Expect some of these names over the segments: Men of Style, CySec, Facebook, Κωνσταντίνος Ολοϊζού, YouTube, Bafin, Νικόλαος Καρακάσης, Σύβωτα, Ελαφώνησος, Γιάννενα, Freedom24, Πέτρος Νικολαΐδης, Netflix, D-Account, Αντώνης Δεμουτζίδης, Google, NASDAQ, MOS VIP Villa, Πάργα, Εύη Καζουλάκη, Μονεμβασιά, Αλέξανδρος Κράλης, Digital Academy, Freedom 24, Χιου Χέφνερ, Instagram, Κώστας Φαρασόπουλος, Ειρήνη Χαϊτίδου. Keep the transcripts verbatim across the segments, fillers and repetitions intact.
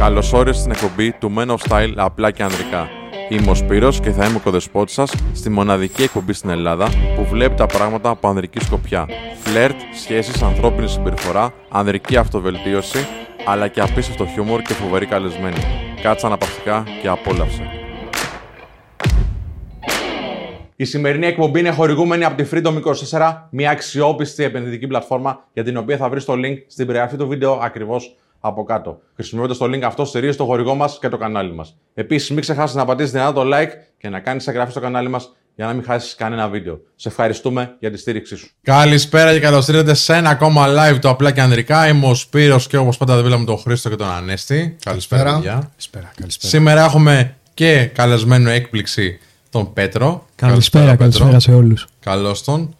Καλώς ήρθατε στην εκπομπή του Men of Style απλά και ανδρικά. Είμαι ο Σπύρος και θα είμαι ο κοδεσπότης σας στη μοναδική εκπομπή στην Ελλάδα που βλέπει τα πράγματα από ανδρική σκοπιά. Φλερτ, σχέσεις, ανθρώπινη συμπεριφορά, ανδρική αυτοβελτίωση, αλλά και απίστευτο χιούμορ και φοβερή καλεσμένη. Κάτσε αναπαυτικά και απόλαυσε. Η σημερινή εκπομπή είναι χορηγούμενη από τη Freedom είκοσι τέσσερα, μια αξιόπιστη επενδυτική πλατφόρμα για την οποία θα βρεις το link στην περιγραφή του βίντεο ακριβώς από κάτω. Χρησιμοποιώντας το link αυτό, στηρίζεις το χορηγό μας και το κανάλι μας. Επίσης, μην ξεχάσεις να πατήσεις δυνατά το like και να κάνεις εγγραφή στο κανάλι μας για να μην χάσεις κανένα βίντεο. Σε ευχαριστούμε για τη στήριξή σου. Καλησπέρα και καλώς ήρθατε σε ένα ακόμα live το απλά και ανδρικά. Είμαι ο Σπύρος και όπως πάντα δίπλα μου τον Χρήστο και τον Ανέστη. Καλησπέρα. Καλησπέρα. Καλησπέρα. Καλησπέρα. Σήμερα έχουμε και καλεσμένο έκπληξη τον Πέτρο. Καλησπέρα, καλησπέρα σε όλους. Καλώς τον.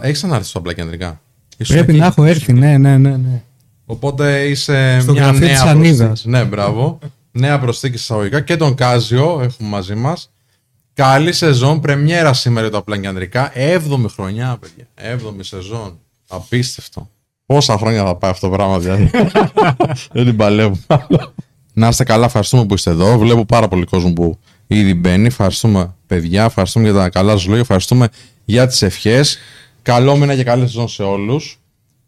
Έχεις ξανάρθει στο απλά και ανδρικά? Πρέπει να έχω έρθει, ναι, ναι, ναι. ναι. Οπότε είσαι στο μια νέα προσθήκη. Ναι, μπράβο. Νέα προσθήκη εισαγωγικά και τον Κάζιο έχουμε μαζί μας. Καλή σεζόν, πρεμιέρα σήμερα το απλά και ανδρικά. Έβδομη χρονιά, παιδιά. Έβδομη σεζόν. Απίστευτο. Πόσα χρόνια θα πάει αυτό το πράγμα, δηλαδή. Δεν την παλεύω. Να είστε καλά, ευχαριστούμε που είστε εδώ. Βλέπω πάρα πολύ κόσμο που ήδη μπαίνει. Ευχαριστούμε, παιδιά. Ευχαριστούμε για τα καλά σας λόγια. Ευχαριστούμε για τις ευχές. Καλό μήνα και καλή σεζόν σε όλους.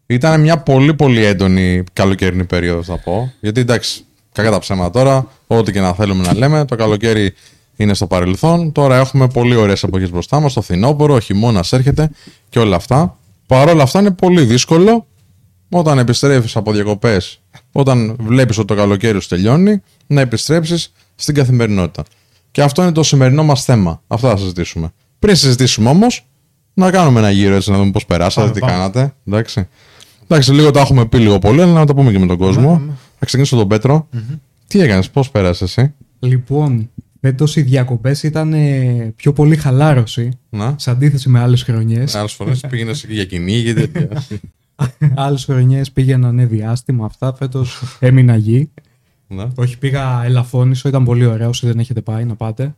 Ήταν μια πολύ πολύ έντονη καλοκαιρινή περίοδος, θα πω. Γιατί εντάξει, κακά τα ψέματα τώρα, ό,τι και να θέλουμε να λέμε, το καλοκαίρι είναι στο παρελθόν. Τώρα έχουμε πολύ ωραίες εποχές μπροστά μας, το φθινόπωρο, ο χειμώνας έρχεται και όλα αυτά. Παρ' όλα αυτά είναι πολύ δύσκολο όταν επιστρέφεις από διακοπές, όταν βλέπεις ότι το καλοκαίρι σου τελειώνει, να επιστρέψεις στην καθημερινότητα. Και αυτό είναι το σημερινό μας θέμα. Αυτά θα συζητήσουμε. Πριν συζητήσουμε όμως, να κάνουμε ένα γύρο έτσι, να δούμε πώς περάσατε, τι πάμε. Κάνατε. Εντάξει. Εντάξει, λίγο τα έχουμε πει λίγο πολύ, αλλά να τα πούμε και με τον κόσμο. Mm-hmm. Θα ξεκινήσω τον Πέτρο. Mm-hmm. Τι έκανες, πώς πέρασες εσύ? Λοιπόν, πέτος οι διακοπές ήταν ε, πιο πολύ χαλάρωση, να. Σε αντίθεση με άλλες χρονιές. Άλλες φορές πήγαινες για κυνήγι. Άλλες χρονιές πήγαιναν ναι, διάστημα, αυτά. Φέτος έμεινα γη. Να. Όχι, πήγα Ελαφώνησο, ήταν πολύ ωραίο. Όσοι δεν έχετε πάει, να πάτε.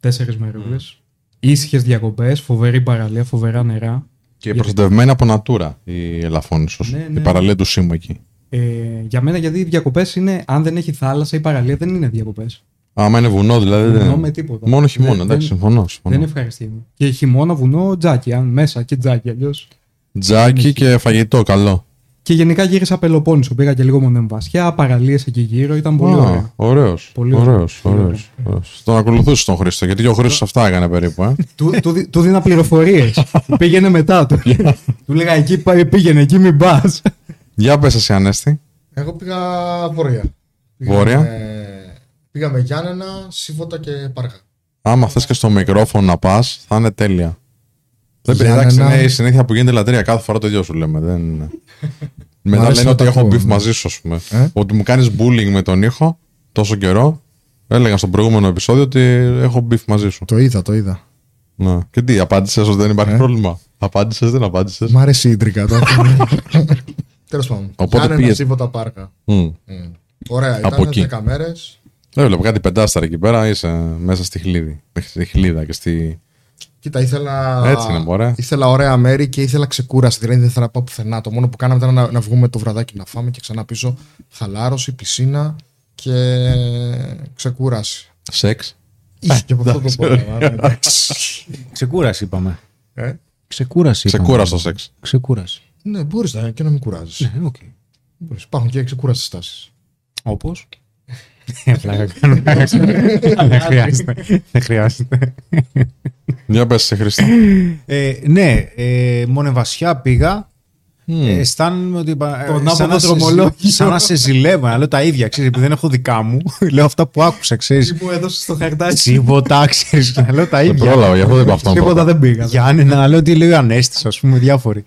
Τέσσερις μερούλες. Mm. Ήσυχες διακοπές, φοβερή παραλία, φοβερά νερά. Και προστατευμένη από Νατούρα η Ελαφώνησος, ναι, ναι. Η παραλία του Σύμου εκεί. Ε, για μένα, γιατί οι διακοπές είναι, αν δεν έχει θάλασσα, η παραλία δεν είναι διακοπές. Άμα είναι βουνό, δηλαδή. Βουνό δεν... με τίποτα. Μόνο χειμώνα, εντάξει, συμφωνώ. Δεν ευχαριστεί. Και χειμώνα, βουνό, τζάκι, αν μέσα και τζάκι αλλιώς. Τζάκι και φαγητό, καλό. Και γενικά γύρισα Πελοπόννησο, πήγα και λίγο Μονεμβασιά, παραλίες εκεί γύρω, ήταν πολύ ωραία. Ωραίος, ωραίος, ωραίος. Τον ακολουθούσε τον Χρήστο, γιατί και ο Χρήστος αυτά έκανε περίπου, ε. Του δίνα πληροφορίες, πήγαινε μετά του. Του λέγα εκεί πήγαινε, εκεί μην πας. Για πες εσύ, Ανέστη. Εγώ πήγα βόρεια. Βόρεια. Πήγαμε Γιάννενα, Σύβωτα και Πάργα. Άμα θες και στο μικρόφωνο να πας, θα είναι τέλεια. Δεν πειράζει, είναι η συνήθεια που γίνεται λατρεία. Κάθε φορά το ίδιο σου λέμε. Δεν... Μετά λένε ότι έχω μπιφ μαζί σου, ας πούμε. Ε? Ότι μου κάνεις bullying με τον ήχο τόσο καιρό. Έλεγα στο προηγούμενο επεισόδιο ότι έχω μπιφ μαζί σου. Το είδα, το είδα. Ναι. Και τι, απάντησες ότι δεν υπάρχει ε? πρόβλημα. Απάντησες, δεν απάντησες. Μ' αρέσει η ίντρικα. Τέλος πάντων. Γιάννενα, πήγε... Σύβωτα, Πάρκα. Mm. Mm. Ωραία, ήταν δέκα μέρες. Έβλεπα κάτι πεντάσταρα εκεί πέρα, είσαι μέσα στη χλίδη. Στη χλίδα και στη. Κοίτα, ήθελα, έτσι είναι, ήθελα ωραία μέρη και ήθελα ξεκούραση. Δηλαδή δεν ήθελα να πάω πουθενά. Το μόνο που κάναμε ήταν να, να βγούμε το βραδάκι να φάμε και ξανά πίσω. Χαλάρωση, πισίνα και ξεκούραση. Σεξ. Είχε και από αυτό το πρόβλημα. Ξεκούραση είπαμε. Ε? Ξεκούραση. Ξεκούραστο σεξ. Ξεκούραση. Ναι, μπορείς να, και να μην κουράζεις. Ναι, okay. Υπάρχουν και ξεκούραστες στάσεις. Όπως. Δεν χρειάζεται. Μια πέση σε Χριστό. Ναι, Μονεμβασιά πήγα. Αισθάνομαι ότι. Σαν να σε ζηλεύω, να λέω τα ίδια, ξέρεις, επειδή δεν έχω δικά μου. Λέω αυτά που άκουσα, ξέρεις. Τι μου έδωσες στο χαρτάκι. Τίποτα, ξέρεις, να λέω τα ίδια. Τίποτα δεν πήγα. Γιάννενα, να λέω τι λέει ο Ανέστης, ας πούμε, διάφοροι.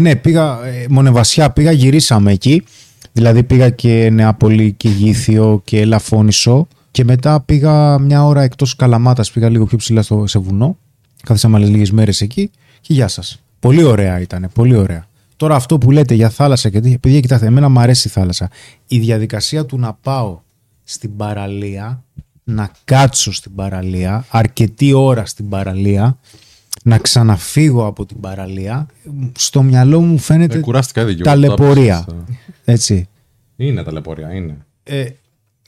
Ναι, πήγα, Μονεμβασιά πήγα, γυρίσαμε εκεί. Δηλαδή πήγα και Νεάπολη και Γήθιο και Ελαφώνησο και μετά πήγα μια ώρα εκτός Καλαμάτας, πήγα λίγο πιο ψηλά στο, σε βουνό, κάθισαμε άλλες λίγες μέρες εκεί και γεια σας. Πολύ ωραία ήταν, πολύ ωραία. Τώρα αυτό που λέτε για θάλασσα και τέτοια, παιδιά, κοιτάξτε, εμένα μου αρέσει η θάλασσα. Η διαδικασία του να πάω στην παραλία, να κάτσω στην παραλία, αρκετή ώρα στην παραλία... Να ξαναφύγω από την παραλία, στο μυαλό μου φαίνεται ε, κουράστηκα, ταλαιπωρία. Έτσι. Είναι ταλαιπωρία, είναι. Ε,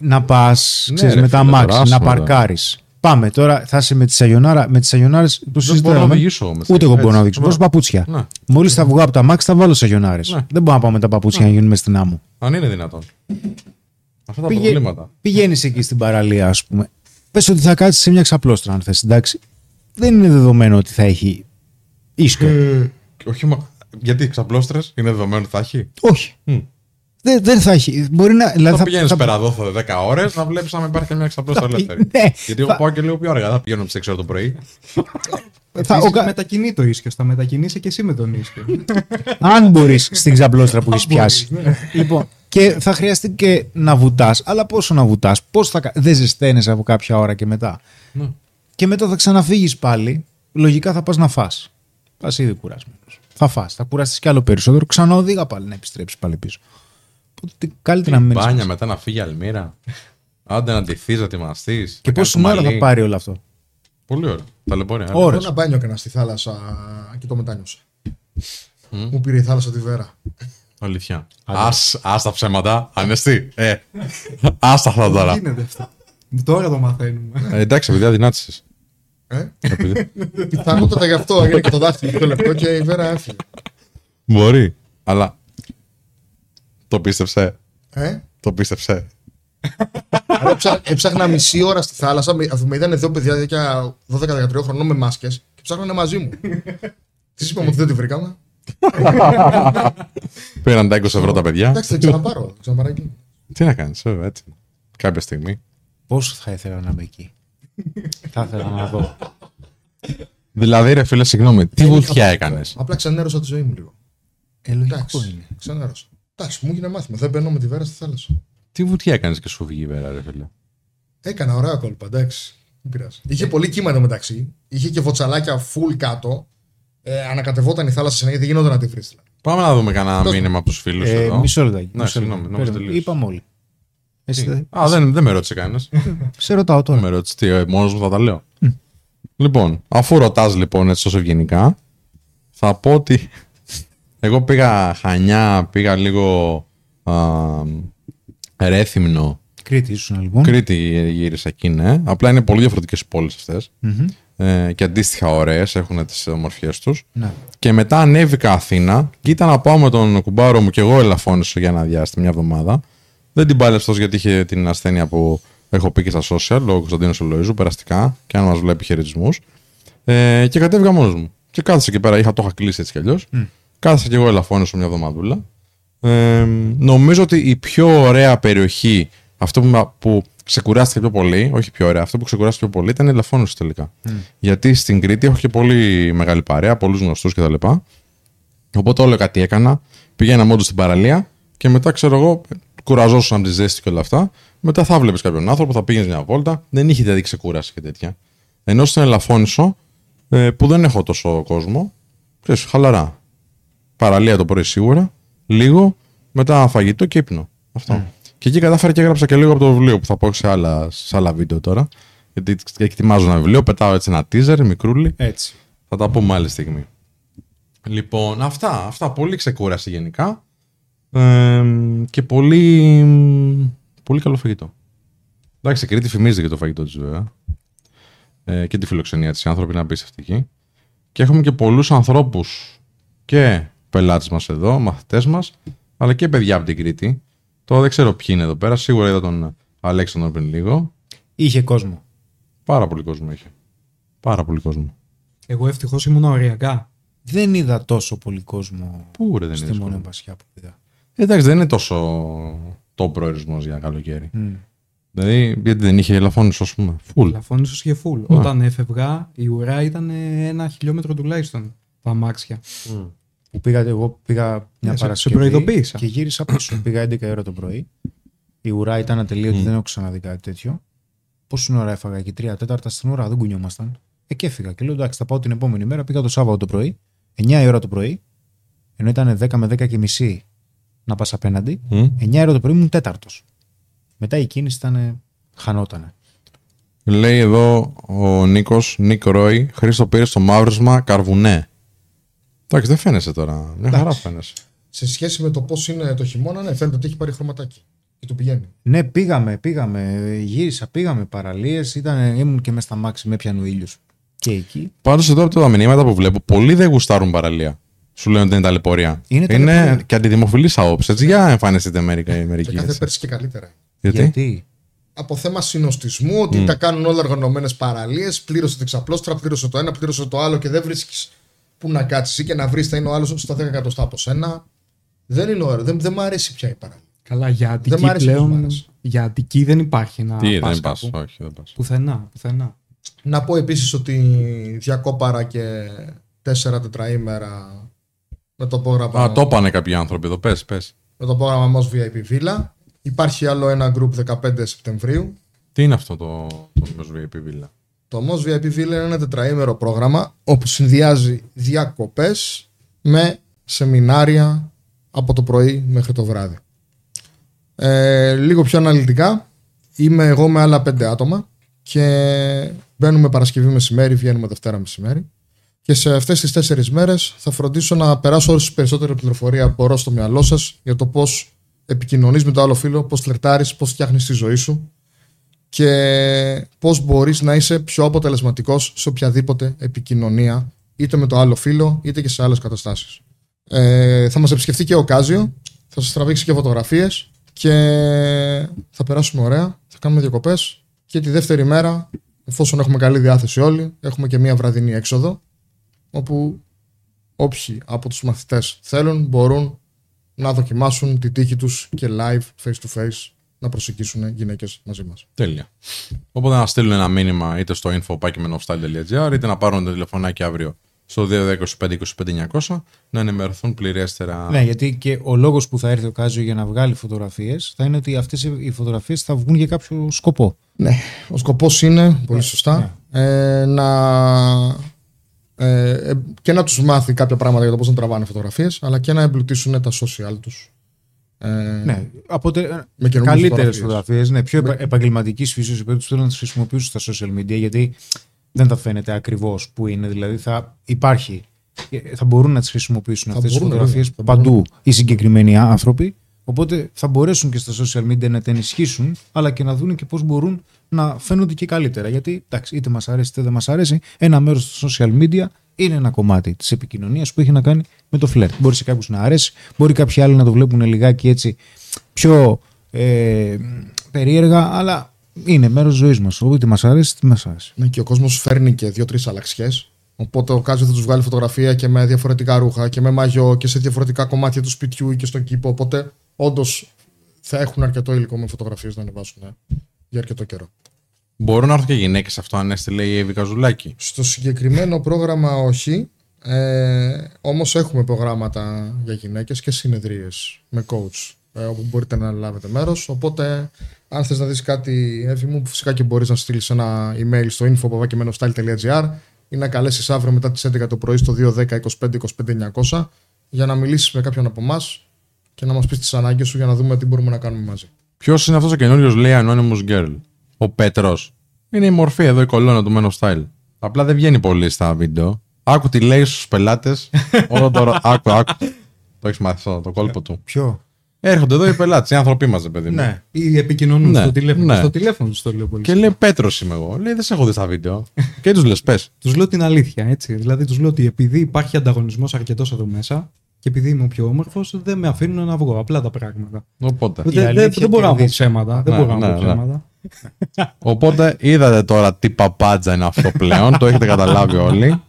να πας, ναι, ξέρεις, ρε, με τα αμάξι, να παρκάρεις. Πάμε τώρα, θα είσαι με τη Σαγιονάρα. Με τι Σαγιονάρε το συζητάμε. Ούτε εγώ μπορώ να οδηγήσω. Μπορώ παπούτσια. Ναι. Μόλις θα βγω από τα μάξι, θα βάλω Σαγιονάρε. Ναι. Δεν μπορώ να πάω με τα παπούτσια ναι. να γίνουμε στην άμμο. Αν είναι δυνατόν. Αυτά τα Πηγα... προβλήματα. Πηγαίνει εκεί στην παραλία, ας πούμε. Πες ότι θα κάτσεις σε μια ξαπλώστρα, αν θες. Εντάξει. Δεν είναι δεδομένο ότι θα έχει ίσκο. Ε, όχι, μα... γιατί ξαπλώστρες είναι δεδομένο ότι θα έχει. Όχι. Mm. Δεν, δεν θα έχει. Μπορεί να, δηλαδή, θα πηγαίνεις θα... πέρα εδώ δέκα ώρες να βλέπεις αν υπάρχει μια ξαπλώστρα ελεύθερη. Ναι. Γιατί θα... πάω και λίγο πιο αργά. Θα πηγαίνω στις έξι το πρωί. Θα ο... μετακινεί το ίσκιο. Θα μετακινήσει και εσύ με τον ίσκιο. Αν μπορείς στην ξαπλώστρα που έχεις πιάσει. Ναι. Λοιπόν, και θα χρειαστεί και να βουτάς. Αλλά πόσο να βουτάς, πώς θα... δεν ζεσταίνεσαι από κάποια ώρα και μετά. Ναι. Και μετά θα ξαναφύγεις πάλι. Λογικά θα πας να φας. Πας ήδη κουρασμένος. Θα φας. Θα κουραστείς κι άλλο περισσότερο. Ξανά οδήγα πάλι να επιστρέψεις πάλι πίσω. Ότι καλύτερα να μένεις. Μπάνια μετά να φύγει Αλμύρα. Άντε να ντυθείς, να ετοιμαστείς. Και πόση ώρα θα πάρει όλο αυτό. Πολύ ωραία. Ταλαιπωρία. Εγώ ένα μπάνιο έκανα στη θάλασσα και το μετάνιωσα. Mm. Μου πήρε η θάλασσα τη βέρα. Αλήθεια. Ας, ας τα ψέματα. Ανεστή. Ε. Ας τα αυτά τώρα. Τι γίνεται αυτό. Τώρα το μαθαίνουμε. Ε, εντάξει, επειδή αδυνάτησες. Ε. Πιθανότατα γι' αυτό έγινε και το δάχτυλο το λεπτό και η βέρα έφυγε. Μπορεί, αλλά. Το πίστεψε. Ε? Το πίστεψε. Έψαχνα μισή ώρα στη θάλασσα. Με είδανε δύο παιδιά δώδεκα δεκατρία χρονών με μάσκες και ψάχνανε μαζί μου. Τις είπαμε ότι δεν τη βρήκαμε. Πήραν τα είκοσι ευρώ τα παιδιά. Εντάξει, δεν ξαναπάρω. Τι να κάνεις, βέβαια έτσι. Κάποια στιγμή. Πόσο θα ήθελα να είμαι εκεί. Θα ήθελα να δω. Δηλαδή, ρε φίλε, συγγνώμη, τι βουτιά έκανες. Απλά ξανέρωσα τη ζωή μου λίγο. Ελογικό είναι. Ξανέρωσα. Εντάξει, μου έγινε μάθημα. Δεν μπαίνω με τη βέρα στη θάλασσα. Τι βουτιά έκανες και σου βγήκε η βέρα, ρε φίλε. Έκανα ωραία κόλπα, εντάξει. Μην πειράζει. Είχε πολύ κύμα εντωμεταξύ. Είχε και βοτσαλάκια full κάτω. Ε, ανακατευόταν η θάλασσα συνέχεια, δεν γινόταν να τη βρει. Πάμε να δούμε κανένα μήνυμα από του φίλου ε, εδώ. Μισό λεπτάκι. Ναι, συγγνώμη, νόμιζα τελείως. Είπαμε όλοι. Εσύ, ε, α, δεν, δεν με ρώτησε κανένας. Σε ρωτάω τώρα. Δεν με ρώτησε. Μόνος μου θα τα λέω. Λοιπόν, αφού ρωτάς λοιπόν έτσι τόσο ευγενικά, θα πω ότι. Εγώ πήγα Χανιά, πήγα λίγο α, Ρέθυμνο. Κρήτη ήσουν λοιπόν. Κρήτη γύρισα εκεί, ναι. Απλά είναι πολύ διαφορετικές οι πόλεις αυτές. Mm-hmm. Ε, και αντίστοιχα ωραίες, έχουν τις ομορφιές τους. Ναι. Και μετά ανέβηκα Αθήνα και ήταν να πάω με τον κουμπάρο μου και εγώ Ελαφώνησο για ένα διάστημα, μια εβδομάδα. Δεν την πάλευστος γιατί είχε την ασθένεια που έχω πει και στα social, λόγω Κωνσταντίνος Ολοϊζού, περαστικά. Και αν μας βλέπει χαιρετισμούς. Ε, και κατέβηκα μόνος μου. Και κάθισα εκεί πέρα, είχα, το είχα κλείσει έτσι κι αλλιώς. Mm. Κάθεσα και εγώ Ελαφώνησο μια εβδομαδούλα. Ε, νομίζω ότι η πιο ωραία περιοχή, αυτό που, που ξεκουράστηκε πιο πολύ, όχι πιο ωραία, αυτό που ξεκουράστηκε πιο πολύ ήταν η Ελαφώνησο τελικά. Mm. Γιατί στην Κρήτη έχω και πολύ μεγάλη παρέα, πολλούς γνωστούς κτλ. Οπότε όλο κάτι έκανα. Πήγαινα μόνο στην παραλία και μετά ξέρω εγώ, κουραζόσουν από τη ζέστη και όλα αυτά. Μετά θα βλέπει κάποιον άνθρωπο, θα πήγαινε μια βόλτα. Δεν είχε δηλαδή ξεκούραση και τέτοια. Ενώ στην Ελαφώνησο, ε, που δεν έχω τόσο κόσμο, ξέρεις, χαλαρά. Παραλία το πρωί σίγουρα, λίγο, μετά φαγητό και ύπνο. Αυτό. Mm. Και εκεί κατάφερα και έγραψα και λίγο από το βιβλίο που θα πω σε άλλα, σε άλλα βίντεο τώρα. Γιατί ετοιμάζω ένα βιβλίο, πετάω έτσι ένα teaser, μικρούλι. Έτσι. Θα τα πούμε άλλη στιγμή. Λοιπόν, αυτά. Αυτά πολύ ξεκούραση γενικά. Ε, και πολύ, πολύ καλό φαγητό. Εντάξει, η Κρήτη φημίζεται και το φαγητό της βέβαια. Ε, και τη φιλοξενία της. Οι άνθρωποι είναι απίστευτικοί. Και έχουμε και πολλούς ανθρώπους και πελάτες μας εδώ, μαθητές μας, αλλά και παιδιά από την Κρήτη. Τώρα δεν ξέρω ποιοι είναι εδώ πέρα. Σίγουρα είδα τον Αλέξανδρο πριν λίγο. Είχε κόσμο. Πάρα πολύ κόσμο είχε. Πάρα πολύ κόσμο. Εγώ ευτυχώς ήμουν οριακά. Δεν είδα τόσο πολύ κόσμο. Πού ρε, δεν είδα. Στη Μονέα Πασιά που είδα. Εντάξει, δεν είναι τόσο το προορισμό για καλοκαίρι. Mm. Δηλαδή, γιατί δεν είχε Ελαφώνησο, ας πούμε. Φουλ. Ελαφώνησο είχε φουλ. Yeah. Όταν έφευγα, η ουρά ήταν ένα χιλιόμετρο τουλάχιστον τα αμάξια. Mm. Που πήγατε, εγώ πήγα μια yeah, Παρασκευή και γύρισα πίσω. Πήγα έντεκα η ώρα το πρωί. Η ουρά ήταν ατελείωτη, mm. δεν έχω ξαναδεί κάτι τέτοιο. Πόση ώρα έφαγα εκεί, τρία τέταρτα στην ώρα, δεν κουνιόμασταν. Ε, και έφυγα. Και λέω εντάξει, θα πάω την επόμενη μέρα. Πήγα το Σάββατο το πρωί, εννιά η ώρα το πρωί, ενώ ήταν δέκα με δέκα και μισή να πας απέναντι. Mm. εννιά η ώρα το πρωί ήμουν τέταρτος. Μετά η κίνηση ήταν. Χανότανε. Λέει εδώ ο Νίκος, Νίκ Ρόι, Χρήστο πήρε στο μαύρισμα καρβουνέ. Εντάξει, δεν φαίνεσαι τώρα. Μια εντάξει. Χαρά φαίνεσαι. Σε σχέση με το πώς είναι το χειμώνα, ναι, φαίνεται ότι έχει πάρει χρωματάκι. Και το πηγαίνει. Ναι, πήγαμε, πήγαμε. Γύρισα, πήγαμε παραλίες. Ήταν, ήμουν και μέσα στα μάξι, με πιάνει ο ήλιος. Και εκεί. Πάντως εδώ από τα μηνύματα που βλέπω, πολλοί δεν γουστάρουν παραλία. Σου λένε ότι είναι ταλαιπωρία. Είναι, είναι και αντιδημοφιλής άποψη. Έτσι, για εμφανίζεται Αμερική. Και κάθε πέρσι και καλύτερα. Γιατί? Γιατί? Από θέμα συνοστισμού, ότι mm. τα κάνουν όλα οργανωμένες παραλίες. Πλήρωσε την ξαπλώστρα, πλήρωσε το ένα, πλήρωσε το άλλο και δεν βρίσκεις που να κάτσεις ή και να βρεις. Θα είναι ο άλλος στα δέκα εκατοστά από σένα. Δεν είναι ωραίο. Δεν, δεν μου αρέσει πια η παραλία. Καλά, για Αττική δεν πλέον. Για Αττική δεν υπάρχει να Τι, πας δεν πας, όχι, δεν πας. Πουθενά, πουθενά. Να πω επίσης ότι διακόπαρα και τέσσερα τετραήμερα με το πρόγραμμα. Α, το πάνε κάποιοι άνθρωποι εδώ, πες, πες. Με το πρόγραμμα εμ ο ες βι άι πι Villa. Υπάρχει άλλο ένα group δεκαπέντε Σεπτεμβρίου. Τι είναι αυτό το, το εμ ο ες βι άι πι Villa? Το εμ ο ες βι άι πι Villa είναι ένα τετραήμερο πρόγραμμα όπου συνδυάζει διακοπές με σεμινάρια από το πρωί μέχρι το βράδυ. Ε, λίγο πιο αναλυτικά, είμαι εγώ με άλλα πέντε άτομα και μπαίνουμε Παρασκευή μεσημέρι, βγαίνουμε Δευτέρα μεσημέρι. Και σε αυτές τις τέσσερις μέρες θα φροντίσω να περάσω όση περισσότερη πληροφορία μπορώ στο μυαλό σας για το πώς επικοινωνείς με το άλλο φίλο, πώς φλερτάρεις, πώς φτιάχνεις τη ζωή σου και πώς μπορείς να είσαι πιο αποτελεσματικός σε οποιαδήποτε επικοινωνία, είτε με το άλλο φίλο είτε και σε άλλες καταστάσεις. Ε, θα μας επισκεφτεί και ο Κάζιο, θα σας τραβήξει και φωτογραφίες. Και θα περάσουμε ωραία, θα κάνουμε διακοπές και τη δεύτερη μέρα, εφόσον έχουμε καλή διάθεση όλοι, έχουμε και μια βραδινή έξοδο όπου όποιοι από τους μαθητές θέλουν μπορούν να δοκιμάσουν τη τύχη τους και live, face to face, να προσεγγίσουν γυναίκες μαζί μας. Τέλεια. Οπότε να στείλουν ένα μήνυμα είτε στο info at men of style dot gr είτε να πάρουν το τηλεφωνάκι αύριο στο δύο δέκα είκοσι πέντε είκοσι πέντε εννιακόσια να ενημερωθούν πληρέστερα. Ναι, γιατί και ο λόγος που θα έρθει ο Κάζιο για να βγάλει φωτογραφίες θα είναι ότι αυτές οι φωτογραφίες θα βγουν για κάποιο σκοπό. Ναι, ο σκοπός είναι, πολύ ναι, σωστά, ναι. Ε, να, ε, και να τους μάθει κάποια πράγματα για το πώς να τραβάνε φωτογραφίες, αλλά και να εμπλουτίσουν τα social τους. Ε, ναι, αποτε... με καλύτερες φωτογραφίες, ναι, πιο με... επαγγελματικής φύσης, οι οποίοι θέλουν να τις χρησιμοποιήσουν στα social media, γιατί δεν θα φαίνεται ακριβώς που είναι, δηλαδή θα υπάρχει, θα μπορούν να τις χρησιμοποιήσουν θα αυτές μπορούν, τις φωτογραφίες θα παντού μπορούν. Οι συγκεκριμένοι άνθρωποι, οπότε θα μπορέσουν και στα social media να τα ενισχύσουν, αλλά και να δουν και πώς μπορούν να φαίνονται και καλύτερα, γιατί εντάξει, είτε μας αρέσει είτε δεν μας αρέσει, ένα μέρος των social media είναι ένα κομμάτι της επικοινωνίας που έχει να κάνει με το φλερτ. Μπορεί σε κάποιους να αρέσει, μπορεί κάποιοι άλλοι να το βλέπουν λιγάκι έτσι πιο ε, περίεργα, αλλά είναι μέρος ζωής μας. Ό,τι μας αρέσει, τι μας αρέσει. Ναι, και ο κόσμος φέρνει και δύο-τρεις αλλαξιές. Οπότε ο Κάζιο θα τους βγάλει φωτογραφία και με διαφορετικά ρούχα και με μαγιό και σε διαφορετικά κομμάτια του σπιτιού ή και στον κήπο. Οπότε όντως θα έχουν αρκετό υλικό με φωτογραφίες να ανεβάσουν ναι, για αρκετό καιρό. Μπορούν να έρθουν και γυναίκες αυτό, αν έστειλε η Εύη Καζουλάκη. Στο συγκεκριμένο πρόγραμμα όχι. Ε, όμως έχουμε προγράμματα για γυναίκες και συνεδρίες με coach, όπου μπορείτε να λάβετε μέρος. Οπότε, αν θες να δεις κάτι, Εύη μου, φυσικά και μπορείς να στείλεις ένα email στο info at men of style dot gr ή να καλέσεις αύριο μετά τις έντεκα το πρωί στο δύο δέκα είκοσι πέντε είκοσι πέντε εννιακόσια για να μιλήσεις με κάποιον από εμάς και να μας πεις τις ανάγκες σου για να δούμε τι μπορούμε να κάνουμε μαζί. Ποιος είναι αυτός ο καινούριος, λέει Anonymous Girl? Ο Πέτρος. Είναι η μορφή εδώ, η κολόνα του Men of Style. Απλά δεν βγαίνει πολύ στα βίντεο. Άκου τι λέει στους πελάτες. Όλο το... άκου, άκου. Το έχεις μάθει αυτό, το κόλπο του. Ποιο? Έρχονται εδώ οι πελάτες, οι άνθρωποι μας, παιδί μου. Ναι, ή επικοινωνούν ναι, στο τηλέφωνο. Ναι. Στο τηλέφωνο τους το λέω πολύ. Και λέει Πέτρος είμαι εγώ. Λέει δεν σε έχω δει στα βίντεο. Και τους λες πες. Τους λέω την αλήθεια, έτσι. Δηλαδή τους λέω ότι επειδή υπάρχει ανταγωνισμός αρκετός εδώ μέσα και επειδή είμαι ο πιο όμορφος, δεν με αφήνουν να βγω. Απλά τα πράγματα. Οπότε. Δεν δε, δε μπορώ να βγω ψέματα. Δεν μπορώ να βγω ψέματα. Οπότε είδατε τώρα τι παπάντζα είναι αυτό πλέον. Το έχετε καταλάβει όλοι.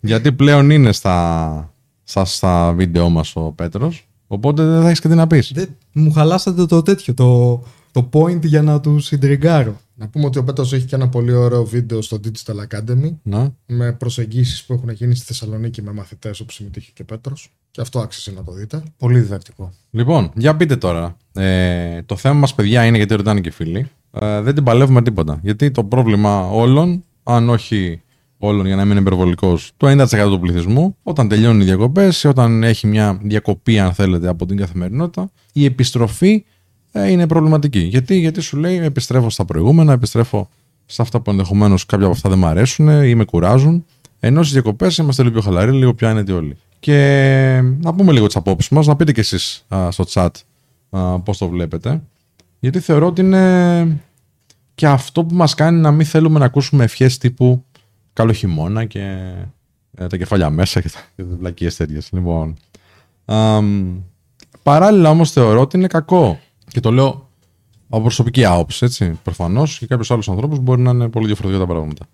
Γιατί πλέον είναι στα βίντεο μας ο Πέτρος. Οπότε δεν θα έχεις και τι να πεις. Δεν μου χαλάσατε το τέτοιο, το, το point για να τους συντριγκάρω. Να πούμε ότι ο Πέτρος έχει και ένα πολύ ωραίο βίντεο στο Digital Academy να, με προσεγγίσεις που έχουν γίνει στη Θεσσαλονίκη με μαθητές όπου συμμετείχε και ο Πέτρος. Και αυτό άξιζε να το δείτε. Πολύ διδακτικό. Λοιπόν, για πείτε τώρα. Ε, το θέμα μας, παιδιά, είναι γιατί ρωτάνε και φίλοι. Ε, δεν την παλεύουμε τίποτα. Γιατί το πρόβλημα όλων, αν όχι όλων για να μην είναι υπερβολικός, το ενενήντα τοις εκατό του πληθυσμού, όταν τελειώνουν οι διακοπές, όταν έχει μια διακοπή, αν θέλετε, από την καθημερινότητα, η επιστροφή ε, είναι προβληματική. Γιατί? Γιατί σου λέει επιστρέφω στα προηγούμενα, επιστρέφω σε αυτά που ενδεχομένως κάποια από αυτά δεν μου αρέσουν ή με κουράζουν. Ενώ στις διακοπές είμαστε λίγο πιο χαλαροί, λίγο πιο άνετοι όλοι. Και να πούμε λίγο τις απόψεις μας, να πείτε κι εσείς α, στο chat α, πώς το βλέπετε. Γιατί θεωρώ ότι είναι και αυτό που μας κάνει να μην θέλουμε να ακούσουμε ευχές τύπου καλό χειμώνα και ε, τα κεφάλια μέσα και τα βλακίες τέτοιες. Λοιπόν, α, παράλληλα όμως θεωρώ ότι είναι κακό. Και το λέω από προσωπική άποψη, έτσι, προφανώς, και κάποιους άλλους ανθρώπους μπορεί να είναι πολύ διαφορετικά τα πράγματα.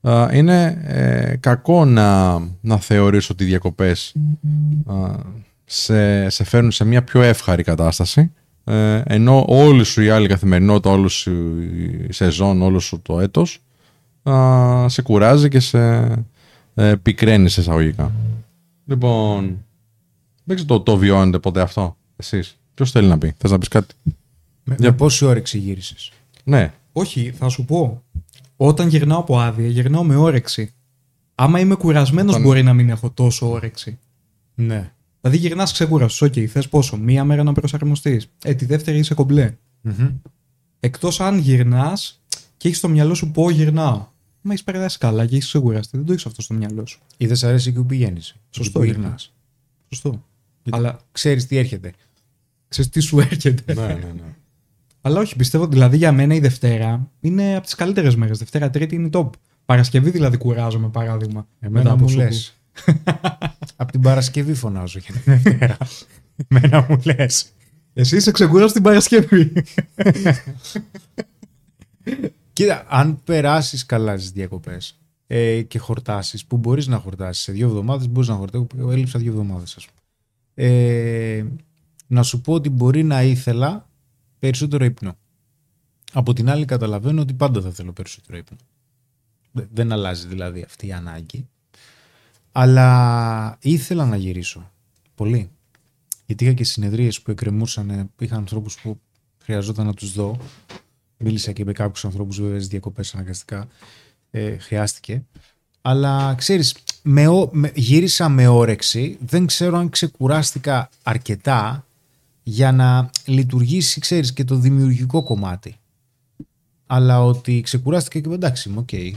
Α, είναι ε, κακό να, να θεωρήσω ότι οι διακοπές α, σε, σε φέρνουν σε μια πιο εύχαρη κατάσταση, ε, ενώ όλη σου η άλλη καθημερινότητα, όλη σου η σεζόν, όλο σου το έτος α, σε κουράζει και σε ε, πικραίνει σε εισαγωγικά. Λοιπόν, δεν ξέρω, το, το βιώνετε ποτέ αυτό εσείς? Ποιος θέλει να πει? Θες να πεις κάτι? Με, Για με πόση όρεξη γύρισες? Ναι. Όχι, θα σου πω. Όταν γυρνάω από άδεια, γυρνάω με όρεξη. Άμα είμαι κουρασμένος, Όταν... μπορεί να μην έχω τόσο όρεξη. Ναι. Δηλαδή γυρνάς ξεκούραστος. Οκ, okay, θες πόσο? Μία μέρα να προσαρμοστείς. Ε, τη δεύτερη είσαι κομπλέ. Mm-hmm. Εκτός αν γυρνάς και έχεις στο μυαλό σου πω γυρνάω. Μα έχεις περάσει καλά και έχεις ξεκουραστεί. Δεν το έχεις αυτό στο μυαλό σου. Ή δεν σ' αρέσει και που πηγαίνεις. Σωστό. Που γυρνάς. Σωστό. Γιατί... Αλλά ξέρεις τι έρχεται. Ξέρεις τι σου έρχεται. Ναι, ναι, ναι. Αλλά όχι, πιστεύω, δηλαδή για μένα η Δευτέρα είναι από τις καλύτερες μέρες. Δευτέρα, Τρίτη είναι top. Παρασκευή δηλαδή κουράζομαι, παράδειγμα. Εμένα μου λες. Από την Παρασκευή φωνάζω για την Δευτέρα. Εμένα μου λες. Εσύ είσαι ξεκουράζω την Παρασκευή. Κοίτα, αν περάσεις καλά στις διακοπές ε, και χορτάσεις, που μπορείς να χορτάσεις σε δύο εβδομάδες, μπορείς να χορτάσεις. Έλειψα δύο εβδομάδες, ας πούμε. Ε, να σου πω ότι μπορεί να ήθελα περισσότερο ύπνο. Από την άλλη καταλαβαίνω ότι πάντα θα θέλω περισσότερο ύπνο. Δεν αλλάζει δηλαδή αυτή η ανάγκη. Αλλά ήθελα να γυρίσω. Πολύ. Γιατί είχα και συνεδρίες που εκκρεμούσαν. Είχα ανθρώπους που χρειαζόταν να τους δω. Μίλησα και με κάποιους ανθρώπους, βέβαια στις διακοπές αναγκαστικά. Ε, χρειάστηκε. Αλλά ξέρεις, με, με, γύρισα με όρεξη. Δεν ξέρω αν ξεκουράστηκα αρκετά για να λειτουργήσει, ξέρεις, και το δημιουργικό κομμάτι. Αλλά ότι ξεκουράστηκα και εντάξει, οκ. Okay.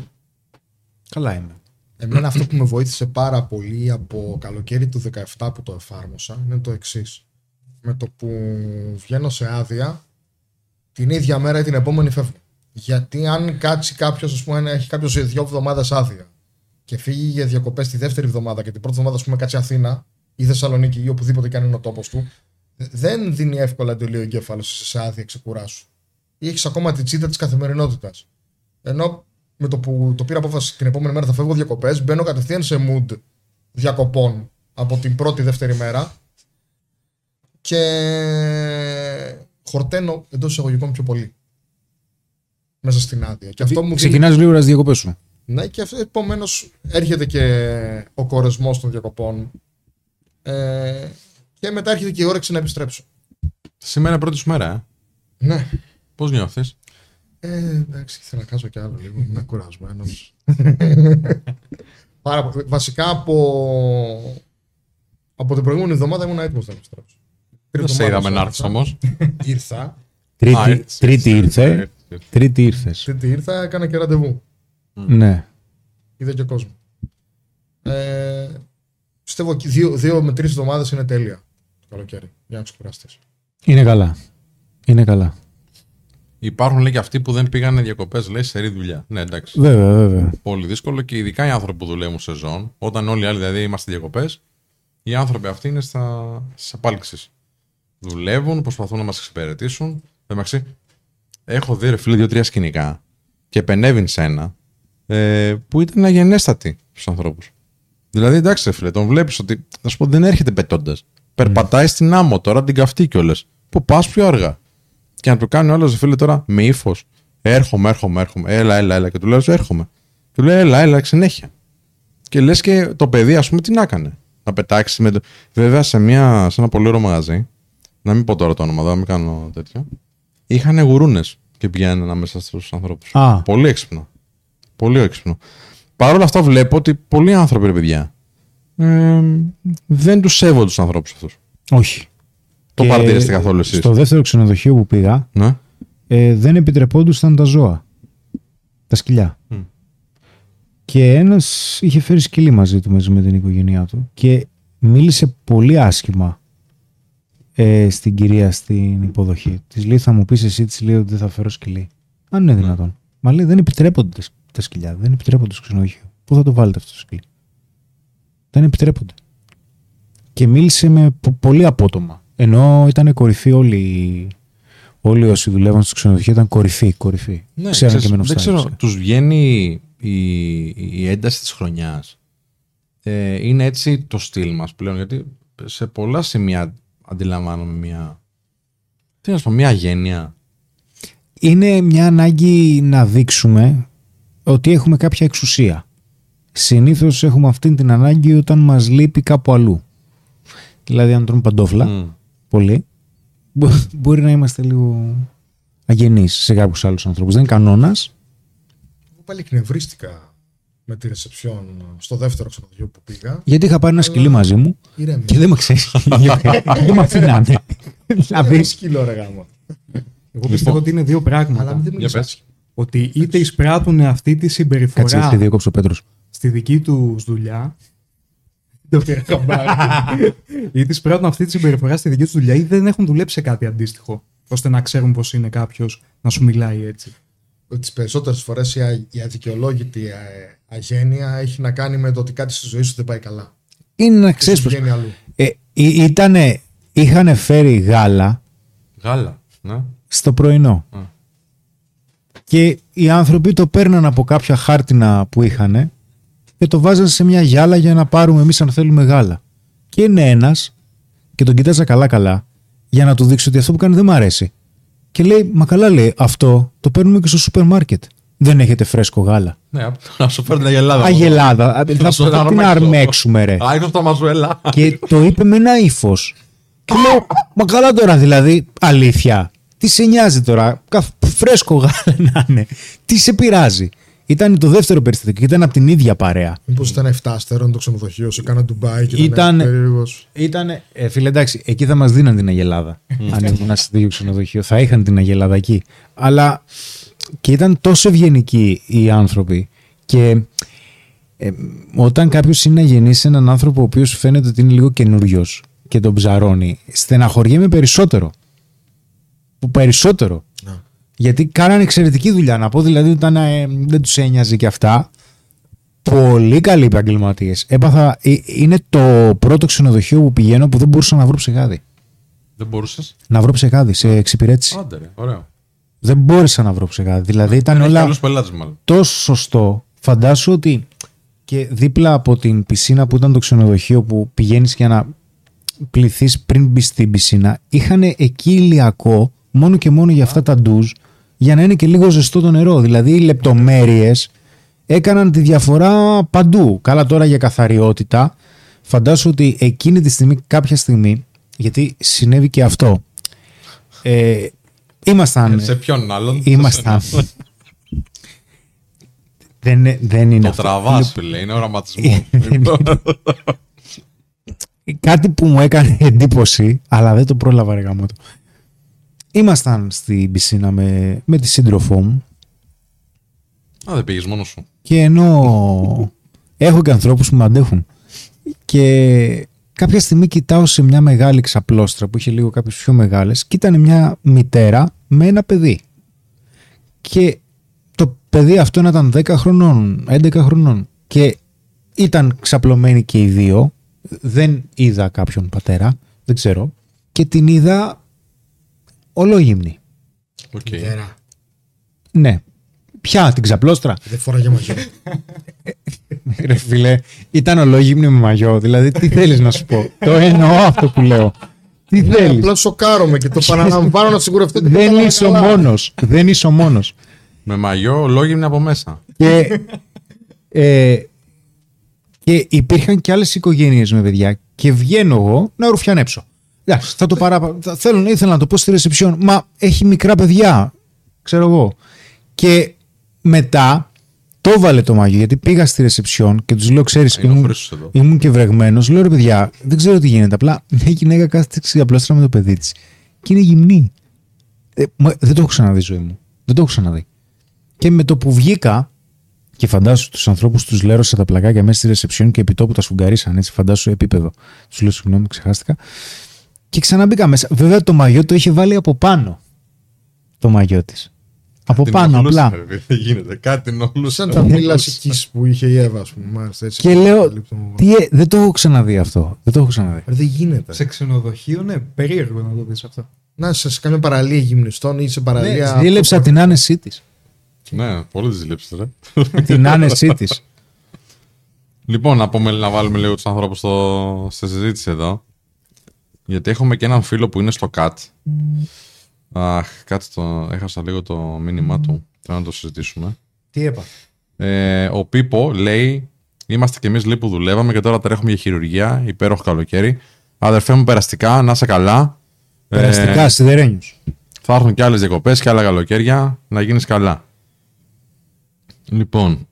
Καλά είμαι. Εμένα αυτό που με βοήθησε πάρα πολύ από καλοκαίρι του δεκαεπτά που το εφάρμοσα είναι το εξής. Με το που βγαίνω σε άδεια, την ίδια μέρα ή την επόμενη φεύγω. Γιατί αν κάτσει κάποιος, ας πούμε, έχει κάποιος δύο εβδομάδες άδεια και φύγει για διακοπές τη δεύτερη εβδομάδα και την πρώτη εβδομάδα, ας πούμε, κάτσει Αθήνα ή Θεσσαλονίκη ή οπουδήποτε και αν είναι ο τόπος του, δεν δίνει εύκολα εντολή ο εγκέφαλος σε άδεια ξεκουράσου. Ή έχεις ακόμα την τσίτα της καθημερινότητας. Ενώ με το που το πήρα απόφαση την επόμενη μέρα θα φεύγω διακοπές, μπαίνω κατευθείαν σε mood διακοπών από την πρώτη-δεύτερη μέρα και χορταίνω εντός εισαγωγικών πιο πολύ μέσα στην άδεια. Και αυτό μου ξεκινάς δίνει... λίγο στις διακοπές σου. Ναι, και επομένως έρχεται και ο κορεσμός των διακοπών. Ε... Και μετά έρχεται και η όρεξη να επιστρέψω. Σήμερα πρώτη σου μέρα, ε. Ναι. Πώς νιώθεις? Ε, εντάξει, θέλω να κάτσω κι άλλο λίγο. Να κουρασμένος. Πάρα πολύ. Βασικά από... από την προηγούμενη εβδομάδα ήμουν έτοιμος να επιστρέψω. Δεν σε είδαμε να έρθεις όμως. Ήρθα. Τρίτη ήρθε. Τρίτη ήρθες. Τρίτη ήρθα, έκανα και ραντεβού. Ναι. Είδα και κόσμο. Ε, πιστεύω ότι δύο, δύο με τρεις εβδομάδες είναι τέλεια. Καλοκαίρι, για να ξεκουραστείς. Είναι καλά. Είναι καλά. Υπάρχουν, λέει, και αυτοί που δεν πήγανε διακοπές, λέει, σε ρή δουλειά. Ναι, εντάξει. Βέβαια, βέβαια. Πολύ δύσκολο και ειδικά οι άνθρωποι που δουλεύουν σεζόν. Όταν όλοι οι άλλοι δηλαδή είμαστε διακοπές, οι άνθρωποι αυτοί είναι στα... στις απάλξεις. Δουλεύουν, προσπαθούν να μας εξυπηρετήσουν. Εντάξει. Έχω δει, ρε φίλε, δύο-τρία σκηνικά και επενέβην σε ένα ε, που ήταν αγενέστατη στους ανθρώπους. Δηλαδή, εντάξει, ρε φίλε, τον βλέπεις ότι, να σου πω, δεν έρχεται πετώντας. Περπατάει στην άμμο τώρα, την καυτή κιόλας. Που πας πιο αργά. Και να του κάνει όλο, φίλε, τώρα με ύφος. Έρχομαι, έρχομαι, έρχομαι. Έλα, έλα, έλα. Και του λέω, έρχομαι. Του λέει, έλα, έλα, συνέχεια. Και λες και το παιδί, ας πούμε, τι να έκανε. Να πετάξει με το. Βέβαια, σε, μια, σε ένα πολύ ωραίο μαγαζί, να μην πω τώρα το όνομα, να μην κάνω τέτοιο. Είχαν γουρούνες και πηγαίνανε ανάμεσα στους ανθρώπους. Ah. Πολύ έξυπνο. Πολύ έξυπνο. Παρ' όλα αυτά, βλέπω ότι πολλοί άνθρωποι, ρε παιδιά, Ε, δεν τους σέβονται τους ανθρώπους αυτούς. Όχι. Το παρατηρήσετε καθόλου εσείς? Στο δεύτερο ξενοδοχείο που πήγα, ναι, ε, δεν επιτρεπόντουσαν τα ζώα. Τα σκυλιά. Mm. Και ένας είχε φέρει σκυλί μαζί του, μαζί με την οικογένειά του, και μίλησε πολύ άσχημα ε, στην κυρία στην υποδοχή. Της λέει, θα μου πεις εσύ, της λέει ότι δεν θα φέρω σκυλί. Αν είναι δυνατόν. Mm. Μα λέει, δεν επιτρέπονται τα σκυλιά, δεν επιτρέπονται στο ξενοδοχείο. Πού θα το βάλετε αυτό το σκυλί? Δεν επιτρέπονται. Και μίλησε με πολύ απότομα. Ενώ ήταν κορυφή όλοι, όλοι όσοι δουλεύαν στο ξενοδοχείο, ήταν κορυφή, κορυφή. Ναι, ξέραν και Men of Style. Δεν ξέρω, τους βγαίνει η, η ένταση της χρονιάς. Ε, είναι έτσι το στυλ μας πλέον, γιατί σε πολλά σημεία αντιλαμβάνομαι μια, τι να σου πω, μια γένεια. Είναι μια ανάγκη να δείξουμε ότι έχουμε κάποια εξουσία. Συνήθως έχουμε αυτή την ανάγκη όταν μας λείπει κάπου αλλού. Δηλαδή, αν τρώνε παντόφλα, mm. πολύ, μπορεί να είμαστε λίγο αγενείς σε κάποιους άλλους ανθρώπους. Δεν είναι κανόνας. Εγώ πάλι εκνευρίστηκα με τη ρεσεψιόν στο δεύτερο ξενοδοχείο που πήγα. Γιατί είχα πάρει ένα αλλά... σκυλί μαζί μου Ηρέμια. Και δεν με ξέρει. Δεν με αφήνανε. Ένα σκύλο, ρε γάμο. Εγώ πιστεύω ότι είναι δύο πράγματα. Αλλά μην ότι είτε εισπράττουν αυτή τη συμπεριφορά. Κάτσε, τη διέκοψε ο Πέτρος. Στη δική του δουλειά. Το πήρα χαμπάρι. Είτε εισπράττουν αυτή τη συμπεριφορά στη δική του δουλειά ή δεν έχουν δουλέψει σε κάτι αντίστοιχο, ώστε να ξέρουν πως είναι κάποιος να σου μιλάει έτσι. Τις περισσότερες φορές η, α... η αδικαιολόγητη αγένεια έχει να κάνει με το ότι κάτι στη ζωή σου δεν πάει καλά. Είναι να ξέρεις πως. Ε, ήτανε... Είχανε φέρει γάλα. Γάλα, ναι. Στο πρωινό. Mm. Και οι άνθρωποι το παίρναν από κάποια χάρτινα που είχαν και το βάζαν σε μια γυάλα για να πάρουμε εμείς αν θέλουμε γάλα. Και είναι ένας, και τον κοιτάζα καλά-καλά, για να του δείξω ότι αυτό που κάνει δεν μου αρέσει. Και λέει, μα καλά λέει, αυτό το παίρνουμε και στο σούπερ μάρκετ. Δεν έχετε φρέσκο γάλα. Ναι, να σου φέρνει αγελάδα. Αγελάδα. Θα την αρμέξουμε, ρε. Άγιος τα μαζουέλα. Και το είπε με ένα ύφος. Και λέω, μα καλά τώρα δηλαδή, αλήθεια. Τι σε νοιάζει τώρα, φρέσκο γάλα να είναι, τι σε πειράζει. Ήταν το δεύτερο περιστατικό και ήταν από την ίδια παρέα. Μήπως ήταν εφτάστερον το ξενοδοχείο, σε κάνα Ντουμπάι και ήταν περίεργος. Ήταν, ε, φίλε, εντάξει, εκεί θα μας δίναν την αγελάδα. Αν ήμουν σε τέτοιο ξενοδοχείο, θα είχαν την αγελάδα εκεί. Αλλά και ήταν τόσο ευγενικοί οι άνθρωποι. Και ε, όταν κάποιος είναι αγενής σε έναν άνθρωπο ο οποίος φαίνεται ότι είναι λίγο καινούριος και τον ψαρώνει, στεναχωριέμαι περισσότερο. Που περισσότερο. Να. Γιατί κάνανε εξαιρετική δουλειά. Να πω δηλαδή ήταν, ε, δεν τους ένοιαζε και αυτά. Πολύ καλοί επαγγελματίες. Έπαθα. Ε, είναι το πρώτο ξενοδοχείο που πηγαίνω που δεν μπορούσα να βρω ψεγάδι. Δεν μπορούσες? Να βρω ψεγάδι σε εξυπηρέτηση. Άντε, ρε, ωραίο. Δεν μπόρεσα να βρω ψεγάδι. Δηλαδή να, ήταν όλα πελάτες, τόσο σωστό. Φαντάσου ότι και δίπλα από την πισίνα που ήταν το ξενοδοχείο που πηγαίνεις για να πληθείς πριν μπεις στην πισίνα, είχαν εκεί ηλιακό. Μόνο και μόνο για αυτά τα ντουζ, για να είναι και λίγο ζεστό το νερό. Δηλαδή οι λεπτομέρειες έκαναν τη διαφορά παντού. Καλά τώρα για καθαριότητα. Φαντάσου ότι εκείνη τη στιγμή, κάποια στιγμή, γιατί συνέβη και αυτό. Ε, ήμασταν. Σε ποιον άλλον. Ήμασταν. δεν, δεν είναι. Το τραβάς, φίλε, είναι οραματισμό. Κάτι που μου έκανε εντύπωση, αλλά δεν το πρόλαβα, ρε γαμώτο. Ήμασταν στην πισίνα με, με τη σύντροφό μου. Α, δεν πήγες μόνος σου. Και ενώ έχω και ανθρώπους που με αντέχουν. Και κάποια στιγμή κοιτάω σε μια μεγάλη ξαπλώστρα που είχε λίγο κάποιες πιο μεγάλες και ήταν μια μητέρα με ένα παιδί. Και το παιδί αυτό ήταν δέκα χρονών, έντεκα χρονών. Και ήταν ξαπλωμένοι και οι δύο. Δεν είδα κάποιον πατέρα, δεν ξέρω. Και την είδα ολόγυμνη. Okay. Ναι. Ποια, την ξαπλώστρα. Δεν φοράγε μαγιό. Ρε φίλε, ήταν ολόγυμνη με μαγιό. Δηλαδή, τι θέλεις να σου πω. Το εννοώ αυτό που λέω. Τι θέλεις. Απλά σοκάρομαι και το παραλαμβάνω να σιγουρευτώ. Δεν είσαι ο μόνος. Δεν είσαι ο μόνος. Με μαγιό, ολόγυμνη από μέσα. Και, ε, και υπήρχαν και άλλες οικογένειες με παιδιά. Και βγαίνω εγώ να ρουφιανέψω. Θα το παρά... Θέλω, ήθελα να το πω στη ρεσεψιόν. Μα έχει μικρά παιδιά. Ξέρω εγώ. Και μετά το βάλε το μαγιό. Γιατί πήγα στη ρεσεψιόν και τους λέω: ξέρεις, ήμουν, ήμουν και βρεγμένος. Λέω: ρε παιδιά, δεν ξέρω τι γίνεται. Απλά μια γυναίκα κάθεται ξαπλώστρα με το παιδί της. Και είναι γυμνή. Ε, μα, δεν το έχω ξαναδεί ζωή μου. Δεν το έχω ξαναδεί. Και με το που βγήκα. Και φαντάσου τους ανθρώπους τους λέρωσα τα πλακάκια μέσα στη ρεσεψιόν και επί τόπου τα σφουγγαρίσαν. Έτσι, φαντάσου επίπεδο. Τους λέω: συγγνώμη, ξεχάστηκα. Και ξαναμπήκα μέσα. Βέβαια το μαγιό το είχε βάλει από πάνω. Το μαγιό της. Από πάνω απλά. Δεν γίνεται. Κάτι νόλουσαν. Τα μιλασικής που είχε η Εύα, ας πούμε. Μάλιστα, έτσι, και λέω, τι, ε, δεν το έχω ξαναδεί αυτό. Δεν το έχω ξαναδεί. Δεν γίνεται. Σε ξενοδοχείο, ναι, περίεργο να το δεις αυτό. Να είσαι σε κάμια παραλία γυμνιστών ή σε παραλία. Ναι, δίλεψα την άνεσή της. Ναι, πολύ τη δίλεψα. Την άνεσή της. Λοιπόν, να, πούμε, να βάλουμε λίγο τους ανθρώπους στο... στη συζήτηση εδώ. Γιατί έχουμε και έναν φίλο που είναι στο κατ. Αχ, κάτσε το. Έχασα λίγο το μήνυμά του. Θέλω να το συζητήσουμε. Τι έπαθε. Ε, ο Πίπο λέει: είμαστε κι εμείς λέει που δουλεύαμε και τώρα τρέχουμε για χειρουργία. Υπέροχο καλοκαίρι. Αδερφέ μου, περαστικά, να είσαι καλά. Περαστικά, ε, σιδερένιους. Θα έρθουν κι άλλες διακοπές και άλλα καλοκαίρια. Να γίνεις καλά. Λοιπόν.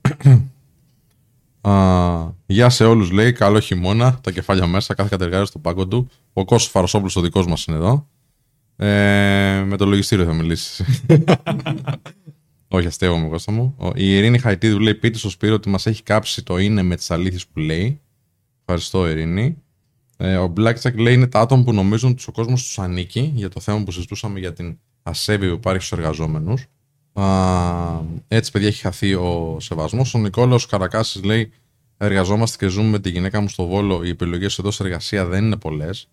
Uh, γεια σε όλους, λέει. Καλό χειμώνα. Τα κεφάλια μέσα, κάθε κατεργάζεται στο πάγκο του. Ο Κώστας Φαρασόπουλος, ο δικός μας, είναι εδώ. Ε, με το λογιστήριο θα μιλήσει. Όχι, αστείευομαι, Κώστα μου. Η Ειρήνη Χαϊτίδου λέει: πείτε στο Σπύρο ότι μας έχει κάψει το είναι με τις αλήθειες που λέει. Ευχαριστώ, Ειρήνη. Ε, ο Blackjack λέει: είναι τα άτομα που νομίζουν ότι ο κόσμος τους ανήκει, για το θέμα που συζητούσαμε για την ασέβεια που υπάρχει στους εργαζόμενους. Uh, έτσι, παιδιά, έχει χαθεί ο σεβασμός. Ο Νικόλαος Καρακάσης λέει: εργαζόμαστε και ζούμε με τη γυναίκα μου στο Βόλο. Οι επιλογές εδώ σε εργασία δεν είναι πολλές.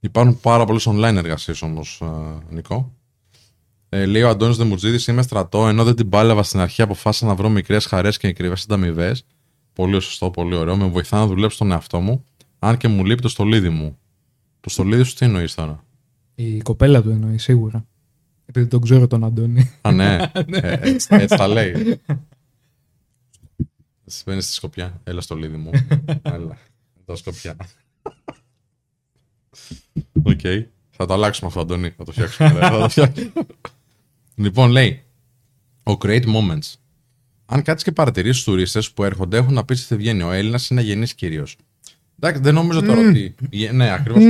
Υπάρχουν πάρα πολλές online εργασίες όμως, uh, Νικό. Ε, λέει ο Αντώνης Δεμουτζίδης: είμαι στρατό. Ενώ δεν την πάλευα στην αρχή, αποφάσισα να βρω μικρές χαρές και ακριβές ανταμοιβές. Πολύ σωστό, πολύ ωραίο. Με βοηθά να δουλέψω τον εαυτό μου. Αν και μου λείπει το στολίδι μου. Το στολίδι σου τι εννοείς τώρα? Η κοπέλα του εννοεί σίγουρα. Επειδή τον ξέρω τον Αντώνη. Α, ναι. Έτσι τα λέει. Συμβαίνει στη σκοπιά. Έλα στο λίδι μου. Έλα. Εδώ σκοπιά. Οκ. Θα το αλλάξουμε αυτό, Αντώνη. Θα το φτιάξουμε. Λοιπόν, λέει ο Great Moments. Αν κάτσεις και παρατηρήσεις τουρίστες που έρχονται, έχουν να πεις ότι βγαίνει ο Έλληνας, είναι αγενής κυρίως. Εντάξει, δεν νομίζω τώρα ότι. Ναι, ακριβώς.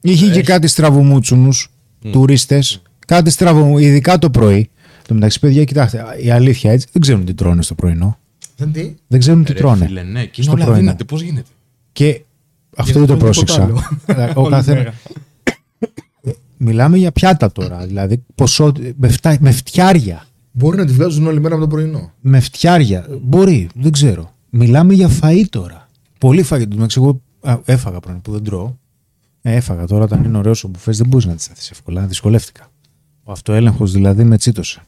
Είχε και κάτι στραβουμούτσουνους. Mm. Τουρίστες, κάτι στραβό, ειδικά το πρωί. Το μεταξύ, παιδιά, κοιτάξτε, η αλήθεια έτσι δεν ξέρουν τι τρώνε στο πρωινό. Δεν, τι? δεν ξέρουν τι Ρε, τρώνε. Φίλε, ναι, και είναι όλα δύνατη, πώς γίνεται. Και αυτό δεν το πρόσεξα. Ο κάθε... Μιλάμε για πιάτα τώρα, δηλαδή ποσό... με, φτα... με φτιάρια. Μπορεί να τη βγάζουν όλη μέρα από το πρωινό. Με φτιάρια, μπορεί, δεν ξέρω. Μιλάμε για φαΐ τώρα. Πολύ φαΐ, το μεταξύ, εγώ έφαγα πρωινό που δεν τρώω. Έφαγα τώρα, όταν είναι ωραίος ο μπουφές, δεν μπορείς να τη σταθείς εύκολα. Δυσκολεύτηκα. Ο αυτοέλεγχος δηλαδή με τσίτωσε.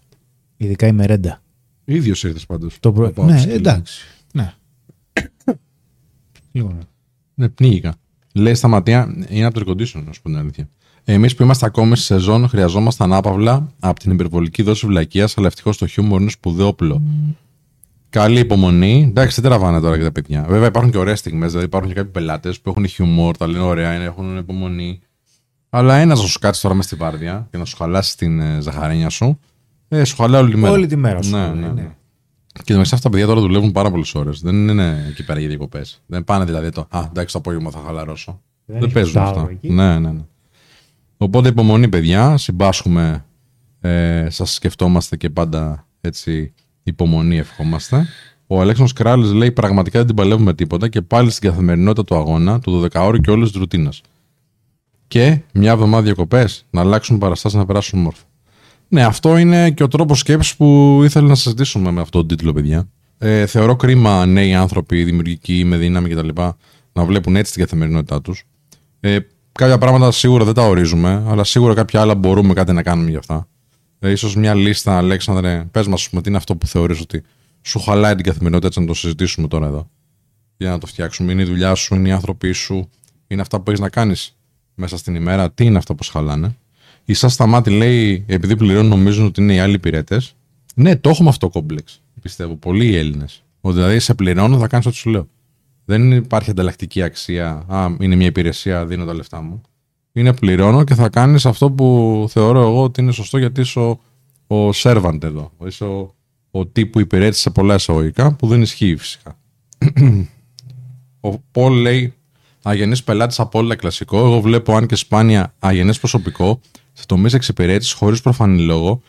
Ειδικά η μερέντα. Ίδιος ήρθες πάντως. Το προ... Ναι, ψηλή. Εντάξει. Ναι. Λίγο ναι. Ναι, πνίγηκα. Λέει στα ματιά, είναι από το recondition, να σου πω την αλήθεια. Εμείς που είμαστε ακόμη στη σεζόν, χρειαζόμαστε ανάπαυλα από την υπερβολική δόση βλακείας, αλλά ευτυχώς το χιούμορ είναι σπουδαιόπλο. Mm. Καλή υπομονή. Εντάξει, δεν τραβάνε τώρα και τα παιδιά. Βέβαια, υπάρχουν και ωραίες στιγμές. Δηλαδή, υπάρχουν και κάποιοι πελάτες που έχουν χιουμόρ, τα λένε ωραία, έχουν υπομονή. Αλλά ένας να σου κάτσει τώρα μέσα στη βάρδια και να σου χαλάσει την ζαχαρένια σου, ε, σου χαλάει όλη τη μέρα. Όλη τη μέρα σου. Ναι, ναι, ναι. ναι. Και μέσα αυτά τα παιδιά τώρα δουλεύουν πάρα πολλές ώρες. Δεν είναι εκεί πέρα για διακοπές. Δεν πάνε δηλαδή το. Α, εντάξει, το απόγευμα θα χαλαρώσω. Δεν, δεν παίζουν αυτά. Ναι, ναι, ναι. Οπότε, υπομονή, παιδιά. Συμπάσχουμε. Ε, σας σκεφτόμαστε και πάντα έτσι. Υπομονή ευχόμαστε. Ο Αλέξανδρος Κράλης λέει: πραγματικά δεν την παλεύουμε τίποτα και πάλι στην καθημερινότητα του αγώνα, του δωδεκάωρου και όλη τη ρουτίνα. Και μια εβδομάδα διακοπές, να αλλάξουν παραστάσεις, να περάσουν μόρφα. Ναι, αυτό είναι και ο τρόπος σκέψης που ήθελα να συζητήσουμε με αυτόν τον τίτλο, παιδιά. Ε, θεωρώ κρίμα νέοι άνθρωποι, δημιουργικοί, με δύναμη κτλ., να βλέπουν έτσι την καθημερινότητά τους. Ε, κάποια πράγματα σίγουρα δεν τα ορίζουμε, αλλά σίγουρα κάποια άλλα μπορούμε κάτι να κάνουμε γι' αυτά. Ίσως μια λίστα, Αλέξανδρε, πες μας τι είναι αυτό που θεωρείς ότι σου χαλάει την καθημερινότητα, έτσι να το συζητήσουμε τώρα εδώ. Για να το φτιάξουμε. Είναι η δουλειά σου, είναι οι άνθρωποι σου, είναι αυτά που έχεις να κάνεις μέσα στην ημέρα. Τι είναι αυτά που σου χαλάνε. Η Σας Σταμάτη λέει: επειδή πληρώνουν, νομίζουν ότι είναι οι άλλοι υπηρέτες. Ναι, το έχουμε αυτό κόμπλεξ. Πιστεύω. Πολλοί οι Έλληνες. Ότι δηλαδή σε πληρώνω, θα κάνεις ό,τι σου λέω. Δεν υπάρχει ανταλλακτική αξία. Α, είναι μια υπηρεσία, δίνω τα λεφτά μου. Είναι πληρώνω και θα κάνεις αυτό που θεωρώ εγώ ότι είναι σωστό, γιατί είσαι ο, ο servant εδώ. Είσαι ο, ο τύπου υπηρέτης σε πολλά εισαγωγικά, που δεν ισχύει φυσικά. Ο Πολ λέει: αγενής πελάτης από όλα κλασικό. Εγώ βλέπω αν και σπάνια αγενές προσωπικό σε τομείς εξυπηρέτησης χωρίς προφανή λόγο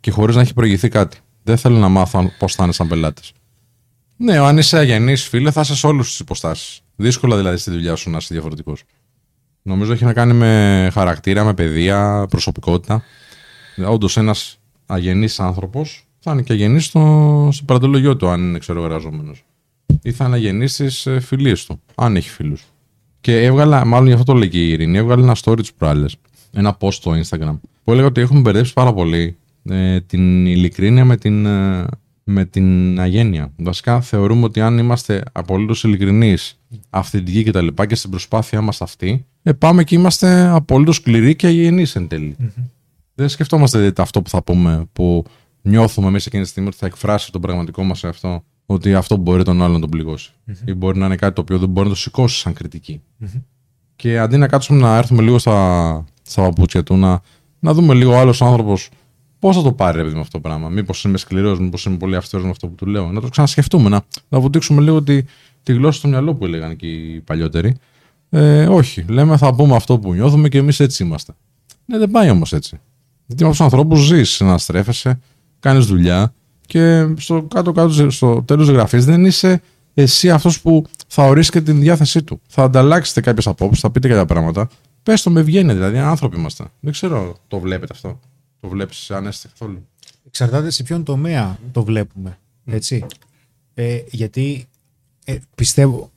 και χωρίς να έχει προηγηθεί κάτι. Δεν θέλω να μάθω πώς θα είναι σαν πελάτες. Ναι, αν είσαι αγενής, φίλε, θα είσαι σε όλους τους υποστάσεις. Δύσκολα δηλαδή στη δουλειά σου να είσαι διαφορετικός. Νομίζω έχει να κάνει με χαρακτήρα, με παιδεία, προσωπικότητα. Όντως ένας αγενής άνθρωπος θα είναι και αγενής στο, στο παρατελογιό του, αν είναι ξεροεργαζόμενος. Ή θα είναι αγενής στις φιλίες του, αν έχει φίλους. Και έβγαλα, μάλλον γι' αυτό το λέει και η Ειρήνη, έβγαλε ένα story της προάλλες, ένα post στο Instagram, που έλεγα ότι έχουμε μπερδέψει πάρα πολύ ε, την ειλικρίνεια με την, ε, με την αγένεια. Βασικά θεωρούμε ότι αν είμαστε απολύτως ειλικρινείς, αυθεντικοί κτλ. Και, και στην προσπάθειά μας αυτή, ε, πάμε και είμαστε απολύτως σκληροί και αγενείς εν τέλει. Mm-hmm. Δεν σκεφτόμαστε αυτό που θα πούμε, που νιώθουμε εμείς εκείνη τη στιγμή ότι θα εκφράσει τον πραγματικό μας εαυτό, ότι αυτό μπορεί τον άλλον να τον πληγώσει. Mm-hmm. Ή μπορεί να είναι κάτι το οποίο δεν μπορεί να το σηκώσει σαν κριτική. Mm-hmm. Και αντί να κάτσουμε να έρθουμε λίγο στα, στα παπούτσια του, να, να δούμε λίγο ο άλλος άνθρωπος πώς θα το πάρει με αυτό το πράγμα. Μήπως είμαι σκληρός, μήπως είμαι πολύ αυστηρός με αυτό που του λέω. Να το ξανασκεφτούμε, να, να βουτήξουμε λίγο τη, τη γλώσσα στο μυαλό που έλεγαν και οι παλιότεροι. Ε, όχι, λέμε θα πούμε αυτό που νιώθουμε και εμείς έτσι είμαστε. Ναι, δεν πάει όμως έτσι. Γιατί με αυτούς τους ανθρώπους ζεις, αναστρέφεσαι, κάνεις δουλειά και στο κάτω-κάτω, στο τέλος της γραφής δεν είσαι εσύ αυτός που θα ορίσει και την διάθεσή του. Θα ανταλλάξετε κάποιες απόψεις, θα πείτε κάποια πράγματα. Πες το με ευγένεια, δηλαδή, άνθρωποι είμαστε. Δεν ξέρω, το βλέπετε αυτό. Το βλέπεις, αν είστε καθόλου. Εξαρτάται σε ποιον τομέα το βλέπουμε. Έτσι. Mm. Ε, γιατί ε, πιστεύω.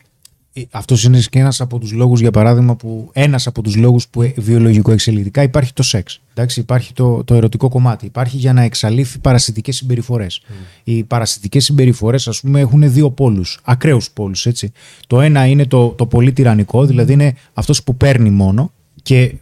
Αυτός είναι και ένας από τους λόγους, για παράδειγμα, που ένας από τους λόγους που βιολογικοεξελικτικά υπάρχει το σεξ. Εντάξει, υπάρχει το, το ερωτικό κομμάτι. Υπάρχει για να εξαλείφει παρασιτικές συμπεριφορές. Mm. Οι παρασιτικές συμπεριφορές, ας πούμε, έχουν δύο πόλους, ακραίους πόλους. Έτσι. Το ένα είναι το, το πολύ τυραννικό, δηλαδή είναι αυτός που παίρνει μόνο, και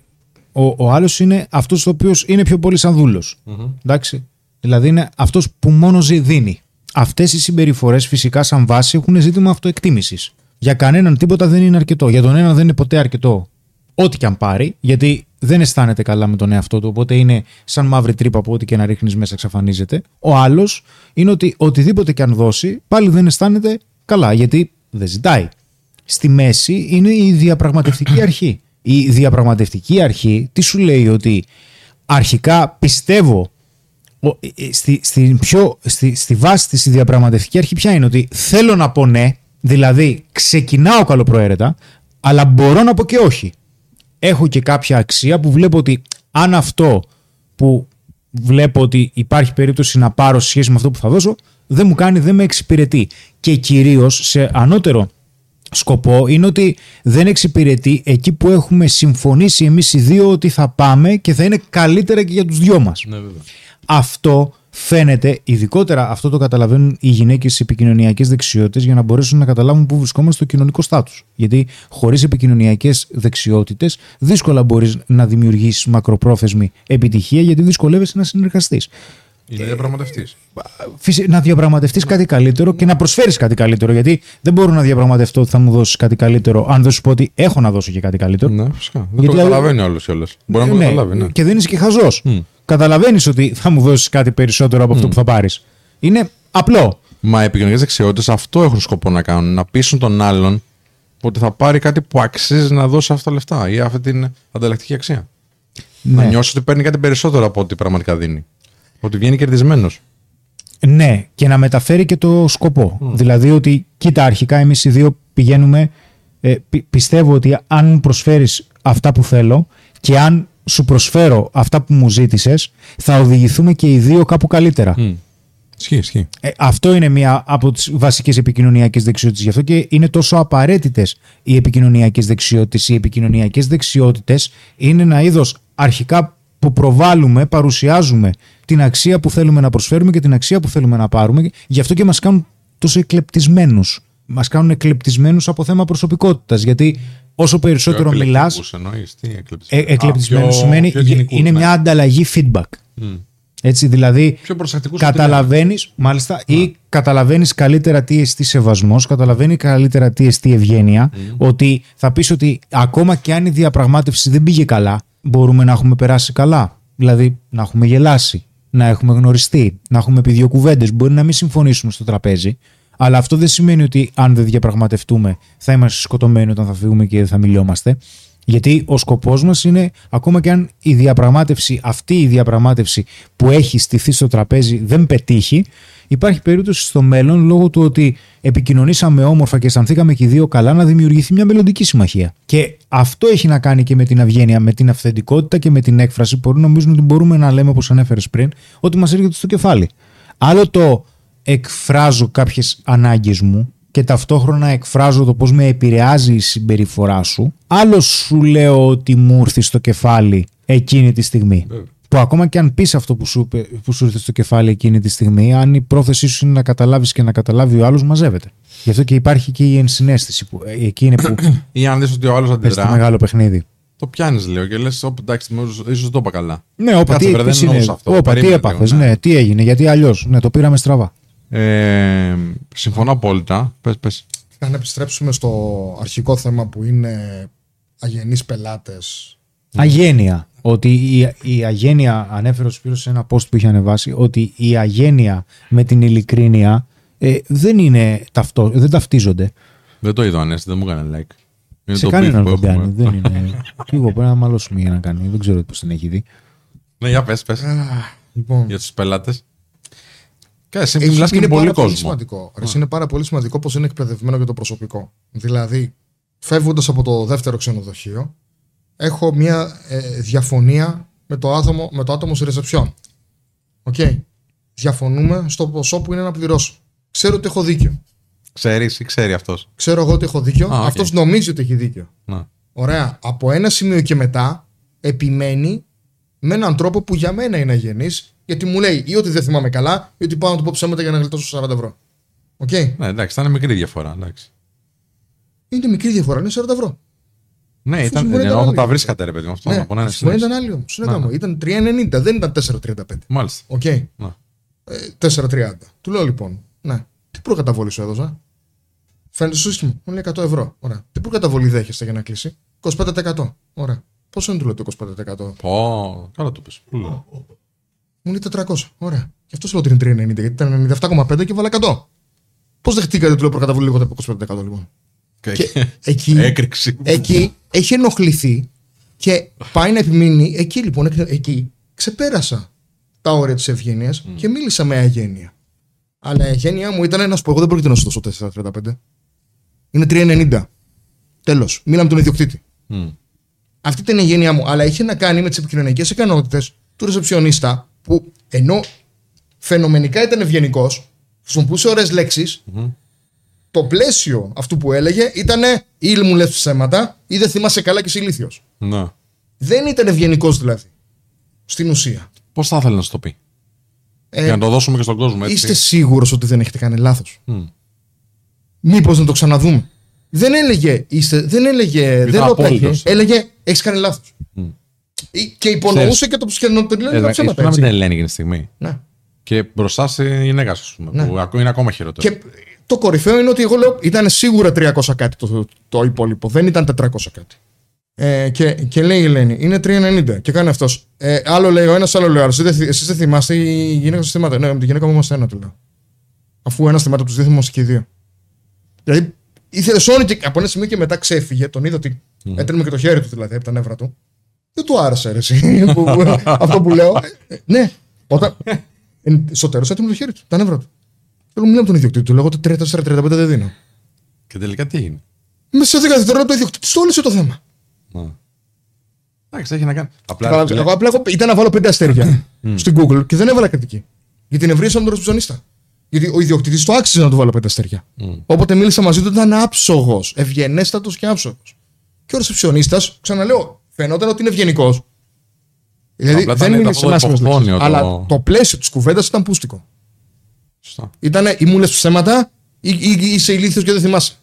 ο, ο άλλος είναι αυτός ο οποίος είναι πιο πολύ σαν δούλος. Mm-hmm. Εντάξει. Δηλαδή είναι αυτός που μόνο δίνει. Αυτές οι συμπεριφορές, φυσικά, σαν βάση, έχουν ζήτημα αυτοεκτίμησης. Για κανέναν τίποτα δεν είναι αρκετό. Για τον έναν δεν είναι ποτέ αρκετό ό,τι και αν πάρει, γιατί δεν αισθάνεται καλά με τον εαυτό του. Οπότε είναι σαν μαύρη τρύπα που ό,τι και να ρίχνεις μέσα εξαφανίζεται. Ο άλλος είναι ότι οτιδήποτε και αν δώσει, πάλι δεν αισθάνεται καλά, γιατί δεν ζητάει. Στη μέση είναι η διαπραγματευτική αρχή. Η διαπραγματευτική αρχή τι σου λέει? Ότι αρχικά πιστεύω. Στη, στη, πιο, στη, στη βάση της διαπραγματευτική αρχή ποια είναι? Ότι θέλω να πω ναι. Δηλαδή, ξεκινάω καλοπροαίρετα, αλλά μπορώ να πω και όχι. Έχω και κάποια αξία που βλέπω ότι αν αυτό που βλέπω ότι υπάρχει περίπτωση να πάρω σχέση με αυτό που θα δώσω, δεν μου κάνει, δεν με εξυπηρετεί. Και κυρίως σε ανώτερο σκοπό είναι ότι δεν εξυπηρετεί εκεί που έχουμε συμφωνήσει εμείς οι δύο ότι θα πάμε και θα είναι καλύτερα και για τους δυο μας. Ναι, βέβαια. Αυτό φαίνεται, ειδικότερα αυτό το καταλαβαίνουν οι γυναίκες σε επικοινωνιακές δεξιότητες, για να μπορέσουν να καταλάβουν πού βρισκόμαστε στο κοινωνικό στάτους. Γιατί χωρίς επικοινωνιακές δεξιότητες, δύσκολα μπορείς να δημιουργήσεις μακροπρόθεσμη επιτυχία, γιατί δυσκολεύεσαι να συνεργαστείς. Ή να διαπραγματευτείς. Να διαπραγματευτείς κάτι καλύτερο και να προσφέρεις κάτι καλύτερο. Γιατί δεν μπορώ να διαπραγματευτώ ότι θα μου δώσεις κάτι καλύτερο, αν δεν σου πω ότι έχω να δώσω και κάτι καλύτερο. Ναι, φυσικά. Δεν γιατί το καταλαβαίνει όλος και όλες. Μπορεί να το καταλάβει. Ναι. Και δεν είσαι και χαζός. Mm. Καταλαβαίνεις ότι θα μου δώσεις κάτι περισσότερο από αυτό mm. που θα πάρεις. Είναι απλό. Μα οι επικοινωνικές δεξιότητες αυτό έχουν σκοπό να κάνουν. Να πείσουν τον άλλον ότι θα πάρει κάτι που αξίζει να δώσει αυτά τα λεφτά ή αυτή την ανταλλακτική αξία. Ναι. Να νιώσει ότι παίρνει κάτι περισσότερο από ό,τι πραγματικά δίνει. Ότι βγαίνει κερδισμένος. Ναι, και να μεταφέρει και το σκοπό. Mm. Δηλαδή ότι, κοίτα, αρχικά εμείς οι δύο πηγαίνουμε. Ε, πι, πιστεύω ότι αν προσφέρεις αυτά που θέλω και αν σου προσφέρω αυτά που μου ζήτησες, θα οδηγηθούμε και οι δύο κάπου καλύτερα. Mm. Ισχύει, ισχύει. Ε, αυτό είναι μία από τις βασικές επικοινωνιακές δεξιότητες. Γι' αυτό και είναι τόσο απαραίτητες οι επικοινωνιακές δεξιότητες. Οι επικοινωνιακές δεξιότητες είναι ένα είδος αρχικά που προβάλλουμε, παρουσιάζουμε την αξία που θέλουμε να προσφέρουμε και την αξία που θέλουμε να πάρουμε. Γι' αυτό και μας κάνουν τόσο εκλεπτισμένους. Μας κάνουν εκλεπτισμένους από θέμα προσωπικότητας. Γιατί όσο περισσότερο μιλάς. Ε, εκλεπτισμένος σημαίνει πιο γενικούς, είναι ναι. μια ανταλλαγή feedback. Mm. Έτσι, δηλαδή καταλαβαίνεις, μάλιστα, yeah. ή καταλαβαίνεις καλύτερα τι εστί σεβασμός, καταλαβαίνει καλύτερα τι εστί ευγένεια, mm. ότι θα πεις ότι ακόμα και αν η διαπραγμάτευση δεν πήγε καλά, μπορούμε να έχουμε περάσει καλά. Δηλαδή να έχουμε γελάσει, να έχουμε γνωριστεί, να έχουμε πει δύο κουβέντες. Μπορεί να μην συμφωνήσουμε στο τραπέζι, αλλά αυτό δεν σημαίνει ότι αν δεν διαπραγματευτούμε θα είμαστε σκοτωμένοι όταν θα φύγουμε και δεν θα μιλιόμαστε. Γιατί ο σκοπός μας είναι, ακόμα και αν η διαπραγμάτευση, αυτή η διαπραγμάτευση που έχει στηθεί στο τραπέζι δεν πετύχει, υπάρχει περίπτωση στο μέλλον, λόγω του ότι επικοινωνήσαμε όμορφα και αισθανθήκαμε και οι δύο καλά, να δημιουργηθεί μια μελλοντική συμμαχία. Και αυτό έχει να κάνει και με την ευγένεια, με την αυθεντικότητα και με την έκφραση. Μπορεί, νομίζω ότι μπορούμε να λέμε, όπως ανέφερες πριν, ότι μας έρχεται στο κεφάλι. Άλλο το εκφράζω κάποιες ανάγκες μου και ταυτόχρονα εκφράζω το πώς με επηρεάζει η συμπεριφορά σου. Άλλο σου λέω ότι μου ήρθε στο κεφάλι εκείνη τη στιγμή. Mm. Που ακόμα και αν πεις αυτό που σου, που σου ήρθε στο κεφάλι εκείνη τη στιγμή, αν η πρόθεσή σου είναι να καταλάβεις και να καταλάβει ο άλλος, μαζεύεται. Γι' αυτό και υπάρχει και η ενσυναίσθηση. Που, εκεί είναι που. Ή αν δεις ότι ο άλλος αντιδρά. Στο μεγάλο παιχνίδι. Το πιάνεις, λέω, και λες, όπου εντάξει, ίσως το είπα καλά. Ναι, όπα, τι, τι έπαθες, ναι, τι έγινε, γιατί αλλιώς, ναι, το πήραμε στραβά. Ε, συμφωνώ απόλυτα. Πες, πες. Αν επιστρέψουμε στο αρχικό θέμα που είναι αγενείς πελάτες. Αγένεια. Ότι η, η αγένεια, ανέφερε ο Σπύρος σε ένα post που είχε ανεβάσει, ότι η αγένεια με την ειλικρίνεια ε, δεν, είναι ταυτό, δεν ταυτίζονται. Δεν το είδα, Ανέστη, δεν μου έκανε like. Είναι σε κανέναν δεν κάνει. Δεν είναι. Λίγο πρέπει να μαλώσουμε για να κάνει. Δεν ξέρω πώς την έχει δει. Ναι, για πες, πες. Λοιπόν. Για τους πελάτες. Εσύ μιλάς και με πολύ κόσμο. Είναι πάρα πολύ σημαντικό πως είναι εκπαιδευμένο για το προσωπικό. Δηλαδή, φεύγοντας από το δεύτερο ξενοδοχείο, έχω μια ε, διαφωνία με το άτομο, με το άτομο στη ρεσεψιόν. Οκ. Okay. Διαφωνούμε στο ποσό που είναι να πληρώσω. Ξέρω ότι έχω δίκιο. Ξέρεις ή ξέρει αυτός. Ξέρω εγώ ότι έχω δίκιο. Ah, okay. Αυτός νομίζει ότι έχει δίκιο. Ah. Ωραία. Από ένα σημείο και μετά επιμένει με έναν τρόπο που για μένα είναι αγενής, γιατί μου λέει ή ότι δεν θυμάμαι καλά, ή ότι πάω να του πω ψέματα για να γλιτώσω σαράντα ευρώ. Οκ. Okay. Ναι, εντάξει, θα είναι μικρή διαφορά. Εντάξει. Είναι μικρή διαφορά, είναι σαράντα ευρώ. Ναι, ήταν, ήταν, ήταν όταν τα βρίσκατε, ρε παιδί μου. Αυτό ναι, να ναι, ήταν άλλη όμως. Ναι, ναι. Ήταν τρία ενενήντα, δεν ήταν τέσσερα τριάντα πέντε. Μάλιστα. Οκ. Okay. Ναι. τέσσερα τριάντα. Του λέω λοιπόν, ναι, τι προκαταβολή σου έδωσα. Φαίνεται στο σύστημα. Μου λέει εκατό ευρώ. Ωραία. Τι προκαταβολή δέχεστε για να κλείσει. είκοσι πέντε τοις εκατό. Ωραία. Πόσο είναι του λέω το είκοσι πέντε τοις εκατό. Πω, καλά το πες. Μου λέει τετρακόσια. Ωραία. Και αυτό λέω ότι είναι τριακόσια ενενήντα, γιατί ήταν ενενήντα επτά κόμμα πέντε και βάλα εκατό. Πώς δεχτήκατε του λέω προκαταβολή λίγο το είκοσι πέντε τοις εκατό λοιπόν. Και εκεί, έκρηξη. Εκεί έχει ενοχληθεί και πάει να επιμείνει. Εκεί λοιπόν, εκεί ξεπέρασα τα όρια της ευγένειας mm. και μίλησα με αγένεια. Αλλά η αγένεια μου ήταν να σου πω: εγώ δεν πρόκειται να σου δώσω τέσσερα τριάντα πέντε. Είναι τριακόσια ενενήντα. Τέλος. Μίλα με τον ιδιοκτήτη. Mm. Αυτή ήταν η αγένεια μου. Αλλά είχε να κάνει με τις επικοινωνικές ικανότητες του ρεσεψιονίστα που ενώ φαινομενικά ήταν ευγενικός, χρησιμοποιούσε ωραίες λέξεις. Mm. Το πλαίσιο αυτού που έλεγε ήταν ή μου λες ψέματα ή δεν θυμάσαι καλά και είσαι ηλίθιος. Να. Δεν ήταν ευγενικός δηλαδή. Στην ουσία. Πώς θα ήθελε να σου το πει. Ε, για να το δώσουμε και στον κόσμο έτσι. Είστε σίγουρος ότι δεν έχετε κάνει λάθος. Mm. Μήπως να το ξαναδούμε. Δεν έλεγε. Είστε, δεν έλεγε. Ήταν δεν απόλυτος. Έλεγε. Έχεις κάνει λάθος. Mm. Και υπονοούσε Ξέρεις, και το ψυχανοτελείο. Δεν ξέρω. Ήταν με την Ελένη στιγμή. Ναι. Και μπροστά στη γυναίκα σου. Ναι. Που είναι ακόμα χειρότερο. Και το κορυφαίο είναι ότι εγώ λέω ήταν σίγουρα τριακόσια κάτι το, το υπόλοιπο. Δεν ήταν τετρακόσια κάτι. Ε, και, και λέει η Ελένη, είναι τριακόσια ενενήντα. Και κάνει αυτό. Ε, άλλο λέει ο ένας, άλλο λέει ο άλλος. Εσείς δεν θυμάστε, η γυναίκα σας θυμάται. Ναι, με την γυναίκα μου είμαστε ένα, του λέω. Αφού ένας θυμάται, τους δύο θυμόμαστε και οι δύο. Δηλαδή, ήθελε σ' και από ένα σημείο και μετά ξέφυγε, τον είδα ότι mm. έτρεμε και το χέρι του δηλαδή από τα νεύρα του. Δεν του άρεσε, ρε. Αυτό που λέω. Ναι, όταν. Στο τέλος έτρεμε το χέρι του, τα νεύρα του. Του μιλάω με τον ιδιοκτήτη, του λέω ότι τέσσερα τριάντα πέντε δεν δίνω. Και τελικά τι έγινε. Μέσα σε δέκα δευτερόλεπτα το ιδιοκτήτη στόλισε το θέμα. Εντάξει, έχει να κάνει. Απλά ήταν να βάλω πέντε αστέρια στην Google και δεν έβαλα κριτική. Γιατί νευρίασα με τον ρεσεψιονίστα. Γιατί ο ιδιοκτήτης το άξιζε να του βάλω πέντε αστέρια. Όποτε μίλησα μαζί του ήταν άψογος, ευγενέστατος και άψογος. Και ο ρεσεψιονίστας, ξαναλέω, φαινόταν ότι είναι ευγενικός. Δηλαδή δεν μίλησε μάσχε. Αλλά το πλαίσιο της κουβέντας ήταν πούστικο. Ήτανε ή μου λες ψέματα ή, ή, ή είσαι ηλίθιος και δεν θυμάσαι.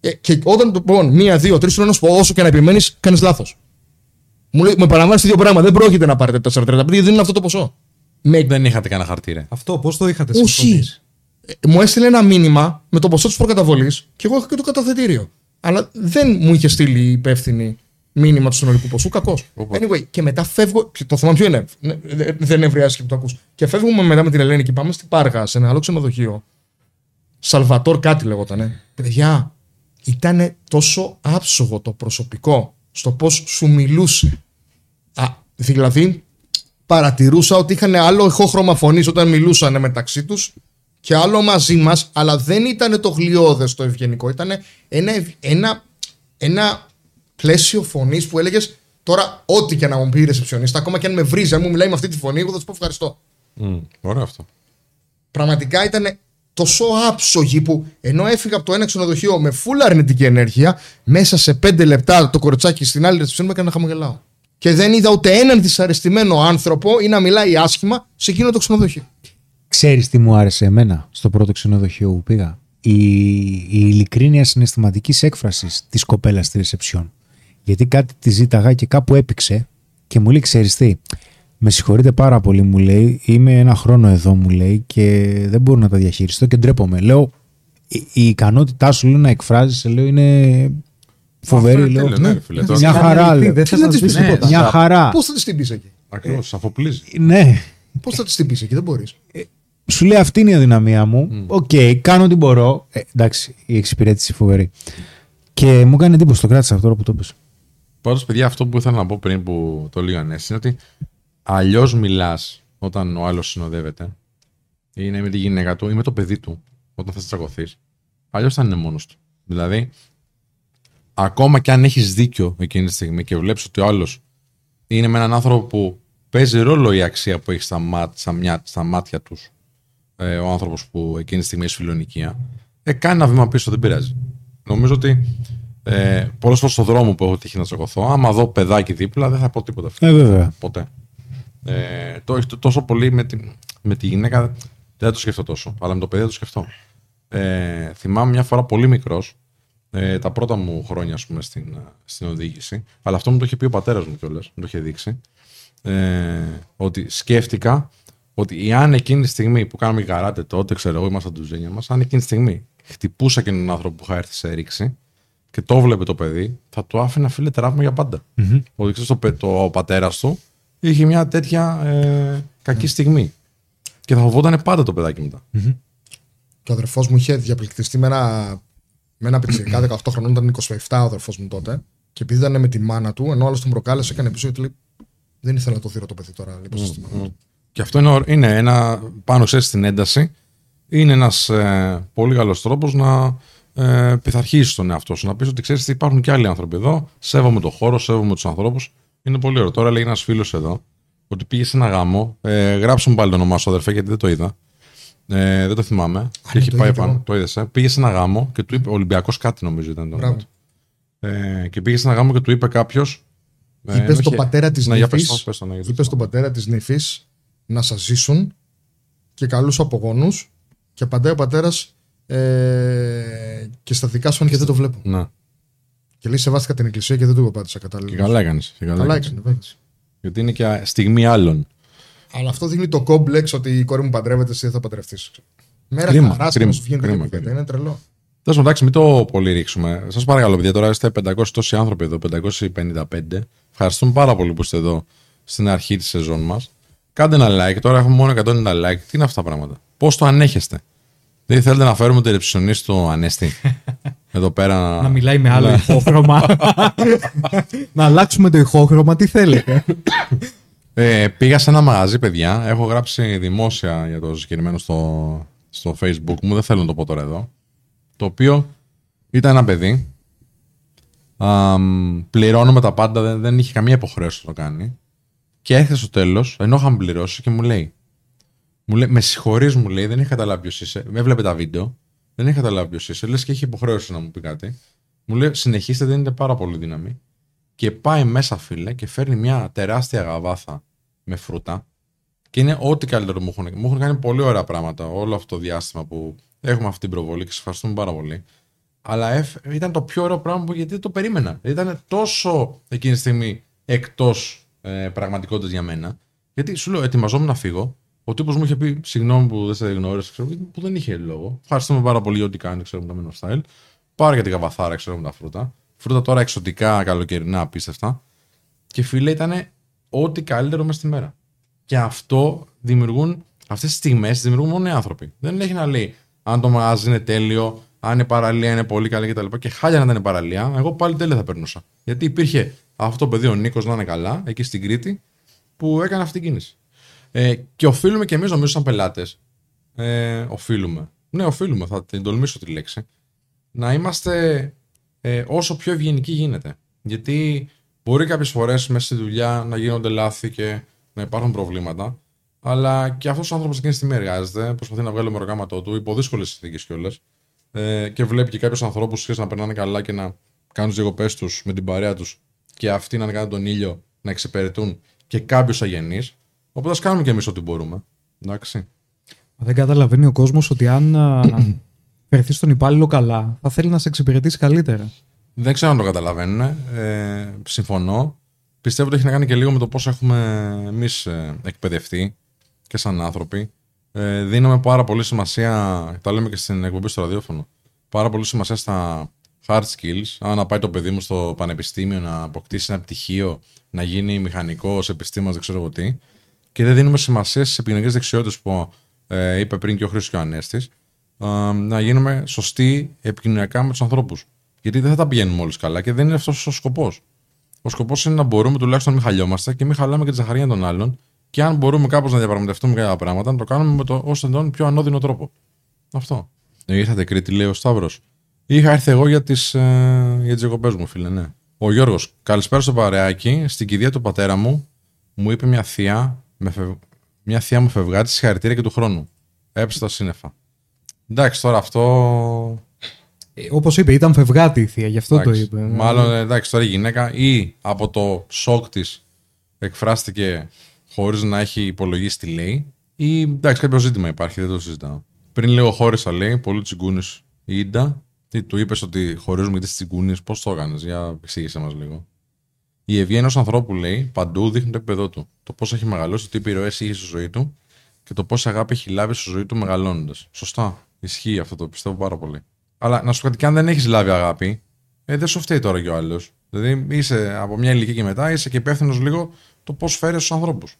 Και, και όταν το πω μία, δύο, τρεις, ένας πω όσο και να επιμένεις, κάνεις λάθος. Μου λέει, με παραμβάνεις το ίδιο πράγμα. Δεν πρόκειται να πάρετε τέσσερα τριάντα πέντε γιατί δεν είναι αυτό το ποσό. Με... Δεν είχατε κανένα χαρτί, ρε. Αυτό πώς το είχατε συμφωνήσει. Μου έστειλε ένα μήνυμα με το ποσό της προκαταβολής και εγώ είχα και το καταθετήριο. Αλλά δεν μου είχε στείλει η υπεύθυνη μήνυμα του συνολικού ποσού. Κακός. Anyway, και μετά φεύγω. Το θέμα ποιο είναι. Δεν ευρεάζει και που το ακούς. Και φεύγουμε μετά με την Ελένη και πάμε στην Πάργα, σε ένα άλλο ξενοδοχείο. Σαλβατόρ, κάτι λεγότανε. Παιδιά, ήταν τόσο άψογο το προσωπικό στο πώς σου μιλούσε. Α, δηλαδή, παρατηρούσα ότι είχαν άλλο ηχόχρωμα φωνής όταν μιλούσαν μεταξύ τους και άλλο μαζί μας, αλλά δεν ήταν το γλιώδες το ευγενικό. Ήταν ένα, ένα, ένα πλαίσιο φωνής που έλεγες τώρα, ό,τι και να μου πει η ρεσεψιονίστα, ακόμα και αν με βρίζει, αν μου μιλάει με αυτή τη φωνή, εγώ θα σου πω ευχαριστώ. Mm, ωραία αυτό. Πραγματικά ήταν τόσο άψογοι που ενώ έφυγα από το ένα ξενοδοχείο με φούλα αρνητική ενέργεια, μέσα σε πέντε λεπτά το κοριτσάκι στην άλλη ρεσεψιόν μου έκανε να χαμογελάω. Και δεν είδα ούτε έναν δυσαρεστημένο άνθρωπο ή να μιλάει άσχημα σε εκείνο το ξενοδοχείο. Ξέρεις τι μου άρεσε εμένα στο πρώτο ξενοδοχείο που πήγα? Η, η ειλικρίνεια συναισθηματικής έκφρασης της κοπέλας στη ρεσεψιόν. Γιατί κάτι τη ζήταγα και κάπου έπηξε και μου λέει: ξέρεις τι, με συγχωρείτε πάρα πολύ, μου λέει. Είμαι ένα χρόνο εδώ, μου λέει, και δεν μπορώ να τα διαχειριστώ και ντρέπομαι. Λέω: η, η ικανότητά σου, λέω, να εκφράζεσαι, λέω, είναι φοβερή. Λέω, ναι, ναι, φίλε, μια χαρά. Λέω, δεν θα τη πει τίποτα. Μια χαρά. Πώς θα τη την πει εκεί? Ακριβώς, αφοπλίζει. Ναι. Πώς θα τη την πει εκεί, δεν μπορεί. Σου λέει: αυτή είναι η αδυναμία μου. Οκ, κάνω ό,τι μπορώ. Εντάξει, η εξυπηρέτηση φοβερή. Και μου έκανε εντύπωση, το κράτησα αυτό που το πες. Πάντως, παιδιά, αυτό που ήθελα να πω πριν που το λίγανε είναι ότι αλλιώς μιλάς όταν ο άλλος συνοδεύεται, είναι με τη γυναίκα του ή με το παιδί του, όταν θα τσακωθείς. Αλλιώς θα είναι μόνος του. Δηλαδή, ακόμα και αν έχεις δίκιο εκείνη τη στιγμή και βλέπεις ότι ο άλλος είναι με έναν άνθρωπο που παίζει ρόλο η αξία που έχει στα, μά, στα, μιά, στα μάτια τους, ε, ο άνθρωπος που εκείνη τη στιγμή έχει φιλονοικία, ε, κάνει ένα βήμα πίσω, δεν πειράζει. Νομίζω ότι. Ε, πολλές φορές στον δρόμο που έχω τύχει να τσακωθώ, άμα δω παιδάκι δίπλα, δεν θα πω τίποτα. Ε, βέβαια. Ποτέ. Ε, το έχει τόσο πολύ με τη, με τη γυναίκα, δεν το σκεφτώ τόσο, αλλά με το παιδί δεν το σκεφτώ. Ε, θυμάμαι μια φορά πολύ μικρός, ε, τα πρώτα μου χρόνια, ας πούμε, στην, στην οδήγηση, αλλά αυτό μου το είχε πει ο πατέρας μου κιόλας, μου το είχε δείξει, ε, ότι σκέφτηκα ότι αν εκείνη τη στιγμή που κάναμε καράτε τότε, ξέρω εγώ, ήμασταν ντουζίνια μας, αν εκείνη τη στιγμή χτυπούσα και έναν άνθρωπο που είχα έρθει σε ρήξη, και το βλέπει το παιδί, θα του άφηνα, φίλε, τραύμα για πάντα. Mm-hmm. Ο, το, ο πατέρας του είχε μια τέτοια ε, κακή mm-hmm. στιγμή. Και θα φοβόταν πάντα το παιδάκι μετά. Mm-hmm. Και ο αδερφός μου είχε διαπληκτιστεί με ένα, με ένα πιτσιρικά, δεκαοκτώ χρονών, ήταν είκοσι επτά ο αδερφός μου τότε. Και επειδή ήταν με τη μάνα του, ενώ άλλος τον προκάλεσε, έκανε πίσω και λέει: δεν ήθελα να το δείρω το παιδί τώρα. Λοιπόν, mm-hmm. mm-hmm. Και αυτό είναι, είναι ένα, πάνω σε στην ένταση, είναι ένας ε, πολύ καλός τρόπος να. Ε, πειθαρχήσεις τον εαυτό σου, να πεις ότι ξέρεις ότι υπάρχουν και άλλοι άνθρωποι εδώ, σέβομαι τον χώρο, σέβομαι τους ανθρώπους. Είναι πολύ ωραίο. Τώρα λέει ένας φίλος εδώ ότι πήγε σε ένα γάμο, ε, γράψε μου πάλι το όνομά σου, αδερφέ, γιατί δεν το είδα. Ε, δεν το θυμάμαι. Ά, και έχει πάει πάνω, το είδες. Ε. Πήγε σε ένα γάμο και του είπε, Ολυμπιακός κάτι νομίζω ήταν το όνομα του. Ε, και πήγε σε ένα γάμο και του είπε κάποιος. Ε, είπε στον πατέρα της νύφης ναι, να σας ζήσουν και καλούς απογόνους και παντάει ο πατέρας. Ε, και στα δικά σου αν και δεν το βλέπω. Να. Και λέει: σεβάστηκα την εκκλησία και δεν του απάντησα κατάλληλα. Και καλά έκανες. Και καλά έκανες. Γιατί είναι και στιγμή άλλων. Αλλά αυτό δείχνει το κόμπλεξ ότι η κόρη μου παντρεύεται, εσύ θα παντρευτείς. Μέρα χαράς και μας βγαίνει την κουβέντα. Είναι τρελό. Τέλος, εντάξει, μην το πολύ ρίξουμε. Σας παρακαλώ, παιδιά, τώρα είστε πεντακόσιοι τόσοι άνθρωποι εδώ, πεντακόσιοι πενήντα πέντε. Ευχαριστούμε πάρα πολύ που είστε εδώ στην αρχή της σεζόν μας. Κάντε ένα like. Τώρα έχουμε μόνο εκατόν ενενήντα like. Τι είναι αυτά τα πράγματα? Πώς το ανέχεστε? Δεν θέλετε να φέρουμε το ρεψιονίστη στο Ανέστη εδώ πέρα. Να μιλάει με άλλο ηχόχρωμα. Να αλλάξουμε το ηχόχρωμα, τι θέλετε. ε, πήγα σε ένα μαγαζί, παιδιά. Έχω γράψει δημόσια για το συγκεκριμένο στο, στο Facebook μου. Δεν θέλω να το πω τώρα εδώ. Το οποίο ήταν ένα παιδί. Α, πληρώνουμε τα πάντα. Δεν, δεν είχε καμία υποχρέωση να το κάνει. Και έρχεται στο τέλος, ενώ είχαμε πληρώσει και μου λέει. Μου λέει, με συγχωρείς, μου λέει, δεν είχα καταλάβει ποιος είσαι. Με έβλεπε τα βίντεο, δεν είχα καταλάβει ποιος είσαι. Λες και έχει υποχρέωση να μου πει κάτι. Μου λέει, συνεχίστε, δίνετε πάρα πολύ δύναμη. Και πάει μέσα, φίλε, και φέρνει μια τεράστια γαβάθα με φρούτα. Και είναι ό,τι καλύτερο μου έχουν κάνει. Μου έχουν κάνει πολύ ωραία πράγματα όλο αυτό το διάστημα που έχουμε αυτή την προβολή και σας ευχαριστούμε πάρα πολύ. Αλλά ήταν το πιο ωραίο πράγμα που γιατί δεν το περίμενα. Ήταν τόσο εκείνη τη στιγμή εκτός ε, πραγματικότητας για μένα. Γιατί σου λέω, ετοιμαζόμουν να φύγω. Ο τύπος μου είχε πει συγγνώμη που δεν σε γνώρισα, ξέρω, που δεν είχε λόγο. Ευχαριστούμε πάρα πολύ για ό,τι κάνει, ξέρω, με τα Men of Style. Πάρε για την καβαθάρα, ξέρω, με τα φρούτα. Φρούτα τώρα εξωτικά, καλοκαιρινά, απίστευτα. Και φίλε, ήταν ό,τι καλύτερο μέσα στη μέρα. Και αυτό δημιουργούν, αυτές τις στιγμές δημιουργούν μόνο οι άνθρωποι. Δεν έχει να λέει αν το μαγαζί είναι τέλειο, αν είναι παραλία, είναι πολύ καλή κτλ. Και, και χάλια να ήταν παραλία, εγώ πάλι τέλεια θα περνούσα. Γιατί υπήρχε αυτό το παιδί, ο Νίκος, να είναι καλά, εκεί στην Κρήτη, που έκανε αυτή την κίνηση. Ε, και οφείλουμε και εμείς, νομίζω, σαν πελάτες. Ε, οφείλουμε. Ναι, οφείλουμε, θα την τολμήσω τη λέξη. Να είμαστε ε, όσο πιο ευγενικοί γίνεται. Γιατί μπορεί κάποιες φορές μέσα στη δουλειά να γίνονται λάθη και να υπάρχουν προβλήματα. Αλλά και αυτός ο άνθρωπος εκείνη τη στιγμή εργάζεται, προσπαθεί να βγάλει το μεροκάματό του, υπό δύσκολες συνθήκες κιόλας. Ε, και βλέπει και κάποιους ανθρώπους να περνάνε καλά και να κάνουν τις διακοπές τους με την παρέα τους και αυτοί να είναι κάτω τον ήλιο, να εξυπηρετούν και κάποιους αγενείς. Οπότε ας κάνουμε κι εμείς ό,τι μπορούμε. Εντάξει. Δεν καταλαβαίνει ο κόσμος ότι αν φερθεί τον υπάλληλο καλά, θα θέλει να σε εξυπηρετήσει καλύτερα. Δεν ξέρω αν το καταλαβαίνουν. Ε, συμφωνώ. Πιστεύω ότι έχει να κάνει και λίγο με το πώς έχουμε εμείς εκπαιδευτεί και σαν άνθρωποι. Ε, δίνουμε πάρα πολύ σημασία, τα λέμε και στην εκπομπή στο ραδιόφωνο, πάρα πολύ σημασία στα hard skills. Αν να πάει το παιδί μου στο πανεπιστήμιο, να αποκτήσει ένα πτυχίο, να γίνει μηχανικός, επιστήμας, δεν ξέρω εγώ τι. Και δεν δίνουμε σημασία στις επικοινωνικές δεξιότητες που ε, είπε πριν και ο Χρήστος και ο Ανέστης, ε, να γίνουμε σωστοί επικοινωνιακά με τους ανθρώπους. Γιατί δεν θα τα πηγαίνουμε όλους καλά και δεν είναι αυτός ο σκοπός. Ο σκοπός είναι να μπορούμε τουλάχιστον να μην χαλιόμαστε και μην χαλάμε και τη ζαχαρία των άλλων. Και αν μπορούμε κάπως να διαπραγματευτούμε κάποια πράγματα, να το κάνουμε με το όσο τον πιο ανώδυνο τρόπο. Αυτό. Ήρθατε Κρήτη, λέει ο Σταύρος. Είχα έρθει εγώ για τις, ε, για τις διακοπές μου, φίλε, ναι. Ο Γιώργος. Καλησπέρα στο παρεάκι. Στην κηδεία του πατέρα μου, μου είπε μια θεία, με φευ... μια θεία μου φευγάτη, συγχαρητήρια και του χρόνου. Έψε τα σύννεφα. Εντάξει, τώρα αυτό. Όπως είπε, ήταν φευγάτη η θεία, γι' αυτό εντάξει, το είπε. Μάλλον εντάξει, τώρα η γυναίκα ή από το σοκ της εκφράστηκε χωρίς να έχει υπολογίσει τι λέει, ή εντάξει, κάποιο ζήτημα υπάρχει, δεν το συζητάω. Πριν λίγο χώρισα, λέει, πολύ τσιγκούνης η Ίντα. Τι του είπες ότι χωρίζουμε τις τσιγκούνης, πώς το έκανες, για εξήγησέ μας λίγο. Η ευγένεια ενός ανθρώπου, λέει, παντού δείχνει το επίπεδό του. Το πώς έχει μεγαλώσει, τι επιρροές είχε στη ζωή του και το πόση αγάπη έχει λάβει στη ζωή του μεγαλώνοντας. Σωστά. Ισχύει αυτό, το πιστεύω πάρα πολύ. Αλλά να σου πω κάτι, αν δεν έχεις λάβει αγάπη, ε, δεν σου φταίει τώρα κι ο άλλος. Δηλαδή, είσαι από μια ηλικία και μετά, είσαι και υπεύθυνος λίγο το πώς φέρεις στους ανθρώπους.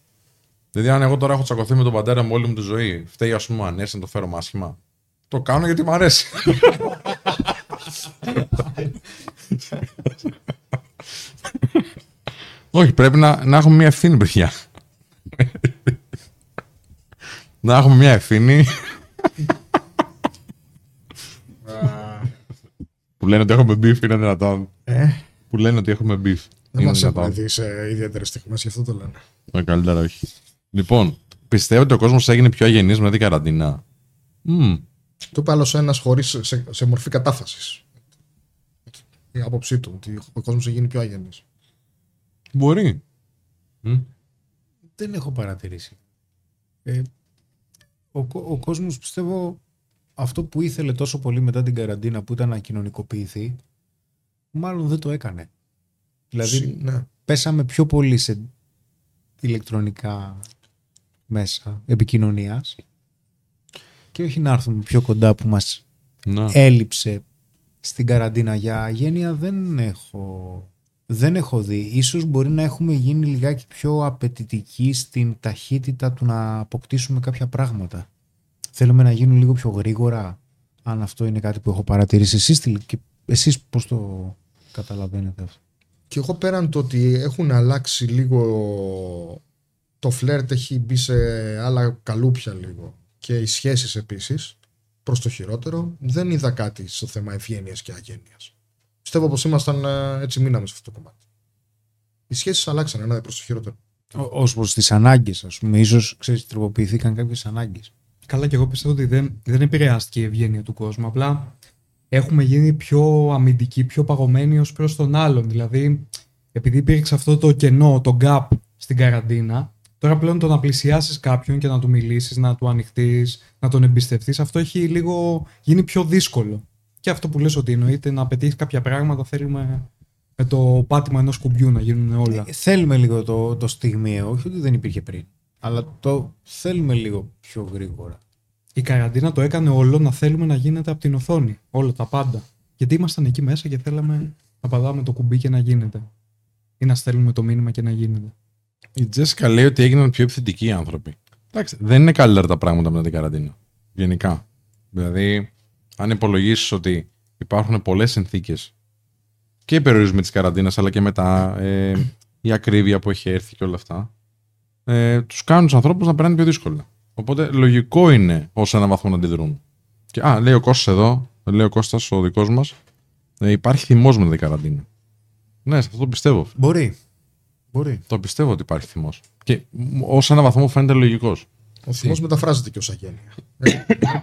Δηλαδή, αν εγώ τώρα έχω τσακωθεί με τον πατέρα μου όλη μου τη ζωή, φταίει, ας πούμε, αν να το φέρω μάσχημα. Το κάνω γιατί μου αρέσει. Όχι, πρέπει να, να έχουμε μια ευθύνη, παιδιά. Να έχουμε μια ευθύνη. Που λένε ότι έχουμε μπιφ, είναι δυνατόν. Ε? Που λένε ότι έχουμε μπιφ. Δεν μας έχουν δει σε ιδιαίτερες στιγμές, γι' αυτό το λένε. Ναι, καλύτερα όχι. Λοιπόν, πιστεύω ότι ο κόσμος έγινε πιο αγενής με την καραντινά. Mm. Το είπε άλλος ένας χωρίς σε, σε μορφή κατάφασης. Η άποψή του, ότι ο κόσμος έγινε πιο αγενής. Μπορεί. Mm. Δεν έχω παρατηρήσει. Ε, ο, ο κόσμος πιστεύω. Αυτό που ήθελε τόσο πολύ μετά την καραντίνα που ήταν να κοινωνικοποιηθεί, μάλλον δεν το έκανε. Δηλαδή, Συνα. πέσαμε πιο πολύ σε ηλεκτρονικά μέσα επικοινωνίας και όχι να έρθουμε πιο κοντά που μας να. Έλειψε στην καραντίνα. Για αγένεια δεν έχω, δεν έχω δει. Ίσως μπορεί να έχουμε γίνει λιγάκι πιο απαιτητικοί στην ταχύτητα του να αποκτήσουμε κάποια πράγματα. Θέλουμε να γίνουν λίγο πιο γρήγορα, αν αυτό είναι κάτι που έχω παρατηρήσει. Εσείς, και εσείς πώς το καταλαβαίνετε αυτό? Και εγώ πέραν το ότι έχουν αλλάξει λίγο, το φλερτ έχει μπει σε άλλα καλούπια λίγο και οι σχέσεις επίσης, προς το χειρότερο, δεν είδα κάτι στο θέμα ευγένειας και αγένειας. Πιστεύω πως ήμασταν έτσι, μείναμε σε αυτό το κομμάτι. Οι σχέσεις αλλάξαν, ένα προς το χειρότερο. Ως προς τις ανάγκες, ας πούμε, ίσως ξέρεις, τροποποιηθήκαν κάποιες ανάγκες. Καλά, και εγώ πιστεύω ότι δεν, δεν επηρεάστηκε η ευγένεια του κόσμου. Απλά έχουμε γίνει πιο αμυντικοί, πιο παγωμένοι ως προς τον άλλον. Δηλαδή, επειδή υπήρξε αυτό το κενό, το gap στην καραντίνα, τώρα πλέον το να πλησιάσεις κάποιον και να του μιλήσεις, να του ανοιχτείς, να τον εμπιστευτείς, αυτό έχει λίγο γίνει πιο δύσκολο. Και αυτό που λες ότι εννοείται να πετύχεις κάποια πράγματα, θέλουμε με το πάτημα ενός κουμπιού να γίνουν όλα. Θέλουμε λίγο το, το στιγμιαίο, όχι ότι δεν υπήρχε πριν. Αλλά το θέλουμε λίγο πιο γρήγορα. Η καραντίνα το έκανε όλο να θέλουμε να γίνεται από την οθόνη. Όλα τα πάντα. Γιατί ήμασταν εκεί μέσα και θέλαμε να πατάμε το κουμπί και να γίνεται. Ή να στέλνουμε το μήνυμα και να γίνεται. Η Τζέσικα λέει ότι έγιναν πιο επιθετικοί οι άνθρωποι. Εντάξει, δεν είναι καλύτερα τα πράγματα μετά την καραντίνα. Γενικά. Δηλαδή, αν υπολογίσεις ότι υπάρχουν πολλές συνθήκες και οι περιορισμοί της καραντίνας, αλλά και μετά ε, η ακρίβεια που έχει έρθει και όλα αυτά, ε, τους κάνουν τους ανθρώπους να περνάνε πιο δύσκολα. Οπότε λογικό είναι ως έναν βαθμό να αντιδρούν. Και, α, λέει ο Κώστας εδώ, λέει ο Κώστας ο δικός μας, ε, υπάρχει θυμός με την καραντίνα. Ναι, σε αυτό το πιστεύω. Μπορεί. Μπορεί. Το πιστεύω ότι υπάρχει θυμός. Και ως έναν βαθμό φαίνεται λογικός. Ο θυμός μεταφράζεται και ως αγένεια.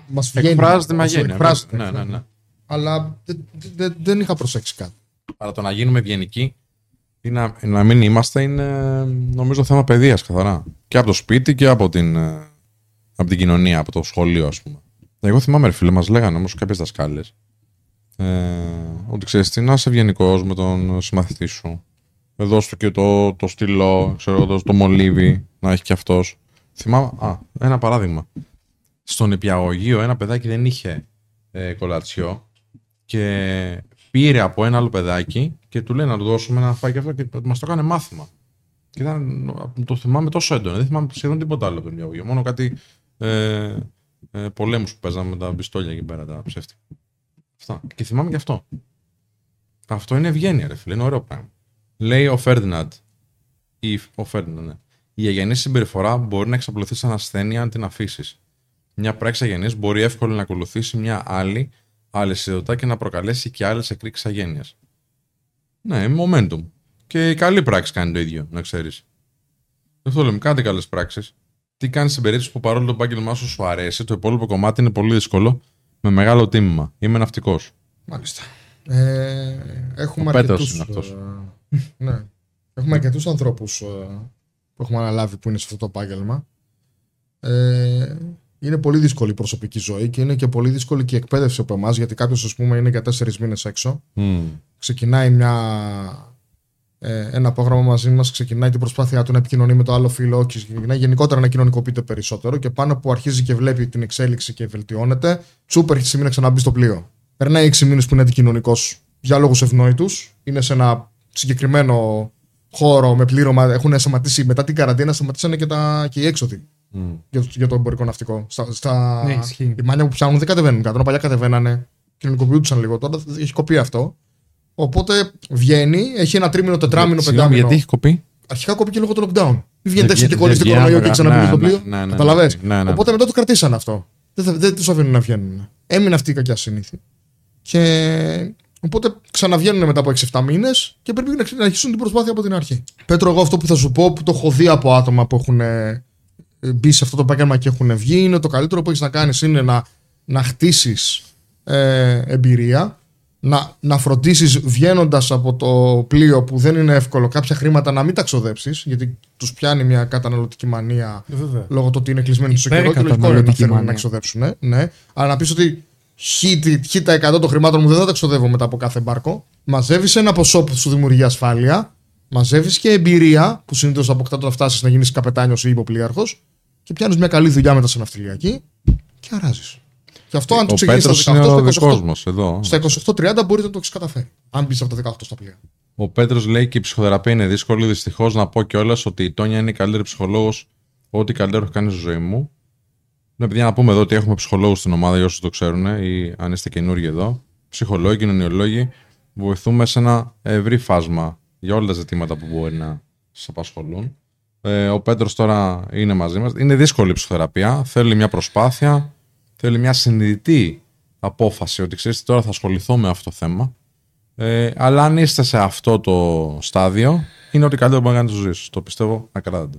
Μας βγαίνει. Εκφράζεται με αγένεια. Ναι, ναι, ναι. Αλλά δε, δε, δε, δεν είχα προσέξει κάτι. Αλλά το να γίνουμε ευγενικοί ή να, να μην είμαστε είναι νομίζω θέμα παιδείας καθαρά. Και από το σπίτι και από την, από την κοινωνία, από το σχολείο, ας πούμε. Εγώ θυμάμαι, ρε φίλε, μας λέγανε όμως κάποιες δασκάλες ε, ότι ξέρεις τι, να είσαι ευγενικός με τον συμμαθητή σου. Δώσ' του και το, το στυλό, ξέρω, το, το μολύβι, να έχει και αυτός. Θυμάμαι, α, ένα παράδειγμα. Στον νηπιαγωγείο ένα παιδάκι δεν είχε ε, κολατσιό και πήρε από ένα άλλο παιδάκι και του λέει να του δώσουμε να φάει και αυτό και μας το κάνει μάθημα. Και ήταν, το θυμάμαι τόσο έντονα, δεν θυμάμαι σχεδόν τίποτα άλλο από τον νηπιαγωγείο. Μόνο κάτι ε, ε, πολέμους που παίζαμε με τα πιστόλια εκεί πέρα, τα ψεύτικα. Αυτά. Και θυμάμαι και αυτό. Αυτό είναι ευγένεια, ρε φίλε, είναι ωραίο πράγμα. Λέει ο Φέρντιναντ, η, ναι. η αγενή συμπεριφορά μπορεί να εξαπλωθεί σαν ασθένεια αν την αφήσει. Μια πράξη αγενής μπορεί εύκολα να ακολουθήσει μια άλλη αλυσιδωτά και να προκαλέσει και άλλες εκρήξεις αγένειας. Ναι, momentum. Και η καλή πράξη κάνει το ίδιο, να ξέρεις. Γι' αυτό λέμε, κάντε καλές πράξεις. Τι κάνεις στην περίπτωση που παρόλο το επάγγελμά σου σου αρέσει, το υπόλοιπο κομμάτι είναι πολύ δύσκολο, με μεγάλο τίμημα. Είμαι ναυτικός. Μάλιστα. Ε, έχουμε αρκετούς, ναι. Έχουμε αρκετούς ανθρώπους που έχουμε αναλάβει που είναι σε αυτό το επάγγελμα. Ε, είναι πολύ δύσκολη η προσωπική ζωή και είναι και πολύ δύσκολη και η εκπαίδευση από εμάς, γιατί κάποιος, ας πούμε, είναι για τέσσερις μήνες έξω. Mm. Ξεκινάει μια, ε, ένα πρόγραμμα μαζί μας, ξεκινάει την προσπάθειά του να επικοινωνεί με το άλλο φίλο, ξεκινάει γενικότερα να κοινωνικοποιείται περισσότερο και πάνω που αρχίζει και βλέπει την εξέλιξη και βελτιώνεται, τσούπ έρχεται στιγμή να ξαναμπεί στο πλοίο. Περνάει έξι μήνες που είναι αντικοινωνικός για λόγους ευνόητους, είναι σε ένα συγκεκριμένο χώρο με πλήρωμα. Έχουν σταματήσει μετά την καραντίνα, σταματήσανε και, τα, και οι έξοδοι. Mm. Για, το, για το εμπορικό ναυτικό. Στα, στα... Ναι, οι μάνια που ψάχνουν δεν κατεβαίνουν κάτω. Παλιά κατεβαίνανε, κοινωνικοποιούντουσαν λίγο. Τώρα έχει κοπεί αυτό. Οπότε βγαίνει, έχει ένα τρίμηνο, τετράμηνο, πεντάμηνο. Γιατί έχει κοπεί? Αρχικά κοπεί και λίγο το lockdown. Βγαίνει έξω και κολλήσει το κορονοϊό και ξαναμπεί στο πλοίο. Καταλαβαίνεις. Οπότε μετά το κρατήσαν αυτό. Δεν, δεν τους αφήνουν να βγαίνουν. Έμεινε αυτή η κακιά συνήθεια. Και οπότε ξαναβγαίνουν μετά από έξι εφτά μήνες και πρέπει να αρχίσουν την προσπάθεια από την αρχή. Πέτρο, εγώ αυτό που θα σου πω, που το έχω δει από άτομα που έχουν μπει σε αυτό το επάγγελμα και έχουν βγει, είναι το καλύτερο που έχεις να κάνεις είναι να, να χτίσεις ε, εμπειρία, να, να φροντίσεις βγαίνοντας από το πλοίο, που δεν είναι εύκολο, κάποια χρήματα να μην τα ξοδέψεις, γιατί τους πιάνει μια καταναλωτική μανία. Βέβαια. Λόγω του ότι είναι κλεισμένοι τους στο καιρό και λογικό είναι ότι θέλουν να ξοδέψουν. Ναι, ναι. Αλλά να πεις ότι χι τα εκατό των χρημάτων μου δεν θα τα ξοδεύω μετά από κάθε μπάρκο. Μαζεύεις ένα ποσό που σου δημιουργεί ασφάλεια, μαζεύεις και εμπειρία που συνήθως αποκτά όταν φτάσεις να γίνεις καπετάνιος ή υποπλοίαρχος. Και πιάνεις μια καλή δουλειά μετά σε ναυτιλιακή και αράζεις. Και αυτό, αν το ξεκινήσεις στα δεκαοκτώ, στα είκοσι οκτώ τριάντα μπορεί να το έχεις καταφέρει. Αν μπεις από τα δεκαοκτώ στα πλοία. Ο Πέτρος λέει και η ψυχοθεραπεία είναι δύσκολη. Δυστυχώς να πω κιόλας ότι η Τόνια είναι η καλύτερη ψυχολόγος, ό,τι καλύτερο έχω κάνει στη ζωή μου. Ναι, παιδιά, να πούμε εδώ ότι έχουμε ψυχολόγους στην ομάδα, για όσους το ξέρουν, ή αν είστε καινούργοι εδώ. Ψυχολόγοι, κοινωνιολόγοι. Βοηθούμε σε ένα ευρύ φάσμα για όλα τα ζητήματα που μπορεί να σας απασχολούν. Ο Πέτρος τώρα είναι μαζί μας. Είναι δύσκολη η ψυχοθεραπεία. Θέλει μια προσπάθεια. Θέλει μια συνειδητή απόφαση ότι ξέρεις τώρα θα ασχοληθώ με αυτό το θέμα. Ε, αλλά αν είστε σε αυτό το στάδιο, είναι ό,τι καλύτερο μπορεί να κάνετε στη ζωή σας. Το πιστεύω ακράδαντα.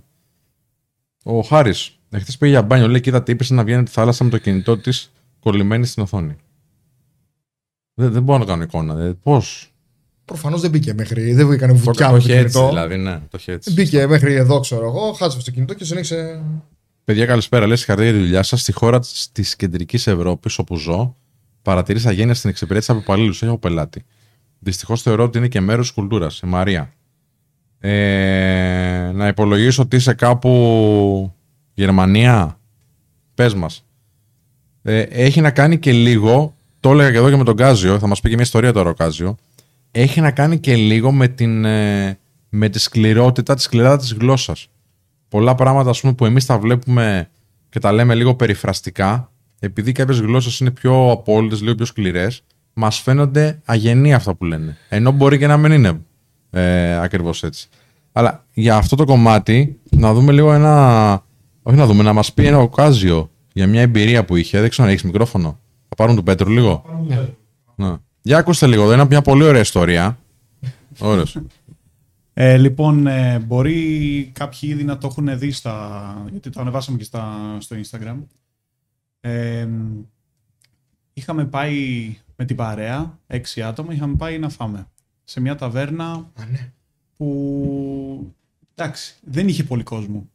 Ο Χάρης, εχθές πήγε για μπάνιο. Λέει: κοίτα, τι είπε να βγαίνει τη θάλασσα με το κινητό της κολλημένη στην οθόνη. Δεν, δεν μπορώ να κάνω εικόνα. Δηλαδή. Πώς. Προφανώς δεν μπήκε μέχρι. Δεν έκανε βουτιά με το κινητό. Δηλαδή, ναι, το χέτσι. Μπήκε μέχρι εδώ, ξέρω εγώ. Χάσαμε στο κινητό και συνέχισε. Παιδιά, καλησπέρα. Λέει: συγχαρητήρια για τη δουλειά σας. Στη χώρα της κεντρικής Ευρώπης όπου ζω, παρατηρήσα γένεια στην εξυπηρέτηση από υπαλλήλους. Έχω πελάτη. Δυστυχώς θεωρώ ότι είναι και μέρος της κουλτούρας. Η Μαρία. Ε, να υπολογίσω ότι είσαι κάπου Γερμανία. Πες μας. Ε, έχει να κάνει και λίγο. Το έλεγα και εδώ και με τον Κάζιο. Θα μας πει και μια ιστορία τώρα ο Κάζιο. Έχει να κάνει και λίγο με, την, με τη σκληρότητα, τη σκληράδα της γλώσσας. Πολλά πράγματα, ας πούμε, που εμείς τα βλέπουμε και τα λέμε λίγο περιφραστικά, επειδή κάποιες γλώσσες είναι πιο απόλυτες, λίγο πιο σκληρές, μας φαίνονται αγενή αυτά που λένε. Ενώ μπορεί και να μην είναι ε, ακριβώς έτσι. Αλλά για αυτό το κομμάτι να δούμε λίγο ένα. Όχι να δούμε, να μας πει ένα οκάζιο για μια εμπειρία που είχε. Δεν ξέρω αν έχεις μικρόφωνο. Θα πάρουν του Πέτρου λίγο. Yeah. Να. Για ακούστε λίγο, εδώ είναι μια πολύ ωραία ιστορία. Ωραίος. Ε, λοιπόν, ε, μπορεί κάποιοι ήδη να το έχουν δει στα, γιατί το ανεβάσαμε και στα, στο Instagram. Ε, είχαμε πάει με την παρέα, έξι άτομα, είχαμε πάει να φάμε σε μια ταβέρνα Α, ναι. που εντάξει, δεν είχε πολύ κόσμο.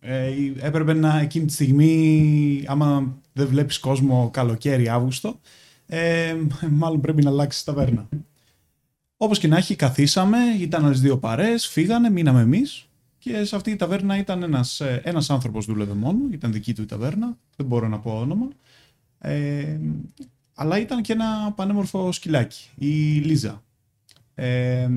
Ε, έπρεπε να εκείνη τη στιγμή, άμα δεν βλέπεις κόσμο καλοκαίρι, Αύγουστο, ε, μάλλον πρέπει να αλλάξεις ταβέρνα. Όπως και να έχει, καθίσαμε, ήταν άλλες δύο παρές, φύγανε, μείναμε εμείς και σε αυτή η ταβέρνα ήταν ένας, ένας άνθρωπος δούλευε μόνο, ήταν δική του η ταβέρνα, δεν μπορώ να πω όνομα, ε, αλλά ήταν και ένα πανέμορφο σκυλάκι, η Λίζα. Ε,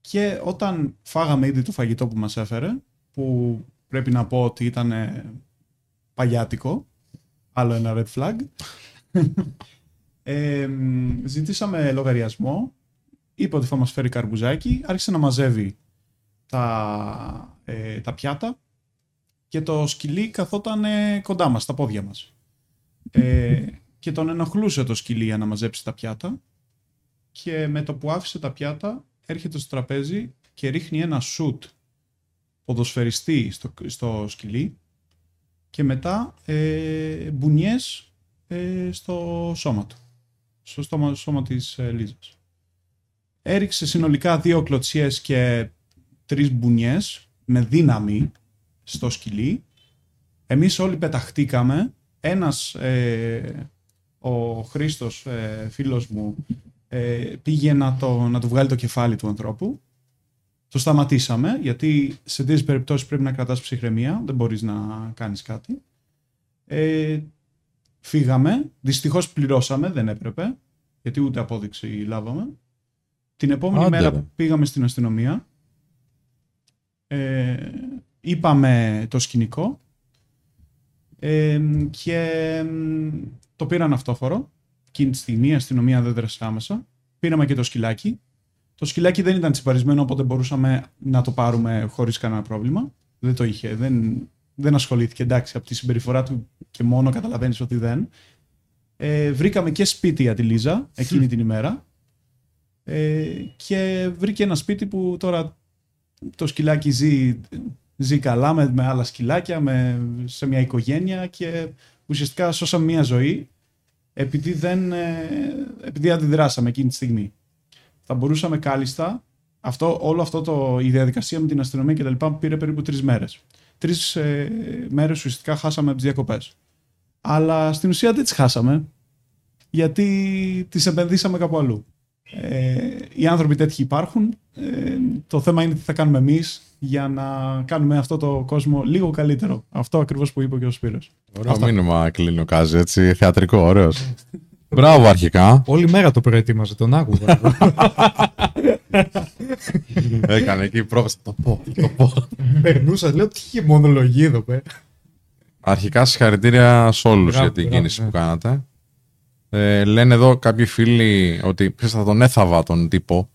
και όταν φάγαμε ήδη το φαγητό που μας έφερε, που πρέπει να πω ότι ήταν παγιάτικο, άλλο ένα red flag, ε, ζητήσαμε λογαριασμό, είπε ότι θα μας φέρει καρπουζάκι, άρχισε να μαζεύει τα, ε, τα πιάτα και το σκυλί καθόταν κοντά μας, στα πόδια μας. Ε, και τον ενοχλούσε το σκυλί για να μαζέψει τα πιάτα και με το που άφησε τα πιάτα έρχεται στο τραπέζι και ρίχνει ένα σουτ ποδοσφαιριστή στο, στο σκυλί και μετά ε, μπουνιές ε, στο σώμα του, στο στόμα, σώμα της ε, Λίζας. Έριξε συνολικά δύο κλωτσιές και τρεις μπουνιές με δύναμη στο σκυλί. Εμείς όλοι πεταχτήκαμε. Ένας, ε, ο Χρήστος, ε, φίλος μου, ε, πήγε να, το, να του βγάλει το κεφάλι του ανθρώπου. Το σταματήσαμε, γιατί σε τέτοιες περιπτώσεις πρέπει να κρατάς ψυχραιμία, δεν μπορείς να κάνεις κάτι. Ε, φύγαμε, δυστυχώς πληρώσαμε, δεν έπρεπε, γιατί ούτε απόδειξη λάβαμε. Την επόμενη Άντε. μέρα πήγαμε στην αστυνομία, ε, είπαμε το σκηνικό ε, και το πήραν αυτόφορο. Εκείνη τη στιγμή η αστυνομία δεν δρέσε άμεσα, πήραμε και το σκυλάκι. Το σκυλάκι δεν ήταν τσιπαρισμένο, οπότε μπορούσαμε να το πάρουμε χωρίς κανένα πρόβλημα. Δεν το είχε, δεν, δεν ασχολήθηκε. Εντάξει, από τη συμπεριφορά του και μόνο καταλαβαίνεις ότι δεν. Ε, βρήκαμε και σπίτι για τη Λίζα εκείνη την ημέρα. Ε, και βρήκε ένα σπίτι που τώρα το σκυλάκι ζει, ζει καλά με, με άλλα σκυλάκια, με, σε μια οικογένεια και ουσιαστικά σώσαμε μια ζωή επειδή, δεν, επειδή αντιδράσαμε εκείνη τη στιγμή. Θα μπορούσαμε κάλλιστα, αυτό, όλο αυτό το, η διαδικασία με την αστυνομία και τα λοιπά πήρε περίπου τρεις μέρες. Τρεις ε, μέρες ουσιαστικά χάσαμε τις διακοπές. Αλλά στην ουσία δεν τις χάσαμε, γιατί τις επενδύσαμε κάπου αλλού. Ε, οι άνθρωποι τέτοιοι υπάρχουν, ε, το θέμα είναι τι θα κάνουμε εμείς για να κάνουμε αυτό το κόσμο λίγο καλύτερο. Αυτό ακριβώς που είπε και ο Σπύρος. Ωραίο Αυτά. μήνυμα κλείνει ο Κάζη, έτσι, θεατρικό, ωραίος. Μπράβο αρχικά. Όλη μέρα το προετοίμαζε, τον άκουγα. Έκανε εκεί πρόβαση, το πω, το πω. Περνούσα, λέω, τι είχε μονολογία εδώ πέρα. Αρχικά συγχαρητήρια σε όλους για την κίνηση που κάνατε. Ε, λένε εδώ κάποιοι φίλοι ότι ποιος θα τον έθαβα τον τύπο.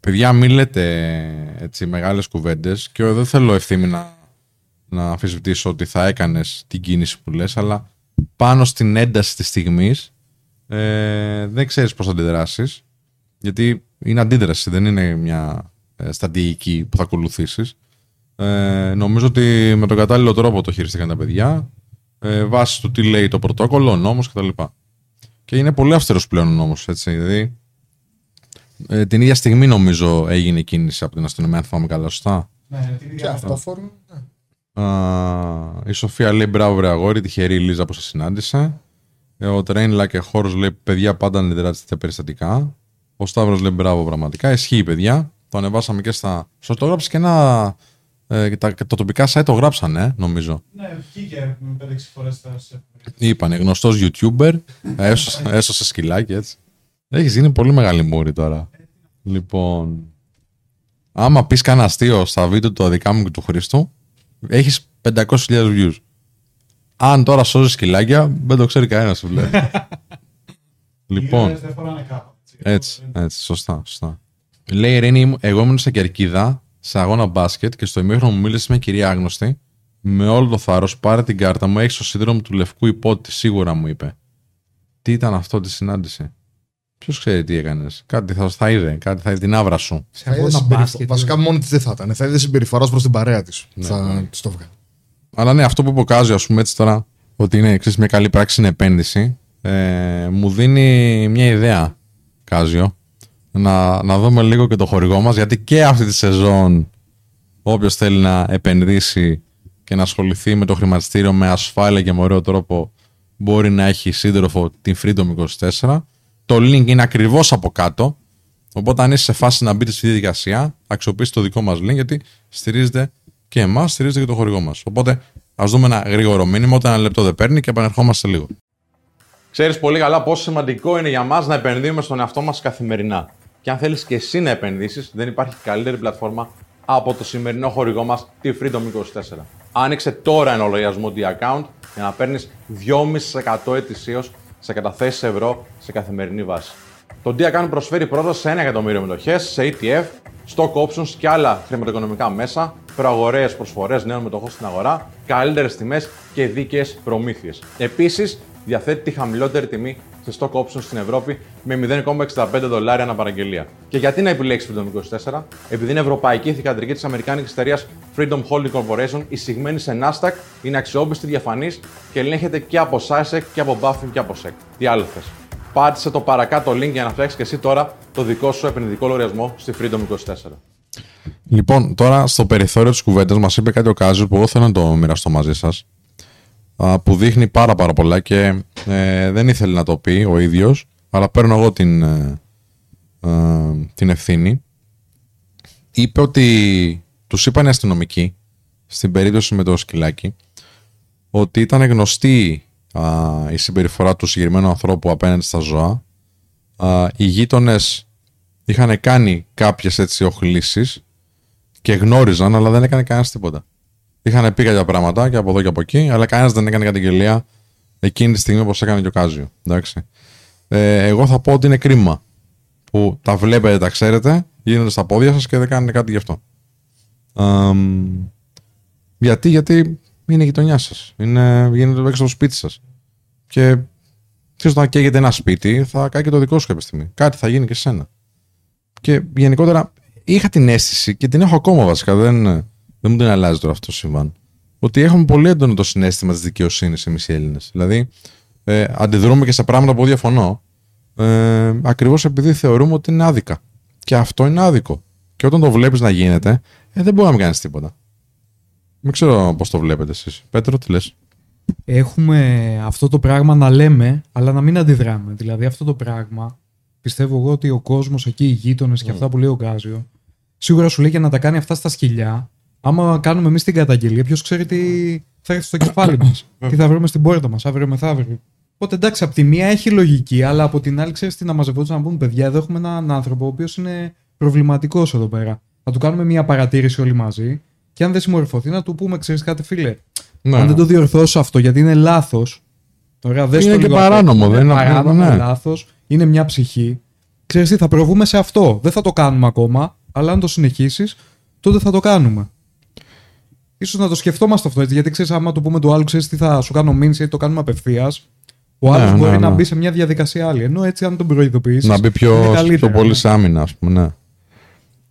Παιδιά, μην λέτε έτσι, μεγάλες κουβέντες και δεν θέλω ευθύμη να, να αμφισβητήσω ότι θα έκανες την κίνηση που λες, αλλά πάνω στην ένταση της στιγμής. Ε, δεν ξέρεις πώς θα αντιδράσεις, γιατί είναι αντίδραση, δεν είναι μια ε, στρατηγική που θα ακολουθήσεις. Ε, νομίζω ότι με τον κατάλληλο τρόπο το χειριστήκαν τα παιδιά, ε, βάσει του τι λέει το πρωτόκολλο, ο νόμος κτλ. Και είναι πολύ αυστηρός πλέον ο νόμος, έτσι. Δηλαδή, ε, την ίδια στιγμή νομίζω έγινε η κίνηση από την αστυνομία, αν θυμάμαι καλά, σωστά. Ναι, την ίδια αυτόφορμα. Ε, η Σοφία λέει μπράβο ρε αγόρι, τυχερή η Λίζα που σας συνάντησε. Ο Τρέινλα και Χώρος λέει: παιδιά, πάντα αντιδράτσετε περιστατικά. Ο Σταύρος λέει: μπράβο, πραγματικά. Ισχύει, παιδιά. Το ανεβάσαμε και στα. Σωστό, το γράψε και ένα. Ε, τα, τα τοπικά site το γράψανε, νομίζω. Ναι, βγήκε με πέντε έξι φορές τα. Είπανε, γνωστός YouTuber. έσωσε, έσωσε σκυλάκι, έτσι. Έχεις γίνει πολύ μεγάλη μούρη τώρα. Λοιπόν. Άμα πεις κανένα αστείο στα βίντεο του δικά μου και του Χρήστου, έχεις πεντακόσιες χιλιάδες views. Αν τώρα σώζεις σκυλάκια, δεν το ξέρει κανένας. Λοιπόν. Έτσι, έτσι, σωστά, σωστά. Λέει η Ειρήνη, εγώ ήμουν σε Κερκίδα, σε αγώνα μπάσκετ και στο ημίχρονο μου μίλησε μια κυρία άγνωστη. Με όλο το θάρρος, πάρε την κάρτα μου, έχεις το σύνδρομο του λευκού υπότη, σίγουρα μου είπε. Τι ήταν αυτό τη συνάντηση. Ποιος ξέρει τι έκανες. Κάτι θα, θα είδε, κάτι θα είδε την άβρα σου. Σε αγώνα μπάσκετ. Βασικά μόνη της δεν θα ήταν. Θα είδε συμπεριφοράς προς την παρέα της. Ναι, θα ναι. Της το βγάλει. Αλλά ναι, αυτό που υποκάζει, ας πούμε έτσι τώρα, ότι είναι εξής μια καλή πράξη, είναι επένδυση, ε, μου δίνει μια ιδέα, Κάζιο, να, να δούμε λίγο και το χορηγό μας, γιατί και αυτή τη σεζόν όποιος θέλει να επενδύσει και να ασχοληθεί με το χρηματιστήριο με ασφάλεια και με ωραίο τρόπο, μπορεί να έχει σύντροφο την Freedom είκοσι τέσσερα. Το link είναι ακριβώς από κάτω, οπότε αν είσαι σε φάση να μπείτε στη διαδικασία, αξιοποιήστε το δικό μας link, γιατί στηρίζεται και εμάς, στηρίζεται και το χορηγό μας. Οπότε ας δούμε ένα γρήγορο μήνυμα, όταν ένα λεπτό δεν παίρνει και επανερχόμαστε λίγο. Ξέρεις πολύ καλά πόσο σημαντικό είναι για μας να επενδύουμε στον εαυτό μας καθημερινά. Και αν θέλεις και εσύ να επενδύσεις, δεν υπάρχει καλύτερη πλατφόρμα από το σημερινό χορηγό μας, τη Freedom είκοσι τέσσερα. Άνοιξε τώρα ένα λογαριασμό D-Account για να παίρνεις δυόμισι τοις εκατό ετησίως σε καταθέσεις ευρώ σε καθημερινή βάση. Το D-Account προσφέρει πρόσβαση σε ένα εκατομμύριο μετοχές, σε ι τι εφ, stock options και άλλα χρηματοοικονομικά μέσα, προαγορές προσφορές νέων μετοχών στην αγορά, καλύτερες τιμές και δίκαιες προμήθειες. Επίσης, διαθέτει τη χαμηλότερη τιμή σε stock options στην Ευρώπη με μηδέν κόμμα εξήντα πέντε δολάρια αναπαραγγελία. Και γιατί να επιλέξεις Freedom είκοσι τέσσερα, επειδή είναι ευρωπαϊκή ηθικατρική της αμερικάνικης εταιρείας Freedom Holding Corporation, εισηγμένη σε NASDAQ, είναι αξιόπιστη, διαφανής και ελέγχεται και από CySec και από Bafin και από σεκ. Τι άλλο θες. Πάτησε το παρακάτω link για να φτιάξεις και εσύ τώρα το δικό σου επενδυτικό λογαριασμό στη Freedom είκοσι τέσσερα. Λοιπόν, τώρα στο περιθώριο της κουβέντας μας είπε κάτι ο Κάζιος που εγώ θέλω να το μοιραστώ μαζί σας, που δείχνει πάρα πάρα πολλά και ε, δεν ήθελε να το πει ο ίδιος, αλλά παίρνω εγώ την, ε, ε, την ευθύνη. Είπε ότι τους είπαν οι αστυνομικοί, στην περίπτωση με το σκυλάκι, ότι ήταν γνωστή Uh, η συμπεριφορά του συγκεκριμένου ανθρώπου απέναντι στα ζώα. Uh, οι γείτονες είχαν κάνει κάποιες έτσι οχλήσεις και γνώριζαν, αλλά δεν έκανε κανένας τίποτα. Είχαν πει κάποια πράγματα και από εδώ και από εκεί, αλλά κανένας δεν έκανε καταγγελία εκείνη τη στιγμή όπως έκανε και ο Κάζιο. Εντάξει. Ε, εγώ θα πω ότι είναι κρίμα που τα βλέπετε, τα ξέρετε, γίνονται στα πόδια σας και δεν κάνετε κάτι γι' αυτό. Um, γιατί, γιατί. Είναι η γειτονιά σας. Είναι, γίνεται έξω από το σπίτι σας. Και ξέρεις, όταν καίγεται ένα σπίτι, θα κάει και το δικό σου κάποια στιγμή. Κάτι θα γίνει και σε σένα. Και γενικότερα είχα την αίσθηση και την έχω ακόμα βασικά. Δεν, δεν μου την αλλάζει τώρα αυτό το συμβάν. Ότι έχουμε πολύ έντονο το συναίσθημα της δικαιοσύνης εμείς οι Έλληνες. Δηλαδή, ε, αντιδρούμε και σε πράγματα που διαφωνώ, ε, ακριβώς επειδή θεωρούμε ότι είναι άδικα. Και αυτό είναι άδικο. Και όταν το βλέπεις να γίνεται, ε, δεν μπορεί να μην κάνεις τίποτα. Δεν ξέρω πώς το βλέπετε εσείς. Πέτρο, τι λες. Έχουμε αυτό το πράγμα να λέμε, αλλά να μην αντιδράμε. Δηλαδή, αυτό το πράγμα πιστεύω εγώ ότι ο κόσμος εκεί, οι γείτονες και mm. αυτά που λέει ο Κάζιο, σίγουρα σου λέει για να τα κάνει αυτά στα σκυλιά. Άμα κάνουμε εμείς την καταγγελία, ποιος ξέρει τι θα έρθει στο κεφάλι μας, τι θα βρούμε στην πόρτα μας αύριο μεθαύριο. Οπότε εντάξει, από τη μία έχει λογική, αλλά από την άλλη ξέρει τι να μαζευόντουσαν να πούν παιδιά. Εδώ έχουμε έναν άνθρωπο ο οποίος είναι προβληματικός εδώ πέρα. Να του κάνουμε μία παρατήρηση όλοι μαζί. Και αν δεν συμμορφωθεί, να του πούμε, ξέρεις κάτι, φίλε. Ναι. Αν δεν το διορθώσει αυτό, γιατί είναι λάθος. Είναι το και λίγο παράνομο, δεν είναι παράνομο. Είναι λάθος, είναι μια ψυχή. Ξέρεις τι, θα προβούμε σε αυτό. Δεν θα το κάνουμε ακόμα, αλλά αν το συνεχίσεις, τότε θα το κάνουμε. Ίσως να το σκεφτόμαστε αυτό έτσι, γιατί ξέρεις, άμα το πούμε του άλλου, ξέρεις τι θα σου κάνω μήνυση, το κάνουμε απευθείας. Ο άλλος ναι, μπορεί ναι, ναι. να μπει σε μια διαδικασία άλλη. Ενώ έτσι, αν τον προειδοποιήσεις. Να μπει πιο, πιο πολύ σε άμυνα, ας πούμε.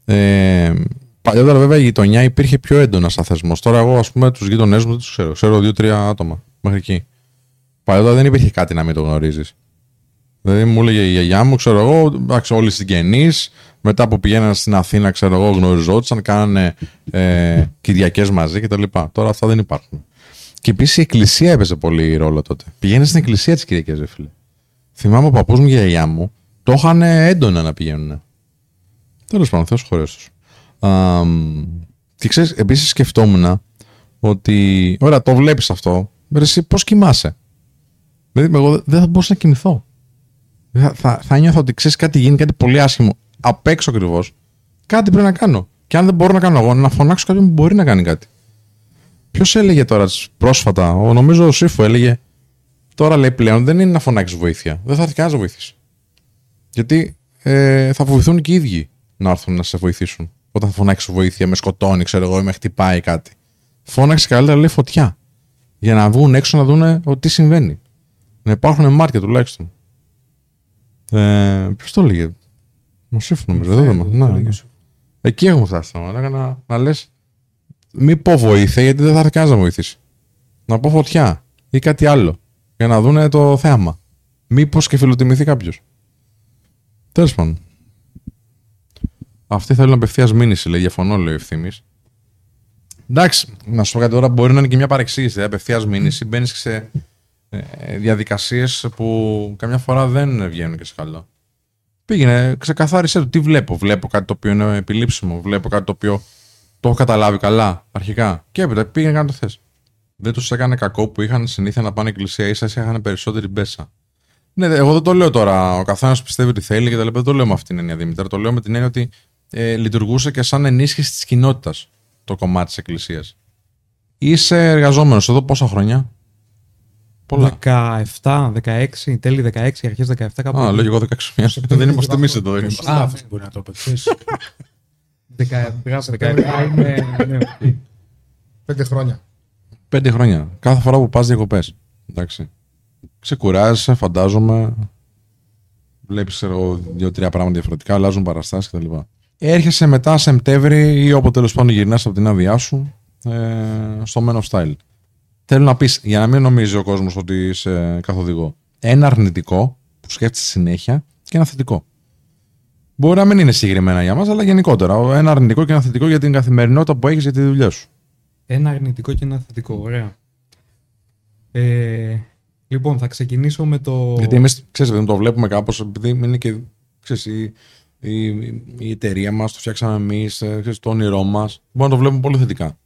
Ναι. Ε, Παλιότερα, βέβαια, η γειτονιά υπήρχε πιο έντονα σαν θεσμός. Τώρα, εγώ, ας πούμε, τους γειτονές μου δεν τους ξέρω. Ξέρω δύο-τρία άτομα μέχρι εκεί. Παλιότερα δεν υπήρχε κάτι να μην το γνωρίζεις. Δηλαδή, μου έλεγε η γιαγιά μου, ξέρω εγώ, εντάξει, όλοι συγγενείς. Μετά που πηγαίνανε στην Αθήνα, ξέρω εγώ, γνωριζόντουσαν, κάνανε ε, Κυριακές μαζί κτλ. Τώρα αυτά δεν υπάρχουν. Και επίσης η εκκλησία έπαιζε πολύ ρόλο τότε. Πηγαίνανε στην εκκλησία τις Κυριακές, δε φίλε. Θυμάμαι ο παππούς μου και η γιαγιά μου το είχαν έντονα να πηγαίνουν. Τέλος πάντων, Θεός χωρί του. Uh, και ξέρεις, επίσης σκεφτόμουν ότι ωραία, το βλέπεις αυτό. Εσύ πώς κοιμάσαι. Δηλαδή, εγώ δεν θα μπορούσα να κοιμηθώ. Θα, θα, θα νιώθω ότι ξέρεις κάτι γίνει, κάτι πολύ άσχημο. Απ' έξω ακριβώς. Κάτι πρέπει να κάνω. Και αν δεν μπορώ να κάνω εγώ, να φωνάξω κάποιον που μπορεί να κάνει κάτι. Ποιος έλεγε τώρα πρόσφατα, ο, νομίζω ο Σύφο έλεγε, τώρα λέει πλέον δεν είναι να φωνάξεις βοήθεια. Δεν θα έρθει κανένας να βοηθήσει. Γιατί ε, θα βοηθούν και οι ίδιοι να έρθουν να σε βοηθήσουν. Όταν φωνάξεις βοήθεια, με σκοτώνει, ξέρω εγώ, ή με χτυπάει κάτι. Φώναξε καλύτερα, λέει, φωτιά. Για να βγουν έξω να δούνε ότι τι συμβαίνει. Να υπάρχουν μάρτια τουλάχιστον. Ε, Ποιος το έλεγε. Μα Σύφο νομίζω. Δεν το έλεγε. Εκεί έχουμε φτάσει τώρα. Να, να λες, μη πω βοήθεια, γιατί δεν θα έρθει κανένας να βοηθήσει. Να πω φωτιά ή κάτι άλλο. Για να δούνε το θέαμα. Μήπως και φιλοτιμηθεί κάποιος. Τέλος πάντων. Αυτοί θέλουν απευθείας μήνυση, λέει. Διαφωνώ, λέει ο Ευθύμης. Εντάξει, να σου πω κάτι τώρα, μπορεί να είναι και μια παρεξήγηση. Απευθείας μήνυση, μπαίνεις σε διαδικασίες που καμιά φορά δεν βγαίνουν και σε καλό. Πήγαινε, ξεκαθάρισε το τι βλέπω. Βλέπω κάτι το οποίο είναι επιλήψιμο. Βλέπω κάτι το οποίο το έχω καταλάβει καλά αρχικά. Και έπειτα πήγαινε να το θες. Δεν τους έκανε κακό που είχαν συνήθεια να πάνε εκκλησία, ίσα ίσα είχαν περισσότερη μπέσα. Ναι, εγώ δεν το λέω τώρα. Ο καθένας πιστεύει ότι θέλει και τα λοιπά. Δεν το λέω με αυτήν την έννοια, Δήμητρα. Το λέω με την έννοια ότι ε, λειτουργούσε και σαν ενίσχυση της κοινότητας το κομμάτι της εκκλησίας. Είσαι εργαζόμενος εδώ πόσα χρόνια? Πολλά. δεκαεπτά, δεκαέξι, τέλη δεκαέξι, αρχές δεκαεπτά κάπου. Α, λέω και εγώ δεκαέξι. Δεν είμαστε εμείς εδώ. Α, αυτό μπορεί να το πει. Πέντε χρόνια. Πέντε χρόνια. Κάθε φορά που πας διακοπές. Εντάξει. Ξεκουράζεσαι, φαντάζομαι. Βλέπεις δύο-τρία πράγματα διαφορετικά, αλλάζουν παραστάσεις κτλ. Έρχεσαι μετά Σεπτέμβρη ή όποτε τέλος πάντων γυρνάς από την άδειά σου ε, στο Men of Style. Θέλω να πεις, για να μην νομίζει ο κόσμος ότι είσαι καθοδηγό, ένα αρνητικό που σκέφτεσαι συνέχεια και ένα θετικό. Μπορεί να μην είναι συγκεκριμένα για μας, αλλά γενικότερα. Ένα αρνητικό και ένα θετικό για την καθημερινότητα που έχεις για τη δουλειά σου. Ένα αρνητικό και ένα θετικό, ωραία. Ε, λοιπόν, θα ξεκινήσω με το... Γιατί εμείς, ξέρεις, δεν το βλέπουμε κάπως, επειδή είναι και, ξέρεις, η, η, η εταιρεία μας, το φτιάξαμε εμείς, ξέρεις, το όνειρό μας. Μπορεί να το βλέπουμε πολύ θετικά.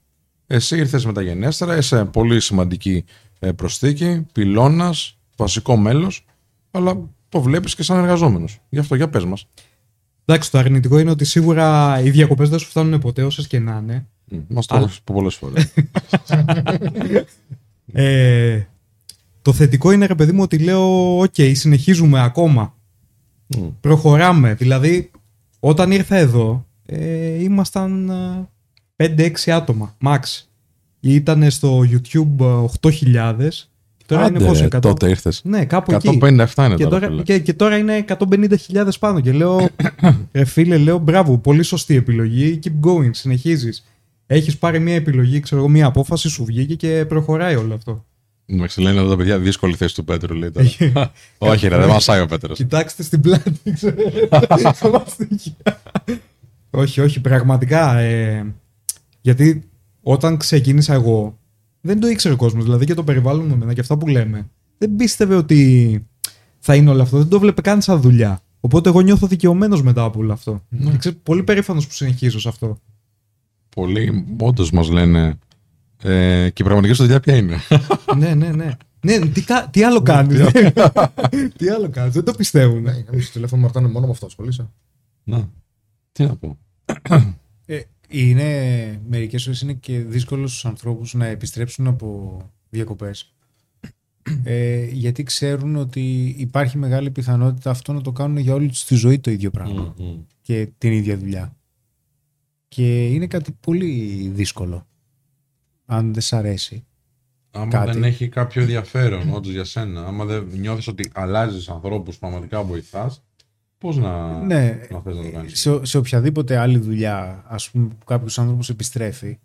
Εσύ ήρθες μεταγενέστερα, είσαι πολύ σημαντική προσθήκη, πυλώνας, βασικό μέλος, αλλά το βλέπεις και σαν εργαζόμενος. Γι' αυτό, για πες μας. Εντάξει, το αρνητικό είναι ότι σίγουρα οι διακοπές δεν σου φτάνουν ποτέ, όσες και να είναι. Μας το έχεις πω πολλές φορές. ε, το θετικό είναι, ρε παιδί μου, ότι λέω οκ, okay, συνεχίζουμε ακόμα. Mm. Προχωράμε. Δηλαδή, όταν ήρθα εδώ, ε, ήμασταν πέντε έξι άτομα, max. Ήταν στο YouTube οκτώ χιλιάδες. Τώρα Άντε, είναι εκατό... τότε ήρθες. Ναι, κάπου εκεί. εκατόν πενήντα επτά είναι τώρα. Και τώρα, και, και τώρα είναι εκατόν πενήντα χιλιάδες πάνω. Και λέω, ρε φίλε, λέω, μπράβο, πολύ σωστή επιλογή. Keep going, συνεχίζεις. Έχεις πάρει μια επιλογή, ξέρω εγώ, μια απόφαση, σου βγήκε και προχωράει όλο αυτό. Με ξελένε εδώ τα παιδιά, δύσκολη θέση του Πέτρου, λέει τώρα. Όχι, ρε, δεν μασάει ο Πέτρος. Κοιτάξτε στην πλάτη, ξέρω. Όχι, όχι, πραγματικά. Ε, γιατί όταν ξεκίνησα εγώ, δεν το ήξερε ο κόσμος. Δηλαδή και το περιβάλλον μου εμένα και αυτά που λέμε. Δεν πίστευε ότι θα είναι όλο αυτό. Δεν το βλέπε καν σαν δουλειά. Οπότε εγώ νιώθω δικαιωμένος μετά από όλο αυτό. Mm. Ξέρω, πολύ περήφανος που συνεχίζω σε αυτό. Πολλοί όντως μας λένε ε, και η πραγματική σου δουλειά ποια είναι. ναι, ναι, ναι. ναι τι, τι άλλο κάνεις. τι άλλο κάνεις, δεν το πιστεύουν. Ναι, στο τηλέφωνο μου αρτάνε μόνο με αυτό, ασχολείσαι. Να, τι να πω. ε, είναι, μερικές φορές είναι και δύσκολο στους ανθρώπους να επιστρέψουν από διακοπές. Ε, γιατί ξέρουν ότι υπάρχει μεγάλη πιθανότητα αυτό να το κάνουν για όλη τους τη ζωή το ίδιο πράγμα. Mm-hmm. Και την ίδια δουλειά. Και είναι κάτι πολύ δύσκολο. Αν δεν σ' αρέσει. Άμα κάτι. Δεν έχει κάποιο ενδιαφέρον όντως για σένα. Άμα δεν νιώθεις ότι αλλάζεις ανθρώπους, πραγματικά βοηθάς, πώς να, ναι, να θες να το κάνεις. Σε, σε οποιαδήποτε άλλη δουλειά, ας πούμε, που κάποιος άνθρωπος επιστρέφει.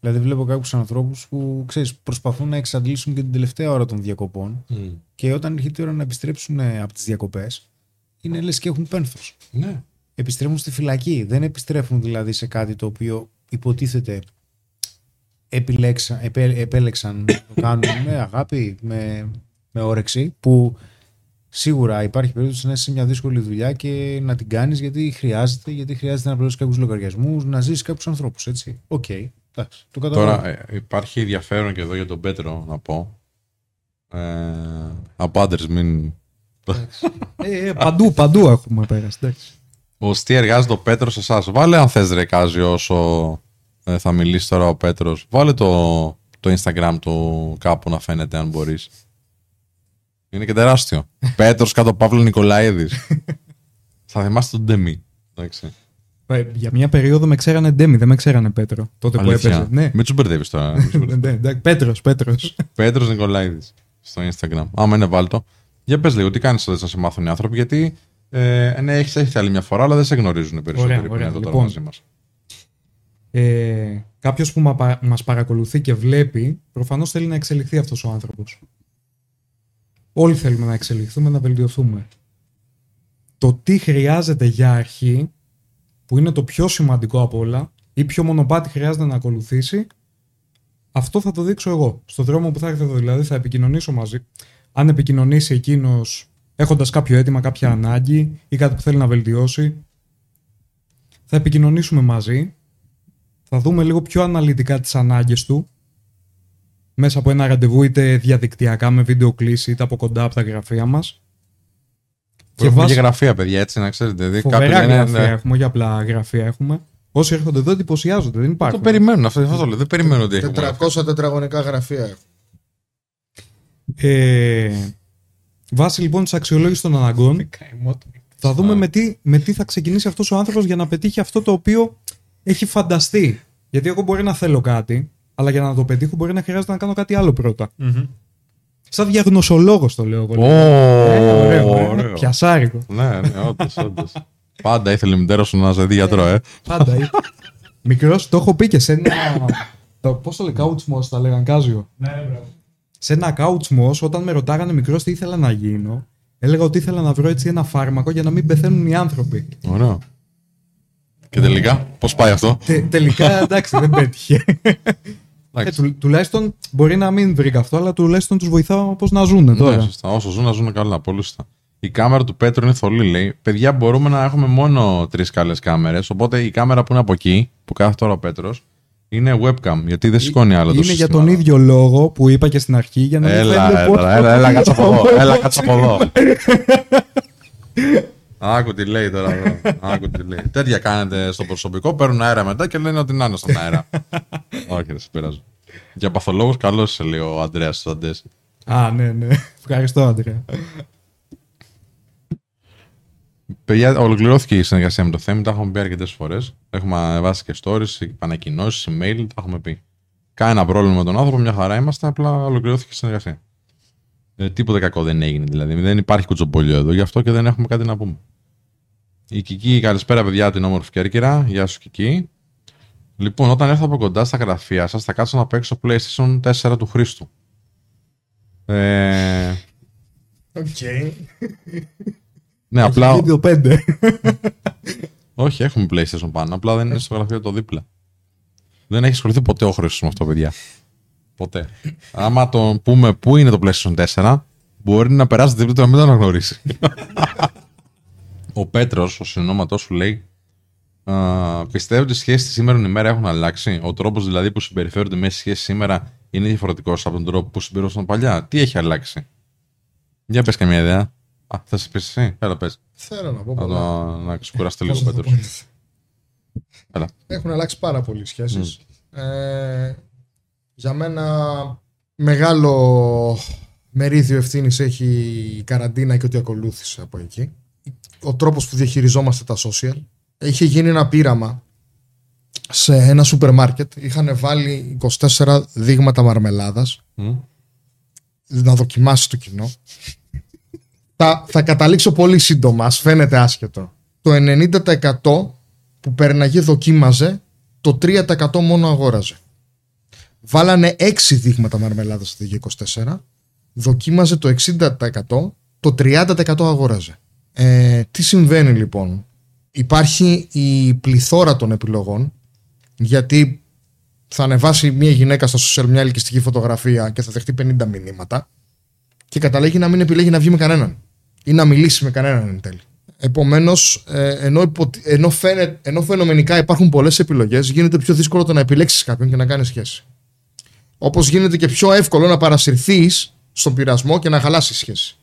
Δηλαδή, βλέπω κάποιους ανθρώπους που, ξέρεις, προσπαθούν να εξαντλήσουν και την τελευταία ώρα των διακοπών. Mm. Και όταν έρχεται η ώρα να επιστρέψουν από τις διακοπές, είναι λες και έχουν πένθος. Ναι. Επιστρέφουν στη φυλακή. Δεν επιστρέφουν δηλαδή σε κάτι το οποίο υποτίθεται επιλέξαν, επέ, επέλεξαν να το κάνουν με αγάπη, με, με όρεξη, που σίγουρα υπάρχει περίπτωση να είσαι σε μια δύσκολη δουλειά και να την κάνεις γιατί χρειάζεται, γιατί χρειάζεται να πληρώσεις κάποιους λογαριασμούς, να ζήσεις κάποιους ανθρώπους, έτσι. Οκ. Okay. Εντάξει, το καταλαβαίνω. Τώρα υπάρχει ενδιαφέρον και εδώ για τον Πέτρο να πω. Ε, από άντρες μην... ε, ε, παντού, παντού έχουμε πέρας, εντάξει. Ως τι εργάζεται ο Πέτρος εσάς. Βάλε αν θες, ρε Κάζιο, όσο ε, θα μιλήσει τώρα ο Πέτρος. Βάλε το, το Instagram του κάπου να φαίνεται, αν μπορείς. Είναι και τεράστιο. Πέτρος κάτω Παύλο Νικολαΐδης. Θα θυμάστε τον Ντέμι. Εντάξει. Για μια περίοδο με ξέρανε Ντέμι, δεν με ξέρανε Πέτρο. Τότε αλήθεια. Που έπαιζε. Ναι. Μην τους μπερδεύεις τώρα. Πέτρος, Πέτρος. Πέτρος Νικολαΐδης στο Instagram. Άμα είναι βάλτο. Για πες λίγο, τι κάνεις να σε μάθουν οι άνθρωποι, γιατί ε, ναι, έχεις έρθει άλλη μια φορά, αλλά δεν σε γνωρίζουν περισσότεροι που είναι εδώ τώρα μαζί μας. Ε, κάποιος που μα, μας παρακολουθεί και βλέπει, προφανώς θέλει να εξελιχθεί αυτός ο άνθρωπος. Όλοι θέλουμε να εξελιχθούμε, να βελτιωθούμε. Το τι χρειάζεται για αρχή, που είναι το πιο σημαντικό από όλα, ή ποιο μονοπάτι χρειάζεται να ακολουθήσει, αυτό θα το δείξω εγώ. Στον δρόμο που θα έρθει εδώ, δηλαδή θα επικοινωνήσω μαζί. Αν επικοινωνήσει εκείνος έχοντας κάποιο αίτημα, κάποια ανάγκη ή κάτι που θέλει να βελτιώσει, θα επικοινωνήσουμε μαζί, θα δούμε λίγο πιο αναλυτικά τις ανάγκες του μέσα από ένα ραντεβού, είτε διαδικτυακά με βίντεο κλήση, είτε από κοντά από τα γραφεία μας. Και έχουμε βάση... και γραφεία, παιδιά, έτσι, να ξέρετε. Δηλαδή, φοβερά είναι... γραφεία έχουμε, όχι απλά γραφεία έχουμε. Όσοι έρχονται εδώ εντυπωσιάζονται, δεν υπάρχουν. Το περιμένουν αυτό, αυτό το λέω, δεν περιμένουν ότι έχουμε. τετρακόσια τετραγωνικά γραφεία έχουμε. Ε, βάσει λοιπόν της αξιολόγησης των αναγκών, θα δούμε με τι, με τι θα ξεκινήσει αυτός ο άνθρωπος για να πετύχει αυτό το οποίο έχει φανταστεί. Γιατί εγώ μπορεί να θέλω κάτι, αλλά για να το πετύχω μπορεί να χρειάζεται να κάνω κάτι άλλο πρώτα. Mm-hmm. Σαν διαγνωσολόγος το λέω εγώ. Oh, ε, ωραίο. Πιασάρικο. Ναι, ναι, όντως, όντως. Πάντα ήθελε η μητέρα σου να σε δει γιατρό, ε. Πάντα ήθελε. Μικρός, το έχω πει και σε ένα. Πώς το λέει, κάουτσμος, τα λέγαν, κάζιο. Ναι, μπράβο. Σε ένα couch moss, όταν με ρωτάγανε μικρός τι ήθελα να γίνω, έλεγα ότι ήθελα να βρω έτσι ένα φάρμακο για να μην πεθαίνουν οι άνθρωποι. Ωραία. Και τελικά, πώς πάει αυτό? Τε, τελικά, εντάξει, δεν πέτυχε. ε, του, τουλάχιστον μπορεί να μην βρήκα αυτό, αλλά τουλάχιστον τους βοηθάω πώς να ζουν τώρα. Ναι, σωστά. Όσο ζουν, να ζουν καλά. Πολύ σωστά. Η κάμερα του Πέτρου είναι θολή, λέει. Παιδιά, μπορούμε να έχουμε μόνο τρεις καλές κάμερες. Οπότε η κάμερα που είναι από εκεί, που κάθεται τώρα ο Πέτρος, είναι webcam, γιατί δεν σηκώνει άλλο το σύστημα. Είναι για τον ίδιο λόγο που είπα και στην αρχή, για να μην φαίνεται πόσο... Έλα, έλα, έλα, κάτσα από εδώ, έλα, κάτσα από εδώ. Άκου τι λέει τώρα, άκου τι λέει. Τέτοια κάνετε στο προσωπικό, παίρνουν αέρα μετά και λένε ότι να είναι στον αέρα. Όχι, δεν σε πειράζω. Για παθολόγους, καλώς σε λέει ο Αντρέας στους Αντές. Α, ναι, ναι. Ευχαριστώ, Αντρέα. Παιδιά, ολοκληρώθηκε η συνεργασία με το θέμα. Τα έχουμε πει αρκετές φορές. Έχουμε ανεβάσει και stories, ανακοινώσεις, email. Τα έχουμε πει. Κάνα πρόβλημα με τον άνθρωπο, μια χαρά είμαστε. Απλά ολοκληρώθηκε η συνεργασία. Ε, τίποτα κακό δεν έγινε δηλαδή. Δεν υπάρχει κουτσομπολιό εδώ, γι' αυτό και δεν έχουμε κάτι να πούμε. Η Κική, καλησπέρα παιδιά, την όμορφη Κέρκυρα. Γεια σου, Κική. Λοιπόν, όταν έρθω από κοντά στα γραφεία σας, θα κάτσω να παίξω PlayStation τέσσερα του Χρήστου. Ε. Οκ. Okay. Ναι, απλά... πέντε. Όχι, έχουμε PlayStation πάνω. Απλά δεν είναι στο γραφείο το δίπλα. Δεν έχει ασχοληθεί ποτέ ο Χρήστος με αυτό, παιδιά. Ποτέ. Άμα το πούμε πού είναι το PlayStation τέσσερα, μπορεί να περάσει δίπλα του να μην το αναγνωρίσει. Ο Πέτρος, ο συνονόματός σου, λέει: πιστεύω ότι οι σχέσεις σήμερα ημέρα έχουν αλλάξει. Ο τρόπος δηλαδή που συμπεριφέρονται μέσα σχέσεις σήμερα είναι διαφορετικός από τον τρόπο που συμπεριφέρονταν παλιά. Τι έχει αλλάξει? Για πες καμία ιδέα. Α, θα σε πεις εσύ, έλα πες. Θέλω να πω πολλά. Να, να ξεκουράσετε λίγο, Πέτρος. Έχουν αλλάξει πάρα πολλοί σχέσεις. Mm. Ε, για μένα μεγάλο μερίδιο ευθύνης έχει η καραντίνα και ό,τι ακολούθησε από εκεί. Ο τρόπος που διαχειριζόμαστε τα social. Είχε γίνει ένα πείραμα σε ένα σούπερ μάρκετ. Είχαν βάλει είκοσι τέσσερα δείγματα μαρμελάδας. Mm. Να δοκιμάσει το κοινό. Θα, θα καταλήξω πολύ σύντομα, ας φαίνεται άσχετο. Το ενενήντα τοις εκατό που περναγεί δοκίμαζε, το τρία τοις εκατό μόνο αγόραζε. Βάλανε έξι δείγματα μαρμελάδας στη είκοσι τέσσερα, δοκίμαζε το εξήντα τοις εκατό, το τριάντα τοις εκατό αγόραζε. Ε, τι συμβαίνει λοιπόν? Υπάρχει η πληθώρα των επιλογών, γιατί θα ανεβάσει μια γυναίκα στα social μια ελκυστική φωτογραφία και θα δεχτεί πενήντα μηνύματα και καταλήγει να μην επιλέγει να βγει με κανέναν ή να μιλήσει με κανέναν εν τέλει. Επομένως, ενώ, υπο... ενώ, φαίνε... ενώ φαινομενικά υπάρχουν πολλές επιλογές, γίνεται πιο δύσκολο το να επιλέξεις κάποιον και να κάνεις σχέση. Όπως γίνεται και πιο εύκολο να παρασυρθείς στον πειρασμό και να χαλάσεις σχέση.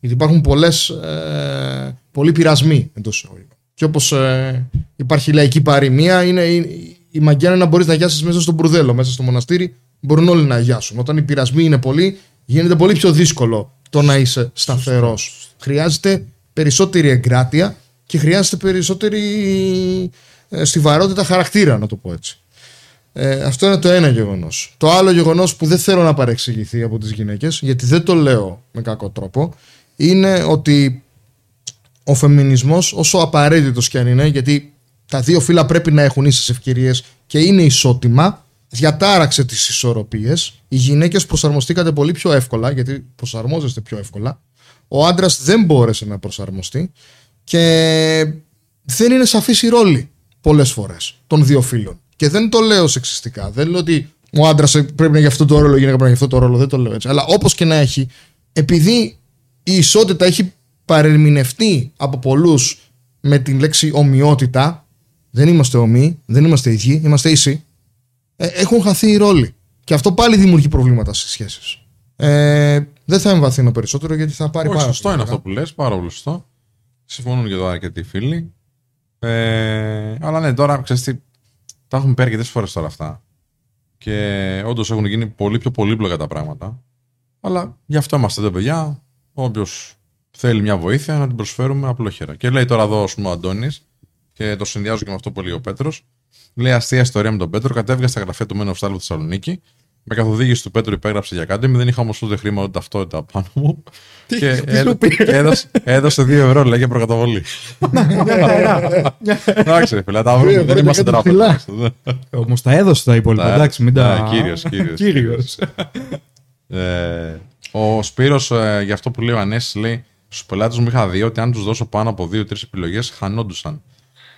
Γιατί υπάρχουν πολλές, ε... πολλοί πειρασμοί εντός εισαγωγικών. Και όπως ε... υπάρχει λαϊκή παροιμία, είναι η, η μαγκιά να μπορείς να γιάσεις μέσα στον μπουρδέλο, μέσα στο μοναστήρι, μπορούν όλοι να αγιάσουν. Όταν οι πειρασμοί είναι πολλοί, γίνεται πολύ πιο δύσκολο το να είσαι σταθερός. Χρειάζεται περισσότερη εγκράτεια και χρειάζεται περισσότερη στιβαρότητα χαρακτήρα, να το πω έτσι. Ε, αυτό είναι το ένα γεγονός. Το άλλο γεγονός που δεν θέλω να παρεξηγηθεί από τις γυναίκες, γιατί δεν το λέω με κακό τρόπο, είναι ότι ο φεμινισμός, όσο απαραίτητος και αν είναι, γιατί τα δύο φύλλα πρέπει να έχουν ίσες ευκαιρίες και είναι ισότιμα, διατάραξε τις ισορροπίες. Οι γυναίκες προσαρμοστήκατε πολύ πιο εύκολα, γιατί προσαρμόζεστε πιο εύκολα. Ο άντρας δεν μπόρεσε να προσαρμοστεί και δεν είναι σαφής η ρόλη πολλές φορές των δύο φύλων. Και δεν το λέω σεξιστικά. Δεν λέω ότι ο άντρας πρέπει να έχει αυτόν τον ρόλο, η γυναίκα πρέπει να έχει αυτόν τον ρόλο. Δεν το λέω έτσι. Αλλά όπως και να έχει, επειδή η ισότητα έχει παρερμηνευτεί από πολλούς με την λέξη ομοιότητα, δεν είμαστε ομοί, δεν είμαστε ίδιοι, είμαστε ίσοι. Έχουν χαθεί οι ρόλοι. Και αυτό πάλι δημιουργεί προβλήματα στις σχέσεις. Ε, δεν θα εμβαθύνω περισσότερο γιατί θα πάρει. Όχι, πάρα πολύ. Σωστό είναι αυτό που λες, πάρα πολύ σωστό. Συμφωνούν και εδώ αρκετοί φίλοι. Ε, αλλά ναι, τώρα ξέρεις τι. Τα έχουμε πει αρκετές φορές τώρα αυτά. Και όντως έχουν γίνει πολύ πιο πολύπλοκα τα πράγματα. Αλλά γι' αυτό είμαστε εδώ, παιδιά. Όποιος θέλει μια βοήθεια να την προσφέρουμε απλόχερα. Και λέει τώρα εδώ, ας πούμε, ο Αντώνης, και το συνδυάζω και με αυτό που λέει ο Πέτρος. Λέει αστεία ιστορία με τον Πέτρο. Κατέβηκα στα γραφεία του Men of Style στη Θεσσαλονίκη. Με καθοδήγηση του Πέτρου υπέγραψε για Academy. Δεν είχα όμως ούτε χρήμα ούτε ταυτότητα πάνω μου. Και έδωσε δύο ευρώ, λέγε προκαταβολή. Εντάξει, φίλε, τα βρούμε. Δεν είμαστε τράπεζα. Όμως τα έδωσε τα υπόλοιπα. Εντάξει, μην τα. Κύριος. Ο Σπύρος, για αυτό που λέει ο Ανέσης, λέει στους πελάτες μου είχα δει ότι αν τους δώσω πάνω από δύο-τρεις επιλογές χανόντουσαν.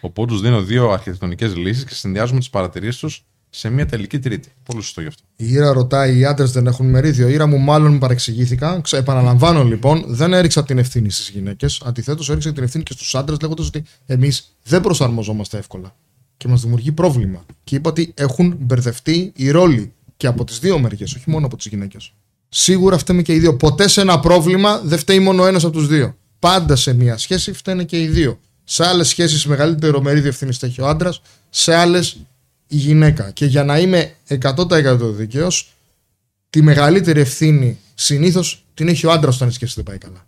Οπότε τους δίνω δύο αρχιτεκτονικές λύσεις και συνδυάζουμε τις παρατηρήσεις τους σε μια τελική τρίτη. Πολύ σωστό γι' αυτό. Η Ήρα ρωτάει: οι άντρες δεν έχουν μερίδιο. Η Ήρα μου, μάλλον παρεξηγήθηκα. Ξε, επαναλαμβάνω λοιπόν, δεν έριξα την ευθύνη στις γυναίκες. Αντιθέτως, έριξα την ευθύνη και στους άντρες, λέγοντας ότι εμείς δεν προσαρμοζόμαστε εύκολα. Και μας δημιουργεί πρόβλημα. Και είπα ότι έχουν μπερδευτεί οι ρόλοι και από τις δύο μεριές, όχι μόνο από τις γυναίκες. Σίγουρα φταίμε και οι δύο. Ποτέ σε ένα πρόβλημα δεν φταίει μόνο ένας από τους δύο. Πάντα σε μια σχέση φταίνε και οι δύο. Σε άλλες σχέσεις μεγαλύτερο μερίδιο ευθύνης έχει ο άντρας, σε άλλες η γυναίκα. Και για να είμαι εκατό τοις εκατό δίκαιος, τη μεγαλύτερη ευθύνη συνήθως την έχει ο άντρας όταν η σχέση δεν πάει καλά.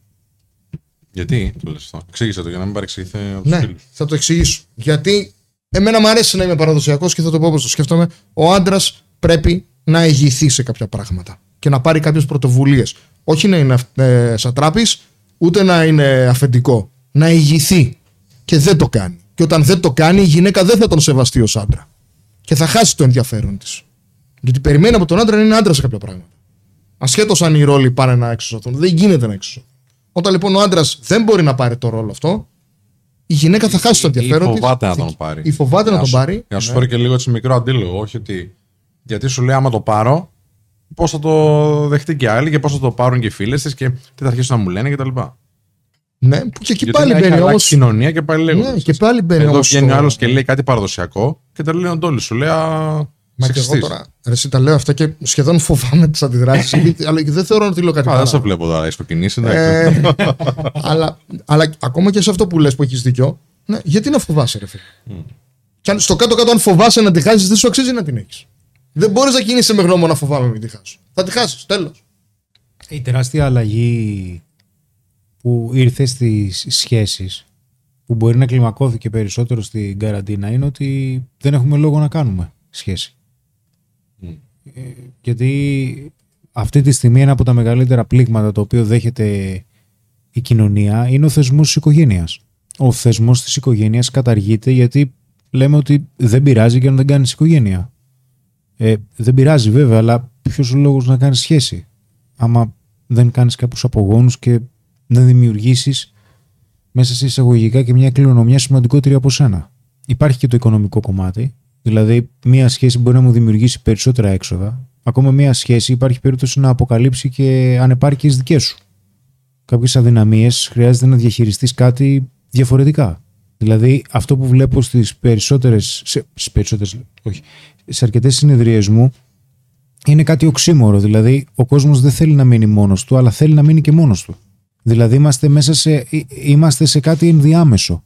Γιατί το λες αυτό? Εξήγησε το για να μην παρεξηγηθεί από τους φίλους. Ναι, θα το εξηγήσω. Γιατί εμένα μου αρέσει να είμαι παραδοσιακός και θα το πω όπως το σκέφτομαι. Ο άντρας πρέπει να ηγηθεί σε κάποια πράγματα και να πάρει κάποιες πρωτοβουλίες. Όχι να είναι ε, σατράπης, ούτε να είναι αφεντικό. Να ηγηθεί. Και δεν το κάνει. Και όταν δεν το κάνει, η γυναίκα δεν θα τον σεβαστεί ως άντρα. Και θα χάσει το ενδιαφέρον της. Γιατί περιμένει από τον άντρα να είναι άντρα σε κάποια πράγματα. Ασχέτως αν οι ρόλοι πάνε να εξισωθούν. Δεν γίνεται να εξισωθούν. Όταν λοιπόν ο άντρας δεν μπορεί να πάρει το ρόλο αυτό, η γυναίκα θα χάσει το ενδιαφέρον της. Ή φοβάται της, να τον πάρει. Ή φοβάται να, να τον πάρει. Να σου φέρει και λίγο έτσι μικρό αντίλογο. Όχι ότι. Γιατί σου λέει, άμα το πάρω, πώς θα το δεχτεί και άλλοι και πώς θα το πάρουν και οι φίλες της και τι θα αρχίσουν να μου λένε κτλ. Ναι, που και εκεί πάλι μπαίνει όμως. Κοινωνία και πάλι λέγοντα. Ναι, και πάλι μπαίνει όμως. Βγαίνει ο άλλος και λέει κάτι παραδοσιακό και τα λέει όλοι. Σου λέει. Μα και εγώ τώρα. Ρε, εσύ τα λέω αυτά και σχεδόν φοβάμαι τις αντιδράσεις. Αλλά δεν θεωρώ ότι λέω κάτι παράδοσιακό. Δεν σε βλέπω τώρα, έχει το κινήσει. Αλλά ακόμα και σε αυτό που λες που έχει δίκιο, γιατί να φοβάσαι, ρε φίλε. Και στο κάτω-κάτω, αν φοβάσαι να τη χάσει, δεν σου αξίζει να την έχει. Δεν μπορεί να κινείσαι με γνώμονα να φοβάμαι να τη χάσει. Θα τη χάσει, τέλος. Η τεράστια αλλαγή που ήρθε στις σχέσεις, που μπορεί να κλιμακώθηκε περισσότερο στην καραντίνα, είναι ότι δεν έχουμε λόγο να κάνουμε σχέση. Mm. Ε, γιατί αυτή τη στιγμή ένα από τα μεγαλύτερα πλήγματα το οποίο δέχεται η κοινωνία είναι ο θεσμός της οικογένειας. Ο θεσμός της οικογένειας καταργείται γιατί λέμε ότι δεν πειράζει και αν δεν κάνεις οικογένεια. Ε, δεν πειράζει βέβαια, αλλά ποιος ο λόγος να κάνεις σχέση άμα δεν κάνεις κάποιους απογόνους και να δημιουργήσεις μέσα σε εισαγωγικά και μια κληρονομιά σημαντικότερη από σένα. Υπάρχει και το οικονομικό κομμάτι. Δηλαδή, μια σχέση μπορεί να μου δημιουργήσει περισσότερα έξοδα. Ακόμα μια σχέση υπάρχει περίπτωση να αποκαλύψει και ανεπάρκειες δικές σου. Κάποιες αδυναμίες, χρειάζεται να διαχειριστείς κάτι διαφορετικά. Δηλαδή, αυτό που βλέπω στις περισσότερες. Σε, στις περισσότερες όχι, σε αρκετές συνεδρίες μου είναι κάτι οξύμορο. Δηλαδή, ο κόσμος δεν θέλει να μείνει μόνος του, αλλά θέλει να μείνει και μόνος του. Δηλαδή είμαστε, μέσα σε, είμαστε σε κάτι ενδιάμεσο.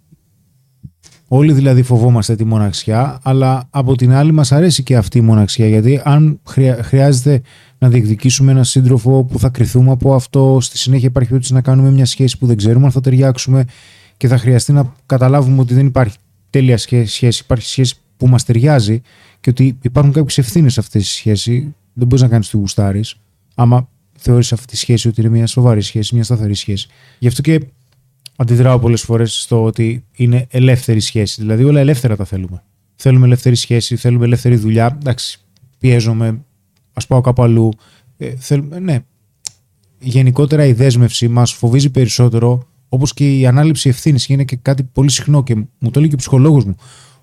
Όλοι δηλαδή φοβόμαστε τη μοναξιά, αλλά από την άλλη μας αρέσει και αυτή η μοναξιά, γιατί αν χρεια, χρειάζεται να διεκδικήσουμε έναν σύντροφο που θα κρυθούμε από αυτό, στη συνέχεια υπάρχει περίπτωση να κάνουμε μια σχέση που δεν ξέρουμε αν θα ταιριάξουμε και θα χρειαστεί να καταλάβουμε ότι δεν υπάρχει τέλεια σχέση, υπάρχει σχέση που μας ταιριάζει και ότι υπάρχουν κάποιες ευθύνες σε αυτή τη σχέση. Δεν μπορείς να κάνεις τι γουστάρεις, άμα θεωρείς αυτή τη σχέση ότι είναι μια σοβαρή σχέση, μια σταθερή σχέση. Γι' αυτό και αντιδράω πολλές φορές στο ότι είναι ελεύθερη σχέση. Δηλαδή, όλα ελεύθερα τα θέλουμε. Θέλουμε ελεύθερη σχέση, θέλουμε ελεύθερη δουλειά. Εντάξει, πιέζομαι, ας πάω κάπου αλλού. Ε, θέλουμε, ναι. Γενικότερα, η δέσμευση μας φοβίζει περισσότερο, όπως και η ανάληψη ευθύνης. Είναι και κάτι πολύ συχνό και μου το λέει και ο ψυχολόγος μου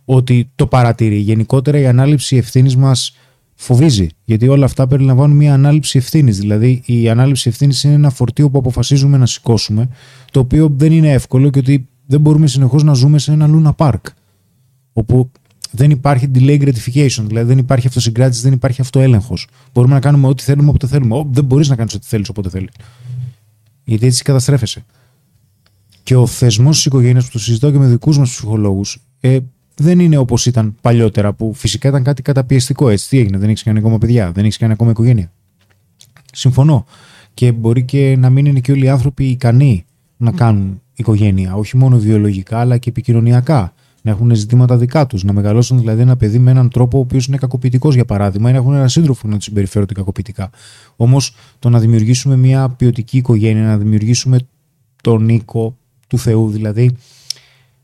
ότι το παρατηρεί. Γενικότερα, η ανάληψη ευθύνης μας φοβίζει. Γιατί όλα αυτά περιλαμβάνουν μια ανάληψη ευθύνης. Δηλαδή, η ανάληψη ευθύνης είναι ένα φορτίο που αποφασίζουμε να σηκώσουμε, το οποίο δεν είναι εύκολο και ότι δεν μπορούμε συνεχώς να ζούμε σε ένα Luna Park. Όπου δεν υπάρχει delay gratification, δηλαδή δεν υπάρχει αυτοσυγκράτηση, δεν υπάρχει αυτοέλεγχος. Μπορούμε να κάνουμε ό,τι θέλουμε όποτε θέλουμε. Ό, δεν μπορείς να κάνεις ό,τι θέλεις όποτε θέλεις. Γιατί έτσι καταστρέφεσαι. Και ο θεσμός της οικογένειας, που το συζητάω και με δικούς μας ψυχολόγους, ε, δεν είναι όπως ήταν παλιότερα, που φυσικά ήταν κάτι καταπιεστικό. Έτσι, τι έγινε, δεν έχεις κάνει ακόμα παιδιά, δεν έχεις κάνει ακόμα οικογένεια. Συμφωνώ. Και μπορεί και να μην είναι και όλοι οι άνθρωποι ικανοί να κάνουν οικογένεια, όχι μόνο βιολογικά αλλά και επικοινωνιακά. Να έχουν ζητήματα δικά τους, να μεγαλώσουν δηλαδή ένα παιδί με έναν τρόπο ο οποίος είναι κακοποιητικός, για παράδειγμα, ή να έχουν έναν σύντροφο να τους συμπεριφέρονται κακοποιητικά. Όμως το να δημιουργήσουμε μια ποιοτική οικογένεια, να δημιουργήσουμε τον οίκο του Θεού, δηλαδή,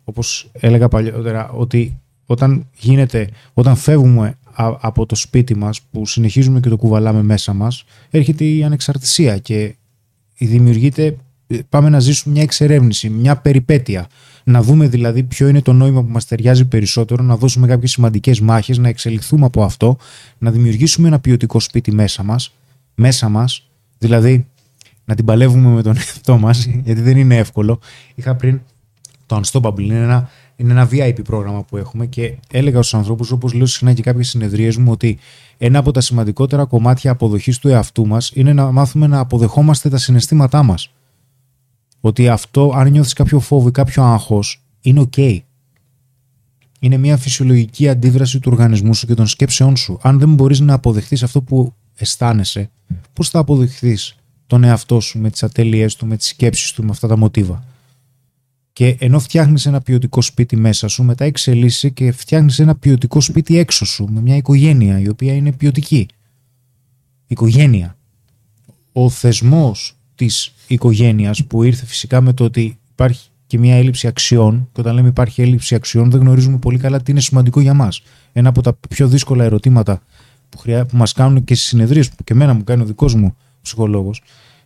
όπως έλεγα παλιότερα, ότι όταν, γίνεται, όταν φεύγουμε από το σπίτι μας, που συνεχίζουμε και το κουβαλάμε μέσα μας, έρχεται η ανεξαρτησία και δημιουργείται. Πάμε να ζήσουμε μια εξερεύνηση, μια περιπέτεια. Να δούμε δηλαδή ποιο είναι το νόημα που μας ταιριάζει περισσότερο, να δώσουμε κάποιες σημαντικές μάχες, να εξελιχθούμε από αυτό, να δημιουργήσουμε ένα ποιοτικό σπίτι μέσα μας, μέσα μας, δηλαδή να την παλεύουμε με τον εαυτό μας, γιατί δεν είναι εύκολο. Είχα πριν το Unstoppable, είναι ένα, είναι ένα βι άι πι πρόγραμμα που έχουμε και έλεγα στους ανθρώπους, όπως λέω συχνά και κάποιες συνεδρίες μου, ότι ένα από τα σημαντικότερα κομμάτια αποδοχής του εαυτού μας είναι να μάθουμε να αποδεχόμαστε τα συναισθήματά μας. Ότι αυτό, αν νιώθεις κάποιο φόβο ή κάποιο άγχος, είναι ok. Είναι μια φυσιολογική αντίδραση του οργανισμού σου και των σκέψεών σου. Αν δεν μπορείς να αποδεχτείς αυτό που αισθάνεσαι, πώς θα αποδεχτείς τον εαυτό σου με τις ατέλειές του, με τις σκέψεις του, με αυτά τα μοτίβα? Και ενώ φτιάχνεις ένα ποιοτικό σπίτι μέσα σου, μετά εξελίσσεσαι και φτιάχνεις ένα ποιοτικό σπίτι έξω σου, με μια οικογένεια η οποία είναι ποιοτική. Οικογένεια. Ο θεσμός της οικογένειας, που ήρθε φυσικά με το ότι υπάρχει και μια έλλειψη αξιών, και όταν λέμε υπάρχει έλλειψη αξιών, δεν γνωρίζουμε πολύ καλά τι είναι σημαντικό για μας. Ένα από τα πιο δύσκολα ερωτήματα που, χρειά, που μας κάνουν και στις συνεδρίες, που και εμένα μου κάνει ο δικός μου ψυχολόγος,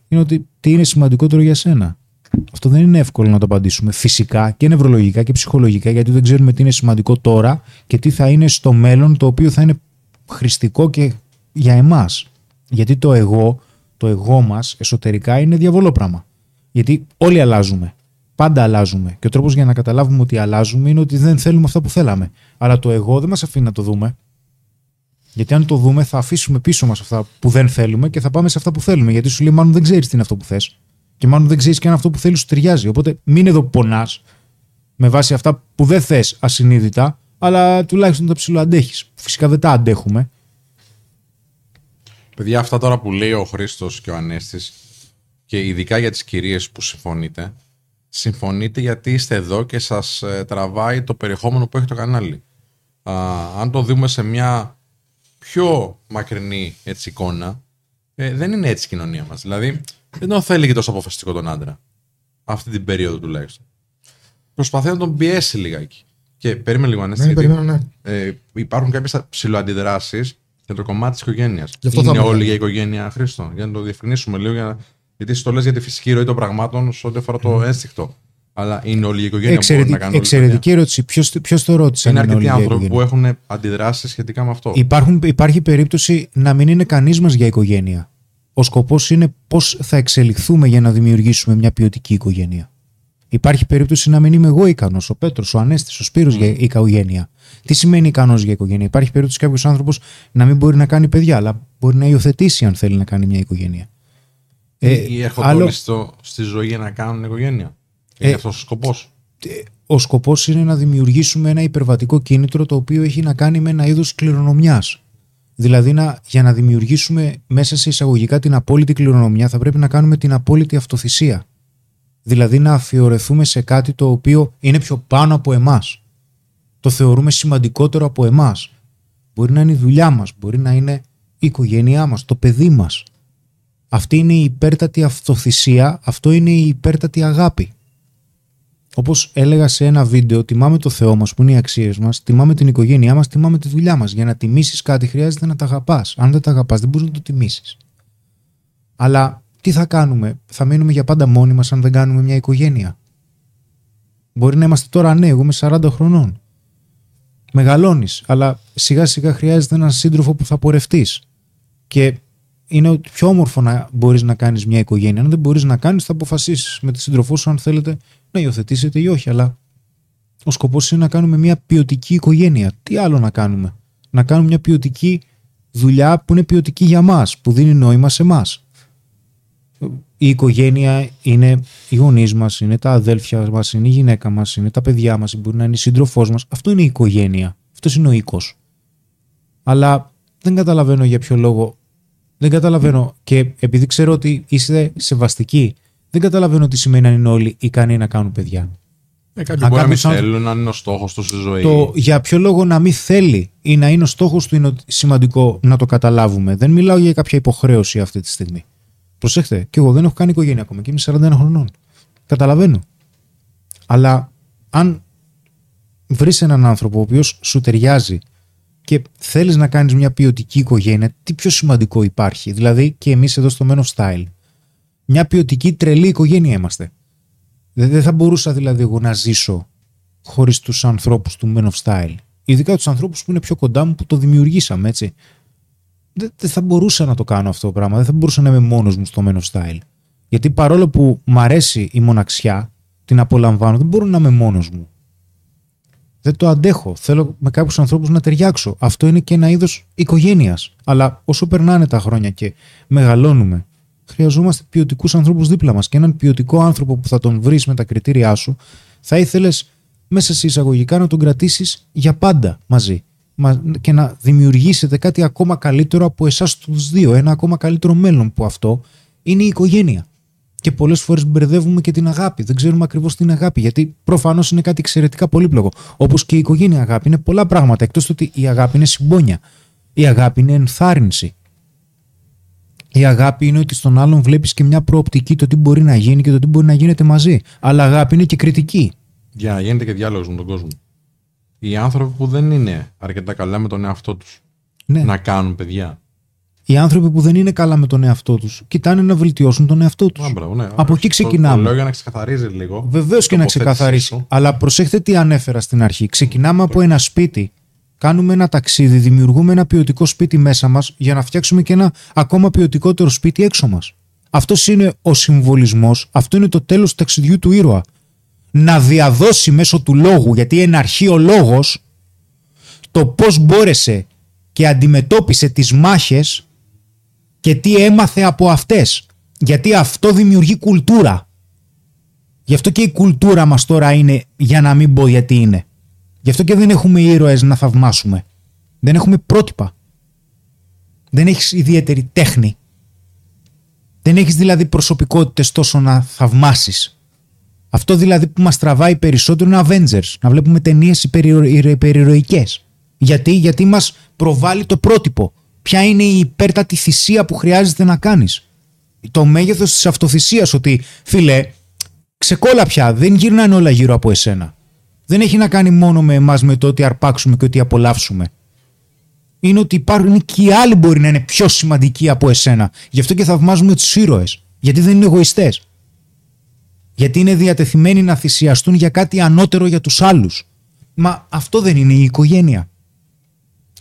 είναι ότι τι είναι σημαντικότερο για σένα. Αυτό δεν είναι εύκολο να το απαντήσουμε φυσικά και νευρολογικά και ψυχολογικά, γιατί δεν ξέρουμε τι είναι σημαντικό τώρα και τι θα είναι στο μέλλον, το οποίο θα είναι χρηστικό και για εμάς. Γιατί το εγώ. Το εγώ μας εσωτερικά είναι διαβολό πράγμα. Γιατί όλοι αλλάζουμε. Πάντα αλλάζουμε. Και ο τρόπος για να καταλάβουμε ότι αλλάζουμε είναι ότι δεν θέλουμε αυτά που θέλαμε. Αλλά το εγώ δεν μας αφήνει να το δούμε. Γιατί αν το δούμε, θα αφήσουμε πίσω μας αυτά που δεν θέλουμε και θα πάμε σε αυτά που θέλουμε. Γιατί σου λέει, μάλλον δεν ξέρεις τι είναι αυτό που θες. Και μάλλον δεν ξέρεις και αν αυτό που θέλεις σου ταιριάζει. Οπότε μην εδώ πονάς με βάση αυτά που δεν θες ασυνείδητα, αλλά τουλάχιστον τα ψιλοαντέχεις. Φυσικά δεν τα αντέχουμε. Παιδιά, αυτά τώρα που λέει ο Χρήστος και ο Ανέστης, και ειδικά για τις κυρίες που συμφωνείτε, συμφωνείτε γιατί είστε εδώ και σας τραβάει το περιεχόμενο που έχει το κανάλι. Α, αν το δούμε σε μια πιο μακρινή έτσι, εικόνα, ε, δεν είναι έτσι η κοινωνία μας. Δηλαδή, δεν τον θέλει και τόσο αποφασιστικό τον άντρα. Αυτή την περίοδο τουλάχιστον. Προσπαθεί να τον πιέσει λιγάκι. Και περίμενε λίγο, Ανέστη, ναι, γιατί ναι. Ε, υπάρχουν κάποιες ψηλοαντιδράσεις για το κομμάτι της οικογένειας. Είναι όλοι για οικογένεια, Χρήστο? Για να το διευκρινίσουμε λίγο, για να... γιατί στο λες για τη φυσική ροή των πραγμάτων σε ό,τι αφορά το ένστικτο. Αλλά είναι όλη η οικογένεια Εξαιρετι... που μπορεί να κάνει. Εξαιρετική ερώτηση. Ποιος το ρώτησε? Είναι, είναι αρκετοί άνθρωποι που έχουν αντιδράσει σχετικά με αυτό. Υπάρχουν, υπάρχει περίπτωση να μην είναι κανείς μας για οικογένεια. Ο σκοπός είναι πώς θα εξελιχθούμε για να δημιουργήσουμε μια ποιοτική οικογένεια. Υπάρχει περίπτωση να μην είμαι εγώ ικανός, ο Πέτρος, ο Ανέστης, ο Σπύρος mm. για οικογένεια. Τι σημαίνει ικανός για οικογένεια? Υπάρχει περίπτωση κάποιος άνθρωπος να μην μπορεί να κάνει παιδιά, αλλά μπορεί να υιοθετήσει αν θέλει να κάνει μια οικογένεια. Ε, ή έρχονται άλλο... όλοι στο, στη ζωή για να κάνουν οικογένεια. Είναι ε, αυτός ο σκοπός. Ε, ο σκοπός είναι να δημιουργήσουμε ένα υπερβατικό κίνητρο το οποίο έχει να κάνει με ένα είδος κληρονομιάς. Δηλαδή, να, για να δημιουργήσουμε μέσα σε εισαγωγικά την απόλυτη κληρονομιά, θα πρέπει να κάνουμε την απόλυτη αυτοθυσία. Δηλαδή, να αφιωρεθούμε σε κάτι το οποίο είναι πιο πάνω από εμάς. Το θεωρούμε σημαντικότερο από εμάς. Μπορεί να είναι η δουλειά μας, μπορεί να είναι η οικογένειά μας, το παιδί μας. Αυτή είναι η υπέρτατη αυτοθυσία, αυτό είναι η υπέρτατη αγάπη. Όπως έλεγα σε ένα βίντεο, τιμάμε το Θεό μας που είναι οι αξίες μας, τιμάμε την οικογένειά μας, τιμάμε τη δουλειά μας. Για να τιμήσεις κάτι χρειάζεται να τα αγαπάς. Αν δεν τα αγαπάς δεν μπορείς να το τιμήσεις. Αλλά τι θα κάνουμε, θα μείνουμε για πάντα μόνοι μας αν δεν κάνουμε μια οικογένεια. Μπορεί να είμαστε τώρα νέοι, εγώ είμαι σαράντα χρονών. Μεγαλώνεις, αλλά σιγά σιγά χρειάζεται έναν σύντροφο που θα πορευτείς. Και είναι πιο όμορφο να μπορείς να κάνεις μια οικογένεια. Αν δεν μπορείς να κάνεις, θα αποφασίσεις με τη σύντροφό σου αν θέλετε να υιοθετήσετε ή όχι. Αλλά ο σκοπός είναι να κάνουμε μια ποιοτική οικογένεια. Τι άλλο να κάνουμε? Να κάνουμε μια ποιοτική δουλειά που είναι ποιοτική για μας, που δίνει νόημα σε μας. Η οικογένεια είναι οι γονείς μας, είναι τα αδέλφια μας, είναι η γυναίκα μας, είναι τα παιδιά μας, μπορεί να είναι η σύντροφός μας. Αυτό είναι η οικογένεια. Αυτός είναι ο οίκος. Αλλά δεν καταλαβαίνω για ποιο λόγο. Δεν καταλαβαίνω, και επειδή ξέρω ότι είστε σεβαστικοί, δεν καταλαβαίνω τι σημαίνει να είναι όλοι ικανοί να κάνουν παιδιά. Ε, κάποιοι μπορεί να μην θέλουν, να είναι ο στόχος του στη ζωή. Το για ποιο λόγο να μην θέλει ή να είναι ο στόχος του είναι σημαντικό να το καταλάβουμε. Δεν μιλάω για κάποια υποχρέωση αυτή τη στιγμή. Προσέχτε, και εγώ δεν έχω κάνει οικογένεια ακόμα και είμαι σαράντα ένα χρονών. Καταλαβαίνω. Αλλά αν βρεις έναν άνθρωπο ο οποίος σου ταιριάζει και θέλεις να κάνεις μια ποιοτική οικογένεια, τι πιο σημαντικό υπάρχει? Δηλαδή, και εμείς εδώ στο Men of Style, μια ποιοτική τρελή οικογένεια είμαστε. Δεν θα μπορούσα δηλαδή εγώ να ζήσω χωρίς τους ανθρώπους του Men of Style. Ειδικά τους ανθρώπους που είναι πιο κοντά μου, που το δημιουργήσαμε, έτσι. Δεν θα μπορούσα να το κάνω αυτό το πράγμα. Δεν θα μπορούσα να είμαι μόνος μου στο Men of Style. Γιατί παρόλο που μ' αρέσει η μοναξιά, την απολαμβάνω, δεν μπορώ να είμαι μόνος μου. Δεν το αντέχω. Θέλω με κάποιους ανθρώπους να ταιριάξω. Αυτό είναι και ένα είδος οικογένειας. Αλλά όσο περνάνε τα χρόνια και μεγαλώνουμε, χρειαζόμαστε ποιοτικούς ανθρώπους δίπλα μας. Και έναν ποιοτικό άνθρωπο που θα τον βρεις με τα κριτήριά σου, θα ήθελες μέσα σε εισαγωγικά να τον κρατήσεις για πάντα μαζί. Και να δημιουργήσετε κάτι ακόμα καλύτερο από εσάς τους δύο. Ένα ακόμα καλύτερο μέλλον, που αυτό είναι η οικογένεια. Και πολλές φορές μπερδεύουμε και την αγάπη. Δεν ξέρουμε ακριβώς τι είναι αγάπη, γιατί προφανώς είναι κάτι εξαιρετικά πολύπλοκο. Όπως και η οικογένεια αγάπη είναι πολλά πράγματα, εκτός του ότι η αγάπη είναι συμπόνια. Η αγάπη είναι ενθάρρυνση. Η αγάπη είναι ότι στον άλλον βλέπεις και μια προοπτική, το τι μπορεί να γίνει και το τι μπορεί να γίνεται μαζί. Αλλά αγάπη είναι και κριτική. Για να γίνεται και διάλογος με τον κόσμο. Οι άνθρωποι που δεν είναι αρκετά καλά με τον εαυτό τους, ναι, να κάνουν παιδιά. Οι άνθρωποι που δεν είναι καλά με τον εαυτό τους κοιτάνε να βελτιώσουν τον εαυτό τους. Άμπρα, ναι. Από εκεί ξεκινάμε. Το λέω για να ξεκαθαρίζει λίγο. Βεβαίως και να ξεκαθαρίσει. Σου. Αλλά προσέχτε τι ανέφερα στην αρχή. Ξεκινάμε από ένα σπίτι. Κάνουμε ένα ταξίδι. Δημιουργούμε ένα ποιοτικό σπίτι μέσα μας για να φτιάξουμε και ένα ακόμα ποιοτικότερο σπίτι έξω μας. Αυτός είναι ο συμβολισμός. Αυτό είναι το τέλος του ταξιδιού του ήρωα. Να διαδώσει μέσω του λόγου, γιατί εν αρχή ο λόγος, το πώς μπόρεσε και αντιμετώπισε τις μάχες και τι έμαθε από αυτές. Γιατί αυτό δημιουργεί κουλτούρα. Γι' αυτό και η κουλτούρα μας τώρα είναι, για να μην πω γιατί είναι. Γι' αυτό και δεν έχουμε ήρωες να θαυμάσουμε. Δεν έχουμε πρότυπα. Δεν έχεις ιδιαίτερη τέχνη. Δεν έχεις δηλαδή προσωπικότητες τόσο να θαυμάσεις. Αυτό δηλαδή που μας τραβάει περισσότερο είναι Avengers, να βλέπουμε ταινίες υπερηρωικές. Γιατί? Γιατί μας προβάλλει το πρότυπο. Ποια είναι η υπέρτατη θυσία που χρειάζεται να κάνεις. Το μέγεθος της αυτοθυσίας, ότι φίλε, ξεκόλα πια, δεν γυρνάνε όλα γύρω από εσένα. Δεν έχει να κάνει μόνο με εμάς, με το ότι αρπάξουμε και ότι απολαύσουμε. Είναι ότι υπάρχουν και οι άλλοι μπορεί να είναι πιο σημαντικοί από εσένα. Γι' αυτό και θαυμάζουμε τους ήρωες. Γιατί δεν είναι εγωιστές. Γιατί είναι διατεθειμένοι να θυσιαστούν για κάτι ανώτερο για τους άλλους. Μα αυτό δεν είναι η οικογένεια.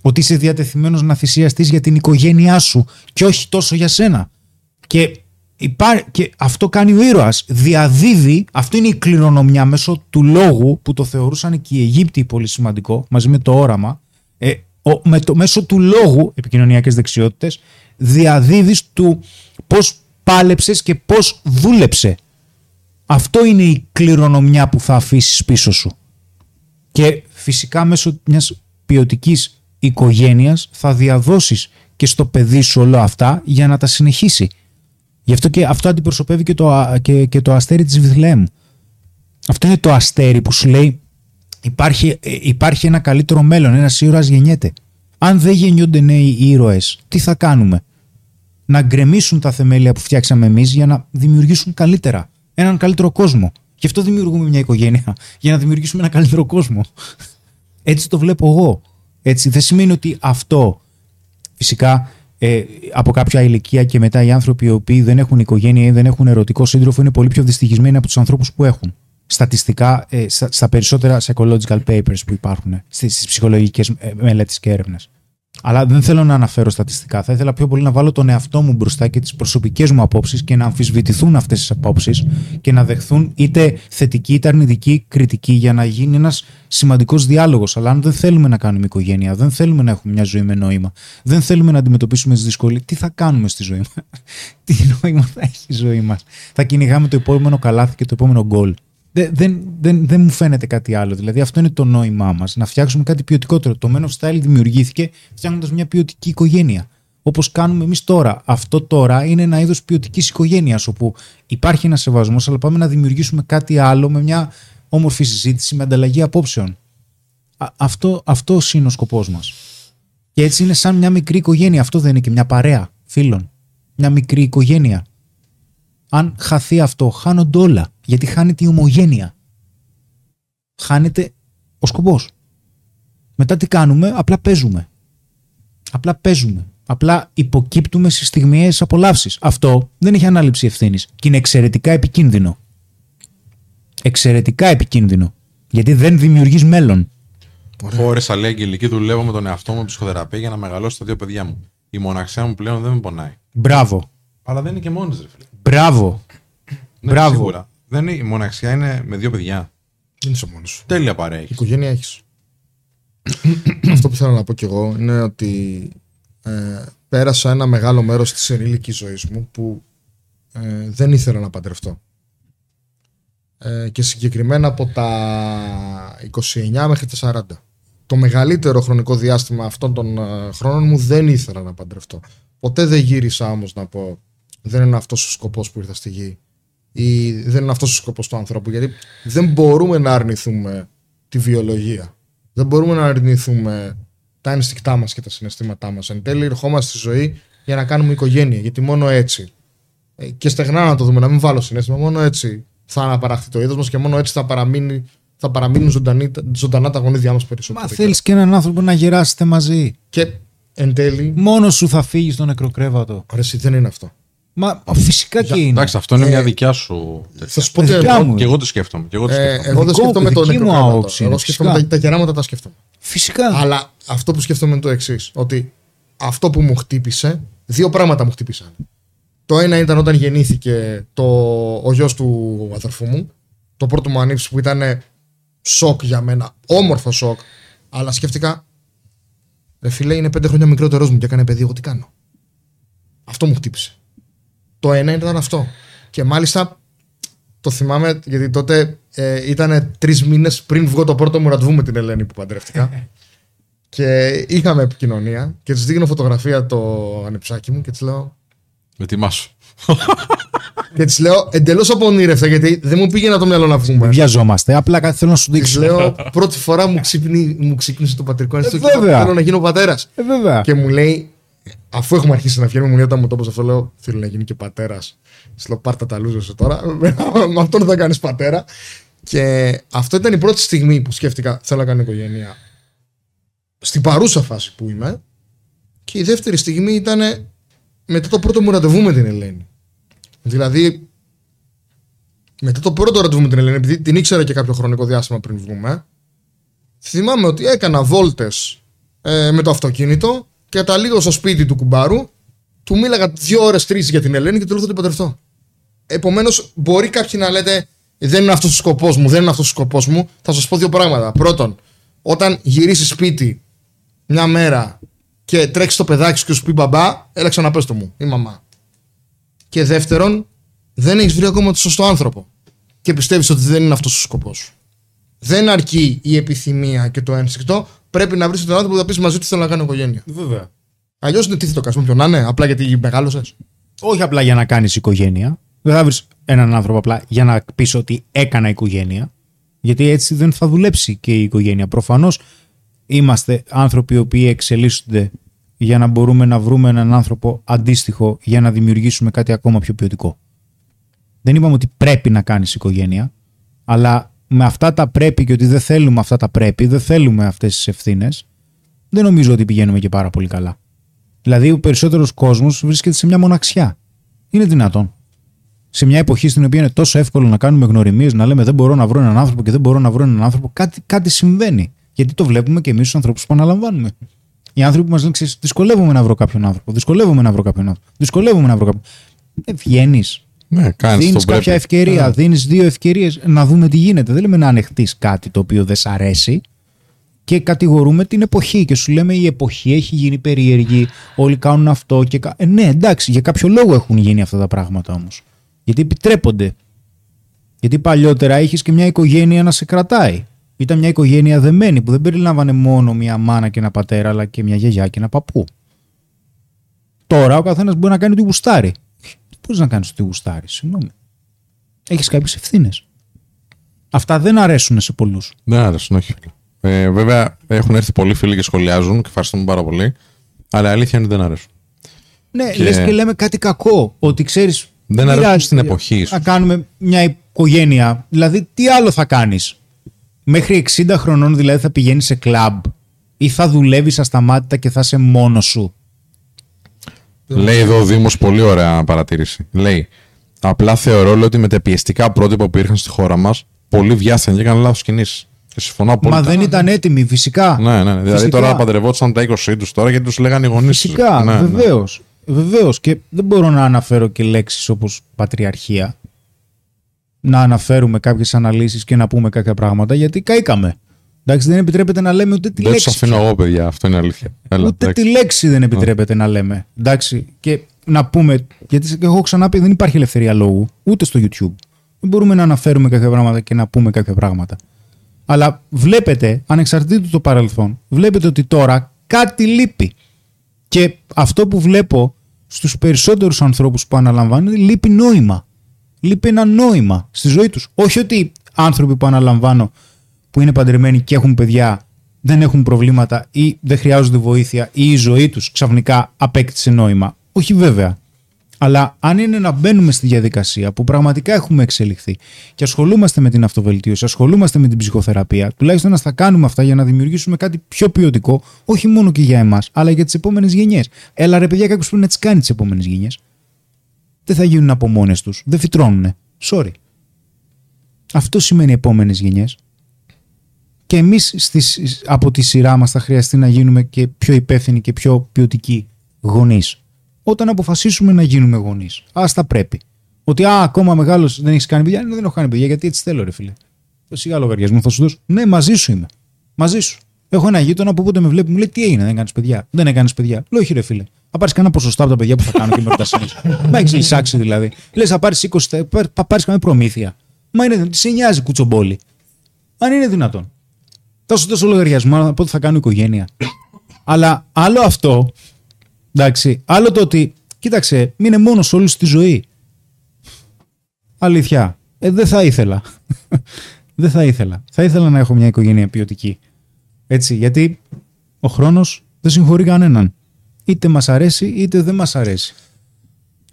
Ότι είσαι διατεθειμένος να θυσιαστείς για την οικογένειά σου και όχι τόσο για σένα. Και, υπά... και αυτό κάνει ο ήρωας. Διαδίδει, αυτό είναι η κληρονομιά μέσω του λόγου, που το θεωρούσαν και οι Αιγύπτιοι πολύ σημαντικό, μαζί με το όραμα. Ε, ο, με το, μέσω του λόγου, επικοινωνιακές δεξιότητες, διαδίδεις του πώς πάλεψες και πώς δούλεψε. Αυτό είναι η κληρονομιά που θα αφήσεις πίσω σου. Και φυσικά μέσω μιας ποιοτικής οικογένειας θα διαδώσεις και στο παιδί σου όλα αυτά για να τα συνεχίσει. Γι' αυτό και αυτό αντιπροσωπεύει και το, και, και το αστέρι της Βιθλεέμ. Αυτό είναι το αστέρι που σου λέει υπάρχει, υπάρχει ένα καλύτερο μέλλον, ένας ήρωας γεννιέται. Αν δεν γεννιούνται νέοι ήρωες, τι θα κάνουμε? Να γκρεμίσουν τα θεμέλια που φτιάξαμε εμείς για να δημιουργήσουν καλύτερα. Έναν καλύτερο κόσμο. Γι' αυτό δημιουργούμε μια οικογένεια. Για να δημιουργήσουμε ένα καλύτερο κόσμο. Έτσι το βλέπω εγώ. Έτσι. Δεν σημαίνει ότι αυτό. Φυσικά ε, από κάποια ηλικία και μετά οι άνθρωποι οι οποίοι δεν έχουν οικογένεια ή δεν έχουν ερωτικό σύντροφο είναι πολύ πιο δυστυχισμένοι από τους ανθρώπους που έχουν. Στατιστικά ε, στα, στα περισσότερα psychological papers που υπάρχουν στις ψυχολογικές μελέτες και έρευνες. Αλλά δεν θέλω να αναφέρω στατιστικά. Θα ήθελα πιο πολύ να βάλω τον εαυτό μου μπροστά και τις προσωπικές μου απόψεις και να αμφισβητηθούν αυτές τις απόψεις και να δεχθούν είτε θετική είτε αρνητική κριτική για να γίνει ένας σημαντικός διάλογος. Αλλά αν δεν θέλουμε να κάνουμε οικογένεια, δεν θέλουμε να έχουμε μια ζωή με νόημα, δεν θέλουμε να αντιμετωπίσουμε τις δυσκολίες, τι θα κάνουμε στη ζωή μας? Τι νόημα θα έχει η ζωή μας? Θα κυνηγάμε το επόμενο καλάθι και το επόμενο γκολ. Δεν, δεν, δεν, δεν μου φαίνεται κάτι άλλο. Δηλαδή, αυτό είναι το νόημά μας. Να φτιάξουμε κάτι ποιοτικότερο. Το Men of Style δημιουργήθηκε φτιάχνοντας μια ποιοτική οικογένεια. Όπως κάνουμε εμείς τώρα. Αυτό τώρα είναι ένα είδος ποιοτικής οικογένειας, όπου υπάρχει ένα σεβασμός, αλλά πάμε να δημιουργήσουμε κάτι άλλο με μια όμορφη συζήτηση, με ανταλλαγή απόψεων. Α, αυτό, αυτός είναι ο σκοπός μας. Και έτσι είναι σαν μια μικρή οικογένεια. Αυτό δεν είναι και μια παρέα φίλων? Μια μικρή οικογένεια. Αν χαθεί αυτό, χάνονται όλα. Γιατί χάνεται η ομογένεια. Χάνεται ο σκοπός. Μετά τι κάνουμε? Απλά παίζουμε. Απλά παίζουμε. Απλά υποκύπτουμε στις στιγμιαίες απολαύσεις. Αυτό δεν έχει ανάληψη ευθύνης. Και είναι εξαιρετικά επικίνδυνο. Εξαιρετικά επικίνδυνο. Γιατί δεν δημιουργείς μέλλον. Χώρισα, λέει, Αγγελική, δουλεύω με τον εαυτό μου ψυχοθεραπεία για να μεγαλώσω τα δύο παιδιά μου. Η μοναξιά μου πλέον δεν με πονάει. Μπράβο. Αλλά δεν είναι και μόνος, ρε φίλε. Μπράβο. Ναι, μπράβο. Σίγουρα. Δεν είναι, η μοναξιά είναι με δύο παιδιά. Δεν είσαι μόνος. Τέλεια παρέα. Η οικογένεια έχεις. Αυτό που θέλω να πω κι εγώ είναι ότι ε, πέρασα ένα μεγάλο μέρος της ενήλικης ζωής μου που ε, δεν ήθελα να παντρευτώ. Ε, και συγκεκριμένα από τα είκοσι εννιά μέχρι τα σαράντα. Το μεγαλύτερο χρονικό διάστημα αυτών των ε, χρόνων μου δεν ήθελα να παντρευτώ. Ποτέ δεν γύρισα όμως να πω δεν είναι αυτός ο σκοπός που ήρθα στη γη ή δεν είναι αυτός ο σκοπός του ανθρώπου, γιατί δεν μπορούμε να αρνηθούμε τη βιολογία, δεν μπορούμε να αρνηθούμε τα ένστικτά μας και τα συναισθήματά μας. Εν τέλει ερχόμαστε στη ζωή για να κάνουμε οικογένεια, γιατί μόνο έτσι, και στεγνά να το δούμε, να μην βάλω συναίσθημα, μόνο έτσι θα αναπαραχθεί το είδος μας και μόνο έτσι θα παραμείνει, θα παραμείνουν ζωντανή, ζωντανά τα γονίδια μας περισσότερο. Μα θέλεις και έναν άνθρωπο να γεράσετε μαζί και εν τέλει μόνος σου θα φύγεις στο νεκροκρέβατο. Ωραία, δεν είναι αυτό. Μα φυσικά και είναι. Εντάξει, αυτό είναι ε, μια δικιά σου. Θα σου πω και εγώ. Και εγώ το σκέφτομαι. Και εγώ το σκέφτομαι. Ε, εγώ δεν σκέφτομαι το νεκροκρέβατο. Εγώ σκέφτομαι τα, τα κεράματα, τα σκέφτομαι. Φυσικά. Αλλά αυτό που σκέφτομαι είναι το εξής. Ότι αυτό που μου χτύπησε, δύο πράγματα μου χτύπησαν. Το ένα ήταν όταν γεννήθηκε το, ο γιος του αδερφού μου. Το πρώτο μου ανήψη που ήταν σοκ για μένα. Όμορφο σοκ. Αλλά σκέφτηκα, ρε φίλε, είναι πέντε χρόνια μικρότερός μου και έκανε παιδί. Εγώ τι κάνω? Αυτό μου χτύπησε. Το ένα ήταν αυτό. Και μάλιστα το θυμάμαι, γιατί τότε ε, ήταν τρεις μήνες πριν βγω το πρώτο μου ραντεβού με την Ελένη που παντρεύτηκα. Και είχαμε επικοινωνία και της δείχνω φωτογραφία το ανεψάκι μου και της λέω. Με τιμά σου. Και της λέω, εντελώς απονήρευτα, γιατί δεν μου πήγαινε το μυαλό να βγούμε. Δεν βιαζόμαστε. Απλά κάτι θέλω να σου δείξω. Της λέω, πρώτη φορά μου, ξύπνη, μου ξύπνησε το πατρικό ένστικτο. Ε, θέλω να γίνω πατέρας. Ε, βέβαια. Και μου λέει. Αφού έχουμε αρχίσει να βγαίνουμε, μου λέει όταν μου το πω αυτό, λέω: θέλω να γίνει και πατέρας. Σου λέω: πάρτα τα λούζα σου τώρα. Με αυτόν θα κάνεις πατέρα. Και αυτό ήταν η πρώτη στιγμή που σκέφτηκα: θέλω να κάνω οικογένεια. Στην παρούσα φάση που είμαι. Και η δεύτερη στιγμή ήταν μετά το πρώτο μου ραντεβού με την Ελένη. Δηλαδή, μετά το πρώτο ραντεβού με την Ελένη, επειδή την ήξερα και κάποιο χρονικό διάστημα πριν βγούμε, θυμάμαι ότι έκανα βόλτες ε, με το αυτοκίνητο. Καταλήγω στο σπίτι του κουμπάρου, του μίλαγα δύο ώρες, τρεις για την Ελένη και του λέω θα την παντρευτώ. Επομένως, μπορεί κάποιοι να λέτε δεν είναι αυτός ο σκοπός μου, δεν είναι αυτός ο σκοπός μου. Θα σας πω δύο πράγματα. Πρώτον, όταν γυρίσεις σπίτι μια μέρα και τρέξεις το παιδάκι σου και σου πει μπαμπά, έλα ξαναπες το μου, η μαμά. Και δεύτερον, δεν έχεις βρει ακόμα το σωστό άνθρωπο. και πιστεύεις ότι δεν είναι αυτός ο σκοπός σου, δεν αρκεί η επιθυμία και το ένστικτο. Πρέπει να βρεις τον άνθρωπο που θα πεις μαζί του: θέλω να κάνω οικογένεια. Βέβαια. Αλλιώς είναι τι θα το κάνεις, ποιον να είναι, απλά γιατί μεγάλωσες. Όχι απλά για να κάνεις οικογένεια. Δεν θα βρεις έναν άνθρωπο απλά για να πεις ότι έκανα οικογένεια. Γιατί έτσι δεν θα δουλέψει και η οικογένεια. Προφανώς είμαστε άνθρωποι οι οποίοι εξελίσσονται για να μπορούμε να βρούμε έναν άνθρωπο αντίστοιχο για να δημιουργήσουμε κάτι ακόμα πιο ποιοτικό. Δεν είπαμε ότι πρέπει να κάνεις οικογένεια, αλλά με αυτά τα πρέπει και ότι δεν θέλουμε αυτά τα πρέπει, δεν θέλουμε αυτές τις ευθύνες, δεν νομίζω ότι πηγαίνουμε και πάρα πολύ καλά. Δηλαδή, ο περισσότερος κόσμος βρίσκεται σε μια μοναξιά. Είναι δυνατόν? Σε μια εποχή στην οποία είναι τόσο εύκολο να κάνουμε γνωριμίες, να λέμε δεν μπορώ να βρω έναν άνθρωπο και δεν μπορώ να βρω έναν άνθρωπο, κάτι, κάτι συμβαίνει. Γιατί το βλέπουμε και εμείς τους ανθρώπους που αναλαμβάνουμε. Οι άνθρωποι που μας λένε: δυσκολεύομαι να βρω κάποιον άνθρωπο, δυσκολεύομαι να βρω κάποιον άνθρωπο, δυσκολεύομαι να βρω κάποιον. Δεν βγαίνεις. Ναι, δίνεις κάποια πρέπει. ευκαιρία, yeah. δίνεις δύο ευκαιρίες να δούμε τι γίνεται. Δεν λέμε να ανεχτείς κάτι το οποίο δεν σ' αρέσει και κατηγορούμε την εποχή. Και σου λέμε: η εποχή έχει γίνει περίεργη, όλοι κάνουν αυτό. Και... Ε, ναι, εντάξει, για κάποιο λόγο έχουν γίνει αυτά τα πράγματα όμως. Γιατί επιτρέπονται. Γιατί παλιότερα είχες και μια οικογένεια να σε κρατάει. Ήταν μια οικογένεια δεμένη που δεν περιλάμβανε μόνο μια μάνα και ένα πατέρα, αλλά και μια γιαγιά και ένα παππού. Τώρα ο καθένας μπορεί να κάνει ό,τι γουστάρει. Πώς να κάνεις ό,τι γουστάρει, συγγνώμη. Έχεις κάποιες ευθύνες. Αυτά δεν αρέσουν σε πολλούς. Δεν αρέσουν, όχι. Ε, βέβαια, έχουν έρθει πολλοί φίλοι και σχολιάζουν και ευχαριστούμε πάρα πολύ. Αλλά η αλήθεια είναι ότι δεν αρέσουν. Ναι, και... λες και λέμε κάτι κακό. Ότι ξέρεις. Δεν αρέσουν στην εποχή. Ίσως. Να κάνουμε μια οικογένεια. Δηλαδή, τι άλλο θα κάνεις. Μέχρι εξήντα χρονών, δηλαδή, θα πηγαίνεις σε κλαμπ ή θα δουλεύεις ασταμάτητα και θα είσαι μόνος σου. Λέει εδώ ο Δήμος πολύ ωραία παρατήρηση. Λέει: απλά θεωρώ λέει, ότι με τα πιεστικά πρότυπα που υπήρχαν στη χώρα μας, πολλοί βιάστηκαν και έκαναν λάθος κινήσεις. Και συμφωνώ απόλυτα. Μα δεν ήταν έτοιμοι, φυσικά. Ναι, ναι. Φυσικά. Δηλαδή τώρα παντρευόντουσαν τα είκοσι τους τώρα γιατί τους λέγανε οι γονείς. Φυσικά, ναι, βεβαίως. Ναι. Βεβαίως. Και δεν μπορώ να αναφέρω και λέξεις όπως πατριαρχία. Να αναφέρουμε κάποιες αναλύσεις και να πούμε κάποια πράγματα γιατί καήκαμε. Εντάξει, δεν επιτρέπεται να λέμε ούτε τη δεν λέξη. Δεν του αφήνω εγώ, παιδιά, αυτό είναι αλήθεια. Έλα, ούτε εντάξει. Τη λέξη δεν επιτρέπεται να λέμε. Εντάξει, και να πούμε, γιατί έχω ξαναπεί, δεν υπάρχει ελευθερία λόγου, ούτε στο YouTube. Δεν μπορούμε να αναφέρουμε κάποια πράγματα και να πούμε κάποια πράγματα. Αλλά βλέπετε, ανεξαρτήτως το παρελθόν, βλέπετε ότι τώρα κάτι λείπει. Και αυτό που βλέπω στους περισσότερους ανθρώπους που αναλαμβάνουν, λείπει νόημα. Λείπει ένα νόημα στη ζωή τους. Όχι ότι άνθρωποι που αναλαμβάνω. Που είναι παντρεμένοι και έχουν παιδιά, δεν έχουν προβλήματα ή δεν χρειάζονται βοήθεια ή η ζωή τους ξαφνικά απέκτησε νόημα. Όχι βέβαια. Αλλά αν είναι να μπαίνουμε στη διαδικασία που πραγματικά έχουμε εξελιχθεί και ασχολούμαστε με την αυτοβελτίωση, ασχολούμαστε με την ψυχοθεραπεία, τουλάχιστον να στα κάνουμε αυτά για να δημιουργήσουμε κάτι πιο ποιοτικό, όχι μόνο και για εμάς, αλλά για τις επόμενες γενιές. Έλα ρε παιδιά, κάποιος πρέπει να τις κάνει τις επόμενες γενιές. Δεν θα γίνουν από μόνες τους. Δεν φυτρώνουνε. Sorry. Αυτό σημαίνει επόμενες γενιές. Και εμείς στις, από τη σειρά μας θα χρειαστεί να γίνουμε και πιο υπεύθυνοι και πιο ποιοτικοί γονείς. Όταν αποφασίσουμε να γίνουμε γονείς, ας τα πρέπει. Ότι α, ακόμα μεγάλος δεν έχεις κάνει παιδιά, ναι, δεν έχω κάνει παιδιά, γιατί έτσι θέλω, ρε φίλε. Σιγά λογαριασμό θα σου δώσω. Ναι, μαζί σου είμαι. Μαζί σου. Έχω ένα γείτονα που όποτε με βλέπει μου λέει: τι έγινε, δεν κάνεις παιδιά. Δεν έκανες παιδιά. Λέω: όχι, ρε φίλε. Θα πάρεις κανένα ποσοστά από τα παιδιά που θα κάνω και με ρωτάς. Μα έχεις λυσάξει δηλαδή. Λες θα πάρεις είκοσι, θα πάρεις καμία προμήθεια. Μα είναι δυνατόν, τι σε νοιάζει κουτσομπόλη. Αν είναι δυνατόν. Θα σου δώσω λογαριασμό, πότε θα κάνω οικογένεια. Αλλά άλλο αυτό, εντάξει, άλλο το ότι, κοίταξε, μείνε μόνος όλη τη ζωή. Αλήθεια, ε, δεν θα ήθελα. δεν θα ήθελα. Θα ήθελα να έχω μια οικογένεια ποιοτική. Έτσι, γιατί ο χρόνος δεν συγχωρεί κανέναν. Είτε μας αρέσει, είτε δεν μας αρέσει.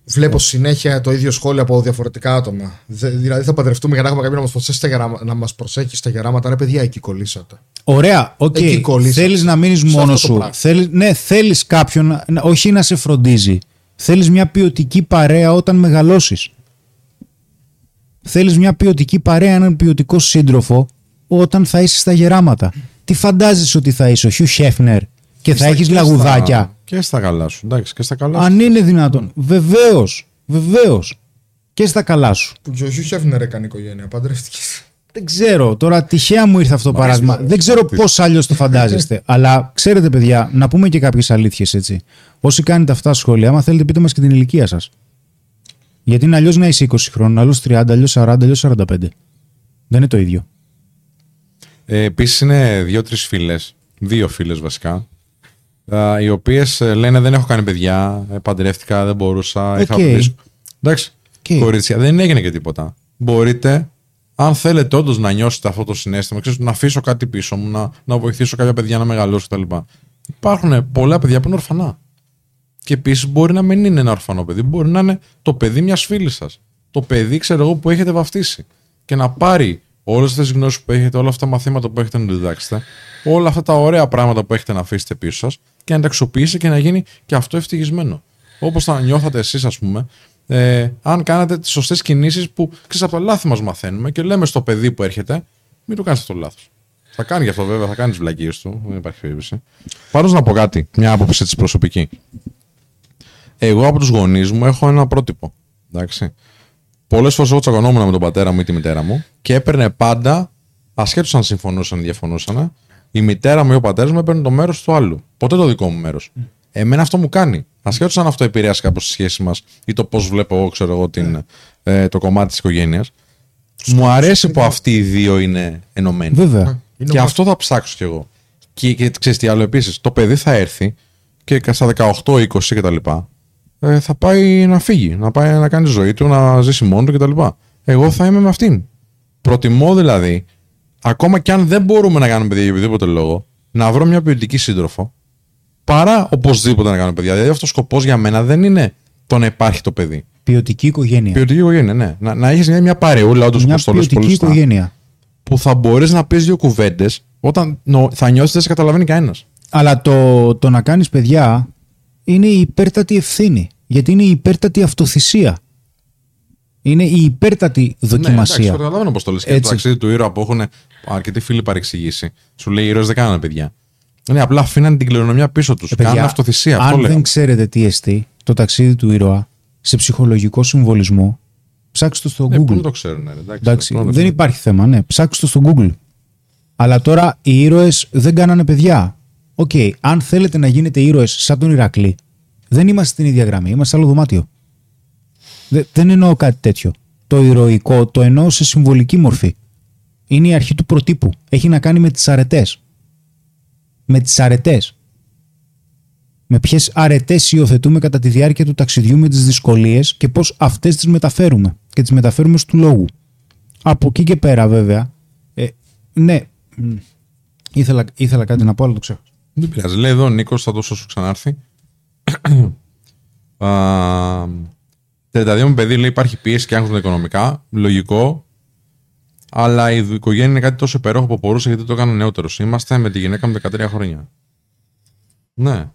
Βλέπω συνέχεια το ίδιο σχόλιο από διαφορετικά άτομα. Δε, δηλαδή, θα παντρευτούμε για να έχουμε κάποιον να μας προσέχει στα γεράματα. Ρε, παιδιά, εκεί κολλήσατε. Ωραία, οκ. Okay. Θέλεις να μείνεις μόνος σου. Θέλεις, ναι, θέλεις κάποιον, όχι να σε φροντίζει. Θέλεις μια ποιοτική παρέα όταν μεγαλώσεις. Θέλεις μια ποιοτική παρέα, έναν ποιοτικό σύντροφο όταν θα είσαι στα γεράματα. Τι φαντάζεσαι ότι θα είσαι, ο Χιου Χέφνερ, και θα έχεις λαγουδάκια. Και στα καλά σου, εντάξει, και στα καλά σου. Αν είναι δυνατόν. Βεβαίως, βεβαίως. Και στα καλά σου. Που και ο Χιου Χέφνερ έκανε οικογένεια, παντρεύτηκες. Δεν ξέρω, τώρα τυχαία μου ήρθε αυτό το παράδειγμα. Δεν ξέρω πώς αλλιώς το φαντάζεστε. Αλλά ξέρετε, παιδιά, να πούμε και κάποιες αλήθειες έτσι. Όσοι κάνετε αυτά σχόλια, άμα θέλετε, πείτε μας και την ηλικία σας. Γιατί είναι αλλιώς να είσαι είκοσι χρόνων, αλλιώς τριάντα, αλλιώς σαράντα, αλλιώς σαράντα πέντε. Δεν είναι το ίδιο. Ε, επίσης είναι δύο-τρεις φίλες, δύο φίλες βασικά, οι οποίες λένε δεν έχω κάνει παιδιά, παντρεύτηκα, δεν μπορούσα, okay. είχα απαντήσω. Εντάξει, okay. κορίτσια, δεν έγινε και τίποτα. Μπορείτε, αν θέλετε όντως να νιώσετε αυτό το συναίσθημα, ξέρεις, να αφήσω κάτι πίσω μου, να, να βοηθήσω κάποια παιδιά να μεγαλώσουν κτλ. Υπάρχουν πολλά παιδιά που είναι ορφανά. Και επίσης μπορεί να μην είναι ένα ορφανό παιδί, μπορεί να είναι το παιδί μιας φίλης σας. Το παιδί, ξέρω εγώ, που έχετε βαφτίσει. Και να πάρει όλες τις γνώσεις που έχετε, όλα αυτά τα μαθήματα που έχετε να διδάξετε, όλα αυτά τα ωραία πράγματα που έχετε να αφήσετε πίσω σας και να τα αξιοποιήσετε και να γίνει και αυτό ευτυχισμένο. Όπως θα νιώθατε εσείς, ας πούμε, ε, αν κάνατε τις σωστές κινήσεις που ξέρεις από τα λάθη μας μαθαίνουμε και λέμε στο παιδί που έρχεται, μην του κάνεις αυτό το λάθος. Θα κάνει γι' αυτό βέβαια, θα κάνει τις βλακίες του, δεν υπάρχει περίπτωση. Πάντως να πω κάτι, μια άποψη της προσωπική. Εγώ από τους γονείς μου έχω ένα πρότυπο. Εντάξει. Πολλές φορές εγώ τσακωνόμουν με τον πατέρα μου ή τη μητέρα μου και έπαιρνε πάντα, ασχέτως αν συμφωνούσαν ή διαφωνούσαν, η μητέρα μου ή ο πατέρας μου έπαιρνε το μέρος του άλλου. Ποτέ το δικό μου μέρος. Εμένα αυτό μου κάνει. Ασχέτως αν αυτό επηρεάσει κάπως τη σχέση μας ή το πώς βλέπω εγώ, ξέρω εγώ, την, ε, το κομμάτι της οικογένειας. Μου αρέσει που αυτοί οι δύο είναι ενωμένοι. Βέβαια. Και αυτό θα ψάξω κι εγώ. Και, και ξέρεις τι άλλο επίσης. Το παιδί θα έρθει και στα δεκαοκτώ είκοσι κτλ. Θα πάει να φύγει, να πάει να κάνει τη ζωή του, να ζήσει μόνο του κτλ. Εγώ θα είμαι με αυτήν. Προτιμώ δηλαδή, ακόμα κι αν δεν μπορούμε να κάνουμε παιδιά για οποιοδήποτε λόγο, να βρω μια ποιοτική σύντροφο, παρά οπωσδήποτε να κάνουμε παιδιά. Δηλαδή, αυτό ο σκοπός για μένα δεν είναι το να υπάρχει το παιδί. Ποιοτική οικογένεια. Ποιοτική οικογένεια, ναι. Να, να έχεις μια παρεούλα, όντως που στο λες πολύ σωστά, που θα μπορείς να πεις δύο κουβέντες όταν νο, θα νιώσεις δεν σε καταλαβαίνει κανένας. Αλλά το, το να κάνεις παιδιά. Είναι η υπέρτατη ευθύνη, γιατί είναι η υπέρτατη αυτοθυσία. Είναι η υπέρτατη δοκιμασία. Ναι, εντάξει, καταλαβαίνω πώς το λες. Και το ταξίδι του ήρωα που έχουν αρκετοί φίλοι παρεξηγήσει. Σου λέει οι ήρωες δεν κάνανε παιδιά. Ναι, απλά αφήναν την κληρονομιά πίσω τους. Ε, κάνανε αυτοθυσία. Αν αυτό δεν ξέρετε τι εστί, το ταξίδι του ήρωα σε ψυχολογικό συμβολισμό, ψάξτε το στο Google. Ε, πού το ξέρουν, εντάξει, εντάξει, εντάξει, δεν ξέρουν. Υπάρχει θέμα, ναι. Ψάξτε το στο Google. Αλλά τώρα οι ήρωες δεν κάνανε παιδιά. Οκ, okay, αν θέλετε να γίνετε ήρωες σαν τον Ηρακλή, δεν είμαστε στην ίδια γραμμή, είμαστε σε άλλο δωμάτιο. Δε, δεν εννοώ κάτι τέτοιο. Το ηρωικό το εννοώ σε συμβολική μορφή. Είναι η αρχή του προτύπου. Έχει να κάνει με τις αρετές. Με τις αρετές. Με ποιες αρετές υιοθετούμε κατά τη διάρκεια του ταξιδιού με τις δυσκολίες και πώς αυτές τις μεταφέρουμε. Και τις μεταφέρουμε στου λόγου. Από εκεί και πέρα βέβαια, ε, ναι, ήθελα, ήθελα κάτι να πω αλλά το ξέχασα. Δεν πειράζει. Λέει εδώ ο Νίκος, θα δώσω σου ξανάρθει. uh, τριάντα δύο μου παιδί λέει υπάρχει πίεση και άγχος οικονομικά. Λογικό. Αλλά η οικογένεια είναι κάτι τόσο υπέροχο που μπορούσε γιατί το έκανε νεότερος. Είμαστε με τη γυναίκα μου δεκατρία χρόνια. Ναι. Να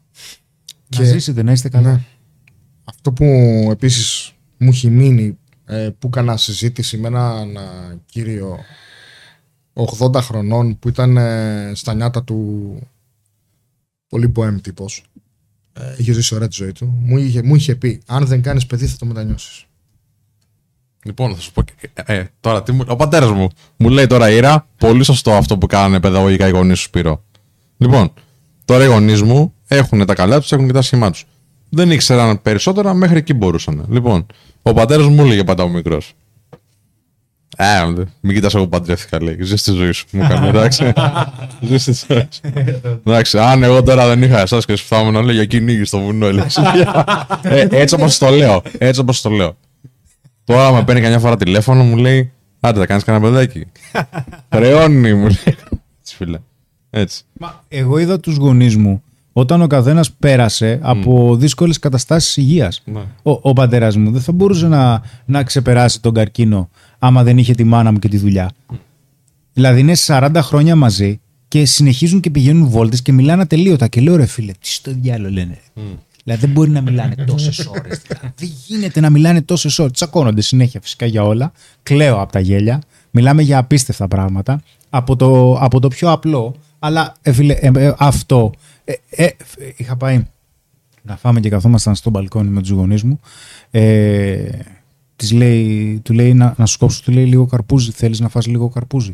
και... ζήσετε, να είστε καλά. Ναι. Αυτό που επίσης μου έχει μείνει ε, που έκανα συζήτηση με έναν κύριο ογδόντα χρονών που ήταν ε, στα νιάτα του. Πολύ μποέμ τύπος. Ε, είχε ζήσει ωραία τη ζωή του. Μου είχε, μου είχε πει: αν δεν κάνεις παιδί, θα το μετανιώσεις. Λοιπόν, θα σου πω. Ε, ε, τώρα, τι μου, ο πατέρας μου μου λέει τώρα: Ήρα, πολύ σωστό αυτό που κάνανε παιδαγωγικά οι γονείς σου, Σπύρο. Λοιπόν, τώρα οι γονείς μου έχουν τα καλά τους, έχουν και τα σχήμα τους. Δεν ήξεραν περισσότερα, μέχρι εκεί μπορούσαν. Λοιπόν, ο πατέρας μου έλεγε πάντα ο μικρός. Ε, μην κοιτάς εγώ παντρεύτηκα, λέει. Ζεις τη ζωή σου, μου έκανε, εντάξει. Ζεις τη ζωή σου. Εντάξει, αν εγώ τώρα δεν είχα εσάς και σου φτάμουν να λέει για κυνήγι στο βουνό, ε, έτσι όπως το λέω, έτσι όπως το λέω. Τώρα με παίρνει καμιά φορά τηλέφωνο, μου λέει, άντε θα κάνεις κανένα παιδάκι. Χρεώνει, μου λέει. Φίλε, έτσι. Μα, εγώ είδα τους γονείς μου, όταν ο καθένας πέρασε από mm. δύσκολες καταστάσεις υγείας. Mm. Ο, ο πατέρας μου δεν θα μπορούσε να, να ξεπεράσει τον καρκίνο άμα δεν είχε τη μάνα μου και τη δουλειά. Mm. Δηλαδή είναι σαράντα χρόνια μαζί και συνεχίζουν και πηγαίνουν βόλτες και μιλάνε ατελείωτα. Και λέω ρε φίλε, τι στο διάλογο λένε. Mm. Δηλαδή δεν μπορεί να μιλάνε τόσες ώρες. Δηλαδή. Δεν γίνεται να μιλάνε τόσες ώρες. Τσακώνονται συνέχεια φυσικά για όλα. Κλαίω από τα γέλια. Μιλάμε για απίστευτα πράγματα. Από το, από το πιο απλό, αλλά ε, φίλε, ε, ε, αυτό. Ε, ε, είχα πάει να φάμε και καθόμασταν στο μπαλκόνι με τους γονείς μου. Ε, της λέει, του λέει να, να σου κόψω, του λέει λίγο καρπούζι. Θέλεις να φας λίγο καρπούζι?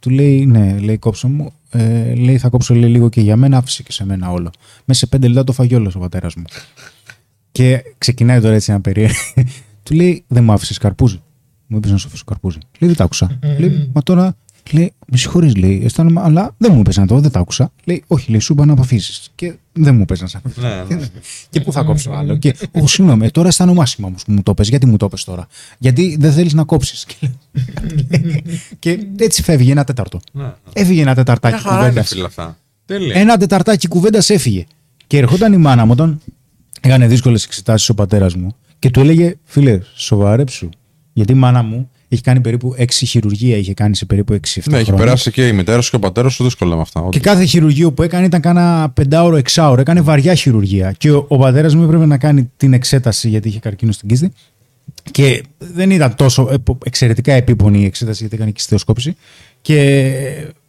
Του λέει ναι, λέει κόψω μου. Ε, λέει θα κόψω λέει, λίγο και για μένα, άφησε και σε μένα όλο. Μέσα σε πέντε λεπτά το φάγει όλο ο πατέρας μου. Και ξεκινάει τώρα έτσι ένα περίεργο. Του λέει δεν μου άφησες καρπούζι. Μου έπαιζε να σοφήσω καρπούζι. Λέει, δεν τ' άκουσα. Λέει, μα τώρα, λέει, με συγχωρείς, λέει, αισθάνομαι, αλλά δεν μου έπαιζε να το, δεν τ' άκουσα. Λέει, όχι, λέει, σου είπα να αποφύσεις. Και δεν μου έπαιζε να σ' άκουσα. Και πού θα κόψω άλλο. Και, όχι, συγγνώμη, τώρα αισθάνομαι άσχημα όμως που μου το πες. Γιατί μου το πες τώρα? Γιατί δεν θέλεις να κόψεις. Και έτσι φεύγει ένα τέταρτο. Έφυγε ένα τεταρτάκι κουβέντα. Ένα τεταρτάκι κουβέντα έφυγε. Και ερχόταν η μάνα μου όταν έκανε δύσκολες εξετάσεις ο πατέρας μου και του έλεγε, φίλε, σοβαρέψου. Γιατί η μάνα μου έχει κάνει περίπου έξι χειρουργία, είχε κάνει σε περίπου έξι εφτά χρόνια. Ναι, έχει περάσει και η μητέρα σου και ο πατέρας σου δύσκολα με αυτά. Όντως. Και κάθε χειρουργείο που έκανε ήταν κάνα πεντάωρο, εξάωρο, έκανε βαριά χειρουργία. Και ο, ο πατέρας μου έπρεπε να κάνει την εξέταση γιατί είχε καρκίνο στην κίστη. Και δεν ήταν τόσο εξαιρετικά επίπονη η εξέταση γιατί έκανε κιστεοσκόπηση. Και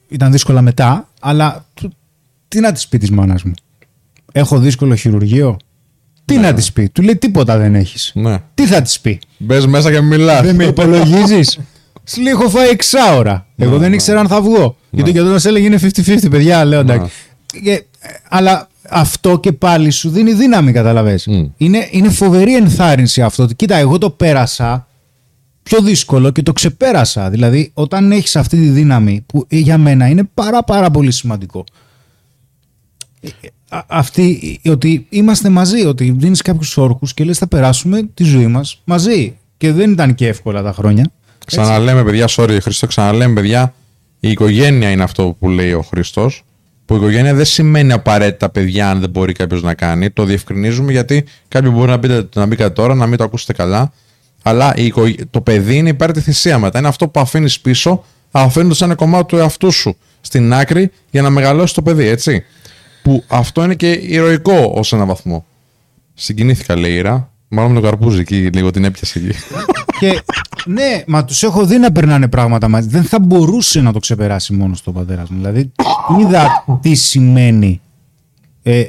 ήταν δύσκολα μετά, αλλά τι να τη πει τη μάνα μου? Έχω δύσκολο χειρουργείο. Τι ναι. να τη πει, του λέει τίποτα δεν έχεις. Ναι. Τι θα τη πει? Μπες μέσα και μιλάς. Δεν με υπολογίζεις. Λέει, έχω φάει εξάωρα. Εγώ ναι, δεν ναι. ήξερα αν θα βγω. Ναι. Γιατί ο κ. έλεγε είναι πενήντα πενήντα, παιδιά, λέω εντάξει. Ναι. Και, αλλά αυτό και πάλι σου δίνει δύναμη, καταλαβες. Mm. Είναι, είναι φοβερή ενθάρρυνση αυτό. Κοίτα, εγώ το πέρασα πιο δύσκολο και το ξεπέρασα. Δηλαδή, όταν έχεις αυτή τη δύναμη, που για μένα είναι πάρα, πάρα πολύ σημαντικό. Αυτή, ότι είμαστε μαζί, ότι δίνεις κάποιους όρκους και λες θα περάσουμε τη ζωή μας μαζί. Και δεν ήταν και εύκολα τα χρόνια. Ξαναλέμε, παιδιά, sorry Χριστό, ξαναλέμε, παιδιά, η οικογένεια είναι αυτό που λέει ο Χριστός. Που η οικογένεια δεν σημαίνει απαραίτητα παιδιά, αν δεν μπορεί κάποιος να κάνει. Το διευκρινίζουμε γιατί κάποιοι μπορεί να μπει, να μπει κάτι τώρα, να μην το ακούσετε καλά. Αλλά η οικογέ... το παιδί είναι υπέρ τη θυσία μετά. Είναι αυτό που αφήνεις πίσω, αφήνοντας ένα κομμάτι του εαυτού σου στην άκρη για να μεγαλώσει το παιδί, έτσι. Που αυτό είναι και ηρωικό ως έναν βαθμό. Συγκινήθηκα, λέει η Ήρα. Μάλλον με το καρπούζι εκεί, λίγο την έπιασε εκεί. Και, ναι, μα τους έχω δει να περνάνε πράγματα μαζί. Δεν θα μπορούσε να το ξεπεράσει μόνος του ο πατέρας μου. Δηλαδή, είδα τι σημαίνει. Ε,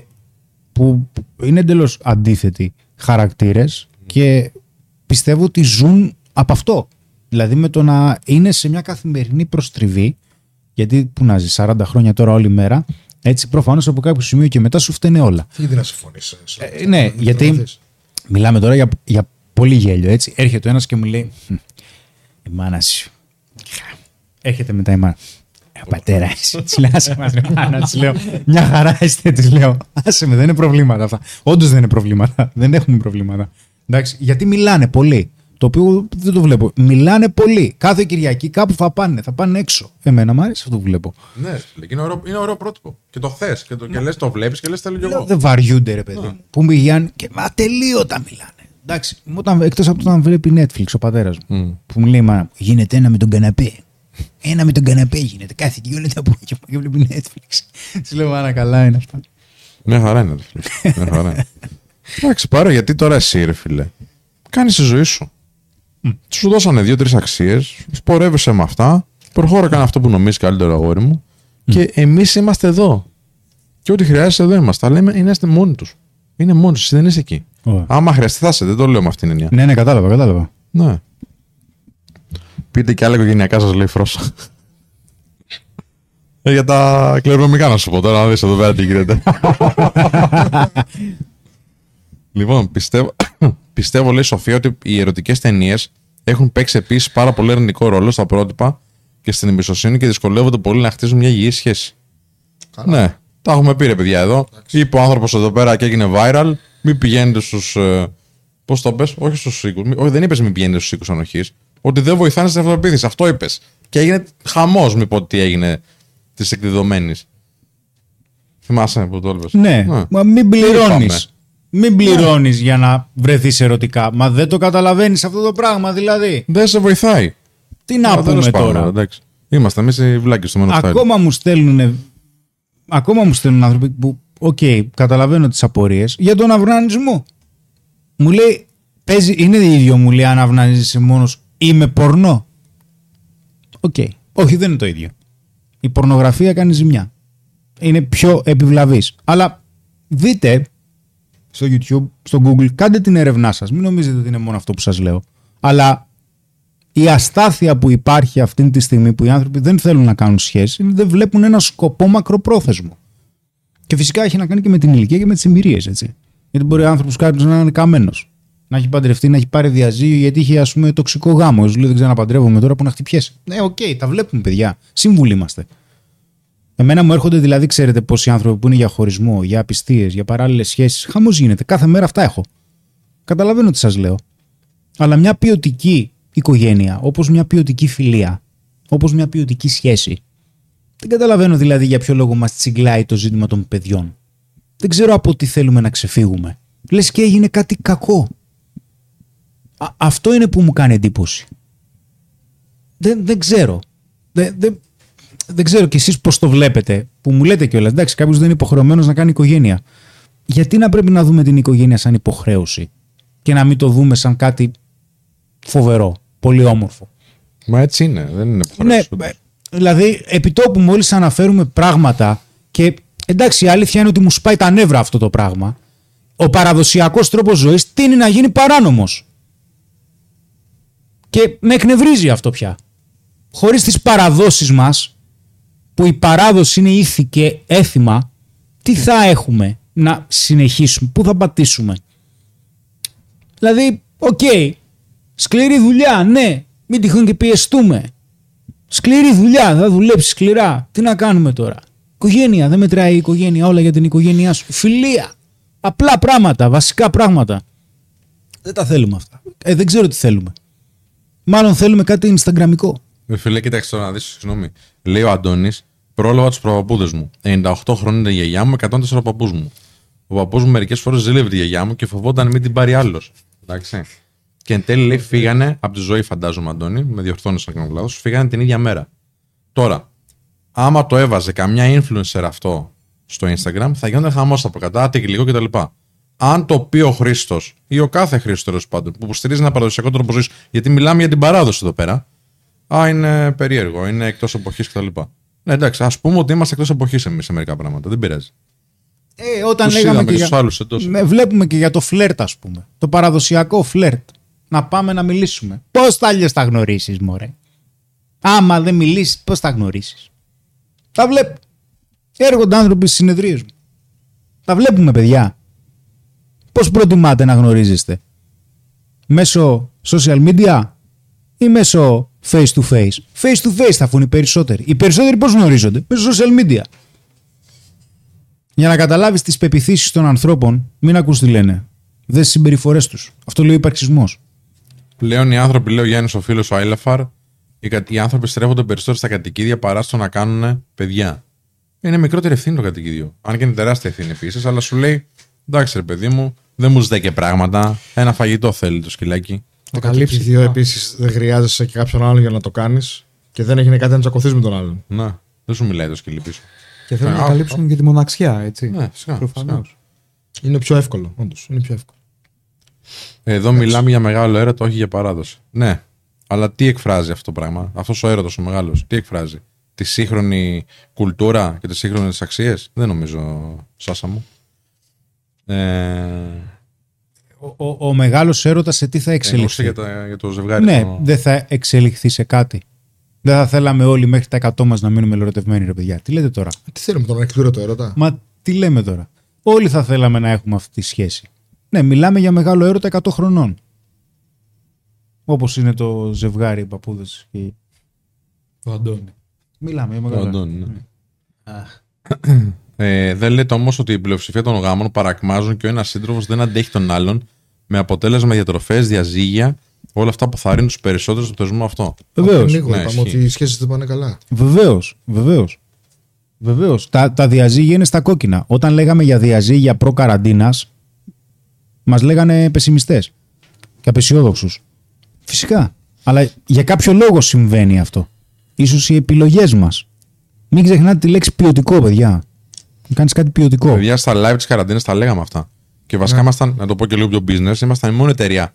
που είναι εντελώς αντίθετοι χαρακτήρες και πιστεύω ότι ζουν από αυτό. Δηλαδή, με το να είναι σε μια καθημερινή προστριβή, γιατί που να ζει σαράντα χρόνια τώρα όλη μέρα. Έτσι, προφανώς από κάποιο σημείο και μετά σου φταίνε όλα. Γιατί να συμφωνήσω. Ε, ναι, γιατί μιλάμε τώρα για, για πολύ γέλιο. Έτσι. Έρχεται ο ένας και μου λέει η μάνα σου. Έρχεται μετά η μάνα. Πατέρα, εσύ. Τη λέω, άσε μας, μάνα, τη λέω. Μια χαρά είστε, τη λέω. Άσε με, δεν είναι προβλήματα αυτά. Όντως δεν είναι προβλήματα. Δεν έχουμε προβλήματα. Εντάξει, γιατί μιλάνε πολύ. Το οποίο δεν το βλέπω. Μιλάνε πολύ. Κάθε Κυριακή κάπου θα πάνε, θα πάνε έξω. Εμένα μου αρέσει αυτό που βλέπω. Ναι, είναι ωραίο, είναι ωραίο πρότυπο. Και το χθες. Και, και λες το βλέπεις και λες τα λέω κι εγώ. Δεν βαριούνται, ρε παιδί μου. Που πηγαίνουν και ατελείωτα μιλάνε. Εντάξει, όταν, εκτός από το να βλέπει Netflix ο πατέρας μου. Mm. Που μου λέει, μα γίνεται ένα με τον καναπέ. Ένα με τον καναπέ γίνεται. Κάθε και όλα τα απόγευμα και βλέπει Netflix. Τη λέω, μάνα, καλά είναι αυτά. Μια χαρά είναι το Netflix. Εντάξει, πάρω γιατί τώρα εσύ, ρε φίλε, κάνει τη ζωή σου. Mm. Σου δώσανε δύο-τρεις αξίες, πορεύεσαι με αυτά, προχώρα κάνε αυτό που νομίζεις καλύτερο, αγόρι μου, mm. και εμείς είμαστε εδώ. Και ό,τι χρειάζεσαι εδώ είμαστε. Αλλά είναι, είστε μόνοι τους. Είναι μόνοι τους, δεν είσαι εκεί. Oh. Άμα χρειαστεί, θα είσαι, δεν το λέω με αυτήν την εννοία. Ναι, ναι, κατάλαβα, κατάλαβα. Ναι. Πείτε και άλλα οικογενειακά σας, λέει Φρόσα. Για τα κληρονομικά να σου πω τώρα, να δεις εδώ πέρα τι γίνεται. Λοιπόν, πιστεύω. Πιστεύω, λέει η Σοφία, ότι οι ερωτικές ταινίες έχουν παίξει επίσης πάρα πολύ αρνητικό ρόλο στα πρότυπα και στην εμπιστοσύνη και δυσκολεύονται πολύ να χτίζουν μια υγιή σχέση. Καλά. Ναι, τα έχουμε πει, ρε παιδιά, εδώ. Εντάξει. Είπε ο άνθρωπος εδώ πέρα και έγινε viral. Μην πηγαίνετε στους. Ε, πώς το πες, όχι στους οίκους. Όχι, δεν είπες μην πηγαίνετε στους οίκους ανοχής. Ότι δεν βοηθάνε στην αυτοπεποίθηση. Αυτό είπες. Και έγινε χαμός, μη πω τι έγινε τη εκδεδομένη. Θυμάσαι που το έλεγες. Ναι, ναι, μα μην πληρώνεις. Μην πληρώνεις yeah. για να βρεθείς ερωτικά. Μα δεν το καταλαβαίνεις αυτό το πράγμα, δηλαδή. Δεν σε βοηθάει. Τι να Άρα, πούμε τώρα. Εντάξει. Είμαστε εμείς οι βλάκες στο Men of Style. Ακόμα μου στέλνουν, ακόμα μου στέλνουν άνθρωποι που, οκ, okay, καταλαβαίνω τις απορίες για τον αυνανισμό. Μου λέει, παίζει, είναι ίδιο, μου λέει, αν αυνανίζεσαι μόνος ή με πορνό. Οκ. Okay. Όχι, δεν είναι το ίδιο. Η πορνογραφία κάνει ζημιά. Είναι πιο επιβλαβής. Αλλά δείτε. Στο YouTube, στο Google, κάντε την έρευνά σας. Μην νομίζετε ότι είναι μόνο αυτό που σας λέω. Αλλά η αστάθεια που υπάρχει αυτή τη στιγμή που οι άνθρωποι δεν θέλουν να κάνουν σχέση, δεν βλέπουν ένα σκοπό μακροπρόθεσμο. Και φυσικά έχει να κάνει και με την ηλικία και με τις εμπειρίες, έτσι. Γιατί μπορεί ο άνθρωπος κάποιος να είναι καμένος. να έχει παντρευτεί, να έχει πάρει διαζύγιο γιατί είχε ας πούμε τοξικό γάμο. Λέει δεν ξαναπαντρεύομαι τώρα που να χτυπιέσαι. Ναι, οκ, okay, τα βλέπουμε παιδιά. Σύμβουλοι είμαστε. Εμένα μου έρχονται δηλαδή, ξέρετε, πόσοι άνθρωποι που είναι για χωρισμό, για απιστίες, για παράλληλες σχέσεις. Χαμός γίνεται. Κάθε μέρα αυτά έχω. Καταλαβαίνω τι σας λέω. Αλλά μια ποιοτική οικογένεια, όπως μια ποιοτική φιλία, όπως μια ποιοτική σχέση. Δεν καταλαβαίνω δηλαδή για ποιο λόγο μας τσιγκλάει το ζήτημα των παιδιών. Δεν ξέρω από τι θέλουμε να ξεφύγουμε. Λες και έγινε κάτι κακό. Α, αυτό είναι που μου κάνει εντύπωση. Δεν, δεν ξέρω. Δεν, δεν, δεν ξέρω κι εσείς πώς το βλέπετε. Που μου λέτε κιόλας. Εντάξει, κάποιος δεν είναι υποχρεωμένος να κάνει οικογένεια. Γιατί να πρέπει να δούμε την οικογένεια σαν υποχρέωση και να μην το δούμε σαν κάτι φοβερό, πολύ όμορφο. Μα έτσι είναι. Δεν είναι υποχρέωση. Ναι, δηλαδή, επιτόπου μόλις αναφέρουμε πράγματα και εντάξει, η αλήθεια είναι ότι μου σπάει τα νεύρα αυτό το πράγμα. Ο παραδοσιακός τρόπος ζωής τείνει να γίνει παράνομος. Και με εκνευρίζει αυτό πια. Χωρίς τις παραδόσεις μας, που η παράδοση είναι ήθη και έθιμα, τι θα έχουμε να συνεχίσουμε, πού θα πατήσουμε. Δηλαδή, οκ, okay, σκληρή δουλειά, ναι, μην τυχόν και πιεστούμε. Σκληρή δουλειά, θα δουλέψει σκληρά. Τι να κάνουμε τώρα. Οικογένεια, δεν μετράει η οικογένεια, όλα για την οικογένειά σου. Φιλία. Απλά πράγματα, βασικά πράγματα. Δεν τα θέλουμε αυτά. Ε, δεν ξέρω τι θέλουμε. Μάλλον θέλουμε κάτι Ινσταγκραμικό. Ε, φίλε, κοίταξε τώρα να δεις, συγγνώμη. Λέει ο Αντώνης, πρόλαβα τους προπαππούδες μου. ενενήντα οκτώ χρόνια ήταν η γιαγιά μου, εκατόν τέσσερα παππούς μου. Ο παππούς μου μερικές φορές ζήλευε τη γιαγιά μου και φοβόταν μην την πάρει άλλος. Εντάξει. Και εν τέλει λέει, φύγανε από τη ζωή, φαντάζομαι, Αντώνη, με διορθώνεις αν κάνω λάθος, φύγανε την ίδια μέρα. Τώρα, άμα το έβαζε καμιά influencer αυτό στο Instagram, θα γίνονταν χαμός από κατά, τεκλικό κτλ. Αν το πει ο Χρήστος ή ο κάθε Χρήστος πάντων που στηρίζει ένα παραδοσιακό τρόπο ζωής, γιατί μιλάμε για την παράδοση εδώ πέρα, α, είναι περίεργο, είναι εκτός εποχής κτλ. Ναι, εντάξει, ας πούμε ότι είμαστε εκτός εποχής εμείς σε μερικά πράγματα, δεν πειράζει. Ε, όταν τους λέγαμε και για... άλλους, βλέπουμε και για το φλερτ, ας πούμε. Το παραδοσιακό φλερτ. Να πάμε να μιλήσουμε. Πώς θα αλλιώς τα γνωρίσεις, μωρέ. Άμα δεν μιλήσεις, πώς θα γνωρίσεις. Τα βλέπω. Έρχονται άνθρωποι στις συνεδρίες μου. Τα βλέπουμε, παιδιά. Πώς προτιμάτε να γνωρίζεστε. Μέσω social media ή μέσω face to face. Face to face θα φουν οι περισσότεροι. Οι περισσότεροι πώς γνωρίζονται. Μέσω social media. Για να καταλάβεις τις πεποιθήσεις των ανθρώπων, μην ακούς τι λένε. Δες τις συμπεριφορές τους. Αυτό λέει ο υπαρξισμός. Πλέον οι άνθρωποι, λέει ο Γιάννης ο φίλος ο Άιλαφαρ, οι άνθρωποι στρέφονται περισσότερο στα κατοικίδια παρά στο να κάνουν παιδιά. Είναι μικρότερη ευθύνη το κατοικίδιο. Αν και είναι τεράστια ευθύνη επίσης, αλλά σου λέει, εντάξει ρε παιδί μου, δεν μου ζητάει και πράγματα. Ένα φαγητό θέλει το σκυλάκι. Το κατοικίδιο επίσης δεν χρειάζεσαι και κάποιον άλλον για να το κάνεις και δεν έγινε κάτι να τσακωθείς με τον άλλον. Να, δεν σου μιλάει το σκυλί πίσω. Και θέλουν να καλύψουν και τη μοναξιά, έτσι. Ναι, φυσικά. Προφανώς. Είναι πιο εύκολο, όντως. Είναι πιο εύκολο. Εδώ έτσι. Μιλάμε για μεγάλο έρωτα, όχι για παράδοση. Ναι, αλλά τι εκφράζει αυτό το πράγμα, αυτός ο έρωτας ο μεγάλος, τι εκφράζει, τη σύγχρονη κουλτούρα και τις σύγχρονες αξίες, δεν νομίζω, Σάσα μου. Ε... Ο, ο, ο μεγάλος έρωτας σε τι θα εξελιχθεί. Για, τα, για το ζευγάρι. Ναι, το... δεν θα εξελιχθεί σε κάτι. Δεν θα θέλαμε όλοι μέχρι τα εκατό μας να μείνουμε ερωτευμένοι, ρε παιδιά. Τι λέτε τώρα. Τι θέλουμε τώρα, εκπλήρωτο έρωτα. Μα τι λέμε τώρα. Όλοι θα θέλαμε να έχουμε αυτή τη σχέση. Ναι, μιλάμε για μεγάλο έρωτα εκατό χρονών. Όπως είναι το ζευγάρι, οι παππούδες και ο Αντώνη. Μιλάμε για μεγάλο έρωτα. Ναι. ε, δεν λέτε όμως ότι η πλειοψηφία των γάμων παρακμάζουν και ο ένας σύντροφος δεν αντέχει τον άλλον, με αποτέλεσμα διατροφές, διαζύγια, όλα αυτά που θαρρύνουν τους περισσότερους στον θεσμό αυτό. Βεβαίως. Λίγο, ναι, είπαμε ότι οι σχέσεις δεν πάνε καλά. Βεβαίως, βεβαίως. Βεβαίως. Τα, τα διαζύγια είναι στα κόκκινα. Όταν λέγαμε για διαζύγια προ-καραντίνας, μας λέγανε πεσιμιστές και απεσιόδοξους. Φυσικά. Αλλά για κάποιο λόγο συμβαίνει αυτό. Ίσως οι επιλογές μας. Μην ξεχνάτε τη λέξη ποιοτικό, παιδιά. Μην κάνεις κάτι ποιοτικό. Παιδιά, στα live της καραντίνας τα λέγαμε αυτά. Και βασικά yeah. ήμασταν, να το πω και λίγο πιο business, ήμασταν η μόνη εταιρεία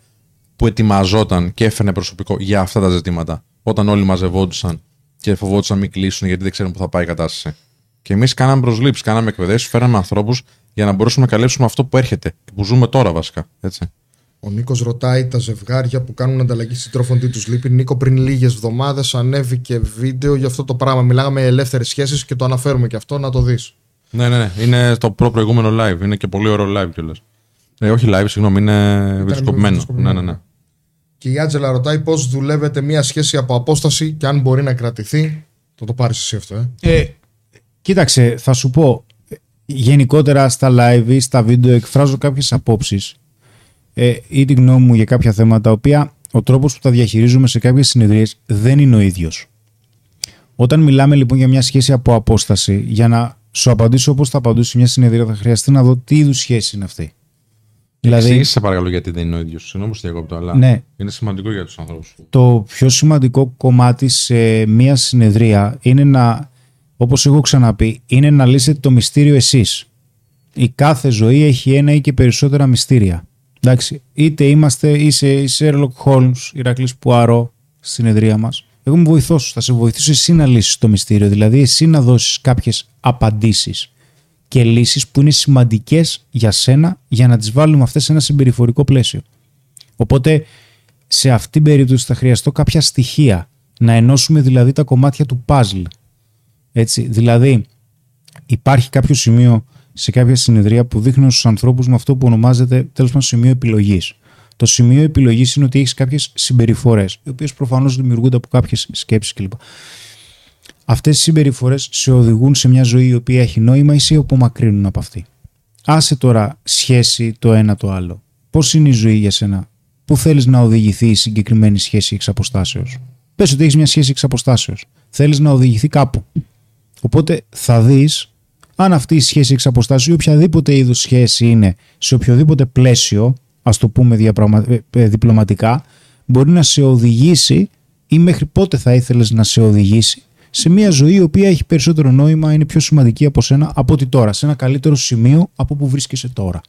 που ετοιμαζόταν και έφερνε προσωπικό για αυτά τα ζητήματα. Όταν όλοι μαζευόντουσαν και φοβόντουσαν να μην κλείσουν γιατί δεν ξέρουν πού θα πάει η κατάσταση. Και εμείς κάναμε προσλήψεις, κάναμε εκπαιδεύσεις, φέραμε ανθρώπους για να μπορέσουμε να καλύψουμε αυτό που έρχεται και που ζούμε τώρα βασικά. Έτσι. Ο Νίκος ρωτάει τα ζευγάρια που κάνουν ανταλλαγή συντρόφων τι τους λείπει. Νίκο, πριν λίγες εβδομάδες ανέβηκε βίντεο για αυτό το πράγμα. Μιλάμε ελεύθερες σχέσεις και το αναφέρουμε και αυτό, να το δεις. Ναι, ναι, ναι. Είναι το προ προηγούμενο live. Είναι και πολύ ωραίο live κιόλας. Ε, όχι live, συγγνώμη, είναι βιντεοσκοπημένο. Ναι, ναι, ναι. Και η Άτζελα ρωτάει πώς δουλεύετε μια σχέση από απόσταση και αν μπορεί να κρατηθεί. Θα το πάρεις εσύ αυτό, ε. ε. Κοίταξε, θα σου πω. Γενικότερα στα live ή στα βίντεο εκφράζω κάποιες απόψεις ε, ή τη γνώμη μου για κάποια θέματα, τα οποία ο τρόπος που τα διαχειρίζουμε σε κάποιες συνεδρίες δεν είναι ο ίδιος. Όταν μιλάμε λοιπόν για μια σχέση από απόσταση, για να σου απαντήσω όπως θα απαντούσε μια συνεδρία, θα χρειαστεί να δω τι είδους σχέση είναι αυτή. Δηλαδή, σε παρακαλώ, γιατί δεν είναι ο ίδιος. Συγγνώμη που σε διακόπτω, αλλά ναι, είναι σημαντικό για τους ανθρώπους. Το πιο σημαντικό κομμάτι σε μια συνεδρία είναι να, όπως έχω ξαναπεί, είναι να λύσετε το μυστήριο εσείς. Η κάθε ζωή έχει ένα ή και περισσότερα μυστήρια. Εντάξει, είτε είμαστε, είσαι Sherlock Holmes, Ηρακλής Πουαρό, στη συνεδρία μας. Εγώ μου βοηθώσω, θα σε βοηθήσω εσύ να λύσεις το μυστήριο. Δηλαδή, εσύ να δώσεις κάποιες απαντήσεις και λύσεις που είναι σημαντικές για σένα, για να τις βάλουμε αυτές σε ένα συμπεριφορικό πλαίσιο. Οπότε, σε αυτήν την περίπτωση θα χρειαστώ κάποια στοιχεία. Να ενώσουμε δηλαδή τα κομμάτια του puzzle. Έτσι, δηλαδή, υπάρχει κάποιο σημείο σε κάποια συνεδρία που δείχνω στους ανθρώπους με αυτό που ονομάζεται τέλος πάντων σημείο επιλογής. Το σημείο επιλογής είναι ότι έχεις κάποιες συμπεριφορές, οι οποίες προφανώς δημιουργούνται από κάποιες σκέψεις κλπ. Αυτές οι συμπεριφορές σε οδηγούν σε μια ζωή η οποία έχει νόημα ή σε απομακρύνουν από αυτή. Άσε τώρα σχέση το ένα το άλλο. Πώς είναι η ζωή για σένα, πού θέλεις να οδηγηθεί η συγκεκριμένη σχέση εξ αποστάσεως. Πες ότι έχεις μια σχέση εξ αποστάσεως. Θέλεις να οδηγηθεί κάπου. Οπότε θα δεις αν αυτή η σχέση εξ αποστάσεως ή οποιαδήποτε είδους σχέση είναι σε οποιοδήποτε πλαίσιο, ας το πούμε διαπραγμα... διπλωματικά, μπορεί να σε οδηγήσει ή μέχρι πότε θα ήθελες να σε οδηγήσει σε μια ζωή η οποία έχει περισσότερο νόημα, είναι πιο σημαντική από σένα από ότι τώρα, σε ένα καλύτερο σημείο από που βρίσκεσαι τώρα.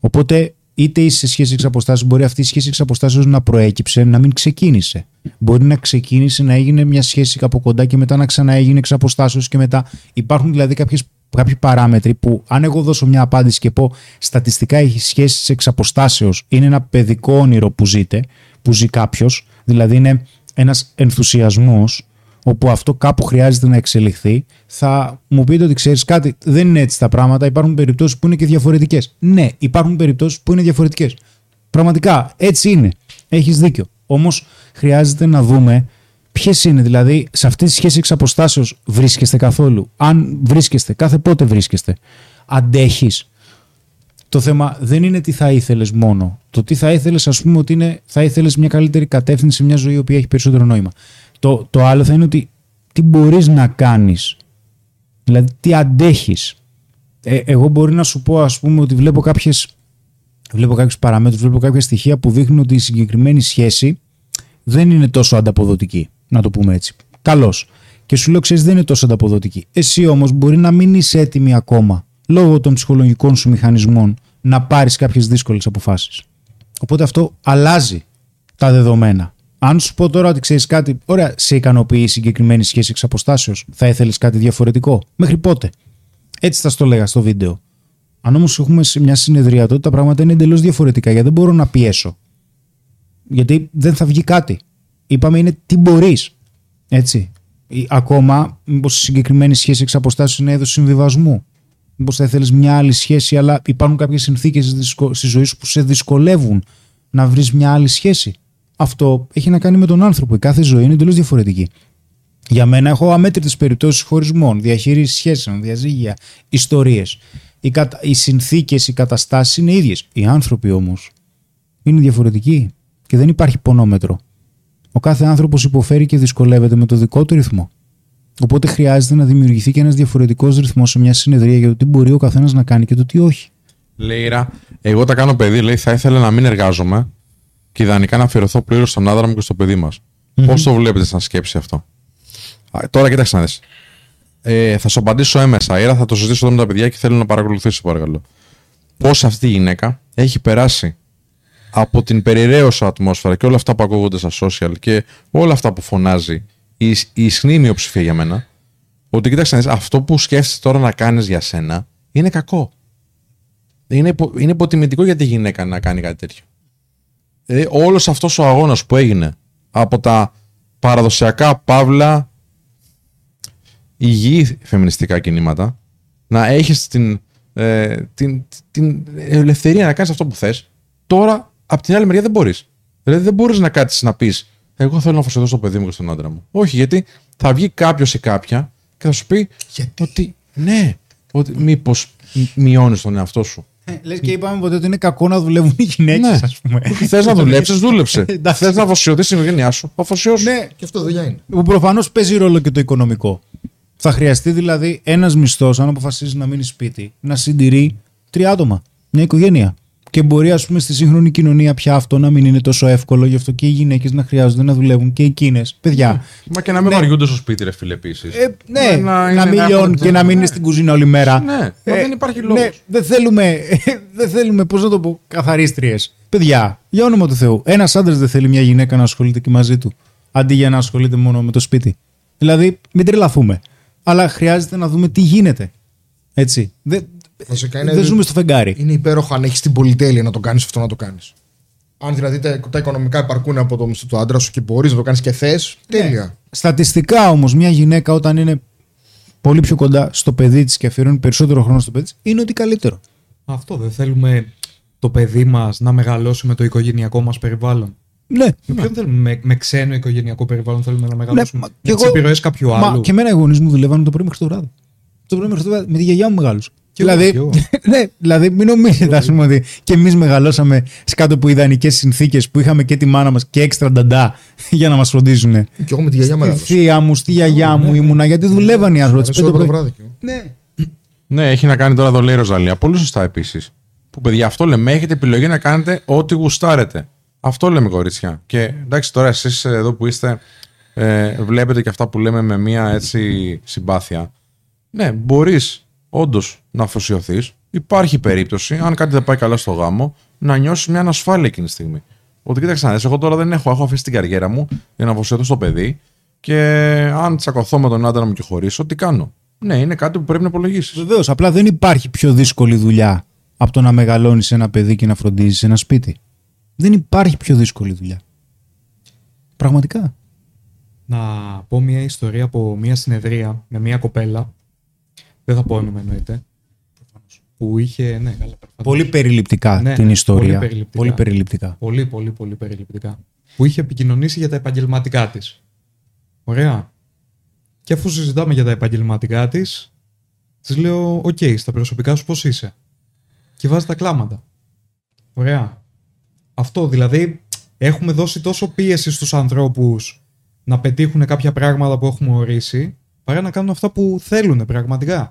Οπότε είτε είσαι σε σχέση εξ αποστάσεως, μπορεί αυτή η σχέση εξ αποστάσεως να προέκυψε, να μην ξεκίνησε. Μπορεί να ξεκίνησε, να έγινε μια σχέση από κοντά και μετά να ξαναέγινε εξ αποστάσεως και μετά. Υπάρχουν δηλαδή κάποιες, κάποιοι παράμετροι που, αν εγώ δώσω μια απάντηση και πω στατιστικά η σχέση εξ αποστάσεως είναι ένα παιδικό όνειρο που ζείτε, που ζει κάποιος, δηλαδή είναι ένας ενθουσιασμός, όπου αυτό κάπου χρειάζεται να εξελιχθεί, θα μου πείτε ότι ξέρεις κάτι, δεν είναι έτσι τα πράγματα, υπάρχουν περιπτώσεις που είναι και διαφορετικές. Ναι, υπάρχουν περιπτώσεις που είναι διαφορετικές. Πραγματικά, έτσι είναι. Έχεις δίκιο. Όμως χρειάζεται να δούμε ποιες είναι, δηλαδή σε αυτή τη σχέση εξ αποστάσεως βρίσκεστε καθόλου. Αν βρίσκεστε, κάθε πότε βρίσκεστε. Αντέχεις. Το θέμα δεν είναι τι θα ήθελες μόνο. Το τι θα ήθελες, ας πούμε, ότι είναι, θα ήθελες μια καλύτερη κατεύθυνση, μια ζωή η οποία έχει περισσότερο νόημα. Το, το άλλο θα είναι ότι τι μπορείς να κάνεις, δηλαδή τι αντέχεις. Ε, εγώ μπορεί να σου πω, ας πούμε, ότι βλέπω κάποιες, βλέπω κάποιους παραμέτρους, βλέπω κάποια στοιχεία που δείχνουν ότι η συγκεκριμένη σχέση δεν είναι τόσο ανταποδοτική, να το πούμε έτσι. Καλώς. Και σου λέω, ξέρεις, δεν είναι τόσο ανταποδοτική. Εσύ όμως μπορεί να μην είσαι έτοιμη ακόμα, λόγω των ψυχολογικών σου μηχανισμών, να πάρεις κάποιες δύσκολες αποφάσεις. Οπότε αυτό αλλάζει τα δεδομένα. Αν σου πω τώρα ότι ξέρεις κάτι, ωραία, σε ικανοποιεί η συγκεκριμένη σχέση εξ αποστάσεως, θα ήθελες κάτι διαφορετικό. Μέχρι πότε. Έτσι θα στο λέγα στο βίντεο. Αν όμως έχουμε σε μια συνεδρία, τότε τα πράγματα είναι εντελώς διαφορετικά, γιατί δεν μπορώ να πιέσω. Γιατί δεν θα βγει κάτι. Είπαμε είναι τι μπορείς. Έτσι. Ή, ακόμα, μήπως η συγκεκριμένη σχέση εξ αποστάσεως είναι έδωση συμβιβασμού. Μήπως θα ήθελες μια άλλη σχέση, αλλά υπάρχουν κάποιες συνθήκες στη ζωή σου που σε δυσκολεύουν να βρεις μια άλλη σχέση. Αυτό έχει να κάνει με τον άνθρωπο. Η κάθε ζωή είναι εντελώς διαφορετική. Για μένα έχω αμέτρητες περιπτώσεις χωρισμών, διαχείριση σχέσεων, διαζύγια, ιστορίες. Οι, κατα... οι συνθήκες, οι καταστάσεις είναι ίδιες. Οι άνθρωποι όμως είναι διαφορετικοί και δεν υπάρχει πονόμετρο. Ο κάθε άνθρωπος υποφέρει και δυσκολεύεται με το δικό του ρυθμό. Οπότε χρειάζεται να δημιουργηθεί και ένας διαφορετικός ρυθμός σε μια συνεδρία για το τι μπορεί ο καθένας να κάνει και το τι όχι. Λέει, εγώ τα κάνω παιδί, λέει, θα ήθελα να μην εργάζομαι. Και ιδανικά να αφιερωθώ πλήρως στον άντρα μου και στο παιδί μας. Mm-hmm. Πώς το βλέπετε σαν σκέψη αυτό. Α, τώρα κοίταξε να δεις. Ε, θα σου απαντήσω έμεσα. Ήρα θα το συζητήσω εδώ με τα παιδιά και θέλω να παρακολουθήσω, παρακαλώ. Πώς αυτή η γυναίκα έχει περάσει από την περιραίωσα ατμόσφαιρα και όλα αυτά που ακούγονται στα social και όλα αυτά που φωνάζει η, η ισχνή μειοψηφία για μένα. Ότι κοίταξε να δεις, αυτό που σκέφτεσαι τώρα να κάνεις για σένα είναι κακό. Είναι, υπο, είναι υποτιμητικό για τη γυναίκα να κάνει κάτι τέτοιο. Δηλαδή, όλος αυτός ο αγώνας που έγινε από τα παραδοσιακά παύλα υγιή φεμινιστικά κινήματα, να έχεις την ε, την, την ελευθερία να κάνεις αυτό που θες. Τώρα, απ' την άλλη μεριά δεν μπορείς. Δηλαδή, δεν μπορείς να κάτσεις να πεις εγώ θέλω να αφοσιωθώ στο παιδί μου και στον άντρα μου. Όχι, γιατί θα βγει κάποιος ή κάποια και θα σου πει γιατί? Ότι ναι, ότι μήπως μειώνεις τον εαυτό σου. Ε, λες και είπαμε ποτέ ότι είναι κακό να δουλεύουν οι γυναίκες, ναι, ας πούμε. Θες να δουλέψεις, δούλεψε. Θες να αφοσιωθείς στην οικογένειά σου, αφοσιώσου. Ναι, και αυτό δουλειά είναι. Προφανώς παίζει ρόλο και το οικονομικό. Θα χρειαστεί δηλαδή ένας μισθός, αν αποφασίζει να μείνει σπίτι, να συντηρεί τρία άτομα, μια οικογένεια. Και μπορεί, ας πούμε, στη σύγχρονη κοινωνία πια αυτό να μην είναι τόσο εύκολο, γι' αυτό και οι γυναίκες να χρειάζονται να δουλεύουν και εκείνες. Παιδιά. Μα και να μην βαριούνται, ναι, στο σπίτι, ρε φίλε, επίσης. Ε, ναι, να, να μην λιώνουν και να μην είναι, ναι, στην κουζίνα όλη μέρα. Ναι, ε, μα δεν υπάρχει λόγος. Ναι, δεν θέλουμε, δεν θέλουμε, πώς να το πω, καθαρίστριες. Παιδιά, για όνομα του Θεού, ένας άντρας δεν θέλει μια γυναίκα να ασχολείται και μαζί του, αντί για να ασχολείται μόνο με το σπίτι. Δηλαδή, μην τρελαθούμε. Αλλά χρειάζεται να δούμε τι γίνεται. Έτσι. Βασικά, είναι, δεν ζούμε στο φεγγάρι. Είναι υπέροχο αν έχεις την πολυτέλεια να το κάνεις αυτό, να το κάνεις. Αν δηλαδή τα, τα οικονομικά υπαρκούν από το μισθό του άντρα σου και μπορείς να το κάνεις και θες, τέλεια. Ναι. Στατιστικά όμως, μια γυναίκα όταν είναι πολύ πιο κοντά στο παιδί της και αφιερώνει περισσότερο χρόνο στο παιδί της, είναι ότι καλύτερο. Αυτό, δεν θέλουμε το παιδί μας να μεγαλώσει με το οικογενειακό μας περιβάλλον. Ναι. Ποιον θέλουμε, με, με ξένο οικογενειακό περιβάλλον θέλουμε να μεγαλώσουμε. Ναι, με τις επιρροές κάποιου άλλου. Μα και εμένα οι γονείς μου δουλεύαν το πρωί μέχρι το βράδυ. Το πρωί μέχρι το βράδυ. Με τη γιαγιά μου μεγάλωσα. Δηλαδή, ναι, δηλαδή, μην νομίζετε, ας πούμε, ότι και εμείς μεγαλώσαμε κάτω από ιδανικές συνθήκες που είχαμε και τη μάνα μας και έξτρα νταντά για να μας φροντίζουν. Και εγώ με τη γιαγιά μεγάλωσα. Στη θεία μου, στη γιαγιά μου ήμουνα, γιατί δουλεύαν οι άνθρωποι. Ναι, έχει να κάνει τώρα εδώ, λέει η Ροζαλία. Πολύ σωστά επίσης. Που παιδιά, αυτό λέμε, έχετε επιλογή να κάνετε ό,τι γουστάρετε. Αυτό λέμε, κορίτσια. Και εντάξει, τώρα εσείς εδώ που είστε, ε, βλέπετε και αυτά που λέμε με μια έτσι συμπάθεια. Ναι, μπορείς όντως να αφοσιωθείς. Υπάρχει περίπτωση, αν κάτι δεν πάει καλά στο γάμο, να νιώσεις μια ανασφάλεια εκείνη τη στιγμή. Ότι κοίταξε να δεις, εγώ τώρα δεν έχω, έχω αφήσει την καριέρα μου για να αφοσιωθώ στο παιδί. Και αν τσακωθώ με τον άντρα μου και χωρίσω, τι κάνω? Ναι, είναι κάτι που πρέπει να υπολογίσεις. Βεβαίως, απλά δεν υπάρχει πιο δύσκολη δουλειά από το να μεγαλώνεις ένα παιδί και να φροντίζεις ένα σπίτι. Δεν υπάρχει πιο δύσκολη δουλειά. Πραγματικά. Να πω μια ιστορία από μια συνεδρία με μια κοπέλα. Δεν θα πω όνομα, εννοείται. Που είχε. Ναι, καλά, πολύ περιληπτικά, ναι, την ιστορία. Πολύ περιληπτικά. Πολύ, περιληπτικά. Πολύ, πολύ, πολύ περιληπτικά. Που είχε επικοινωνήσει για τα επαγγελματικά της. Ωραία. Και αφού συζητάμε για τα επαγγελματικά της, της λέω: οκ, okay, στα προσωπικά σου πώς είσαι? Και βάζει τα κλάματα. Ωραία. Αυτό δηλαδή. Έχουμε δώσει τόσο πίεση στους ανθρώπους να πετύχουν κάποια πράγματα που έχουμε ορίσει, παρά να κάνουν αυτά που θέλουν πραγματικά.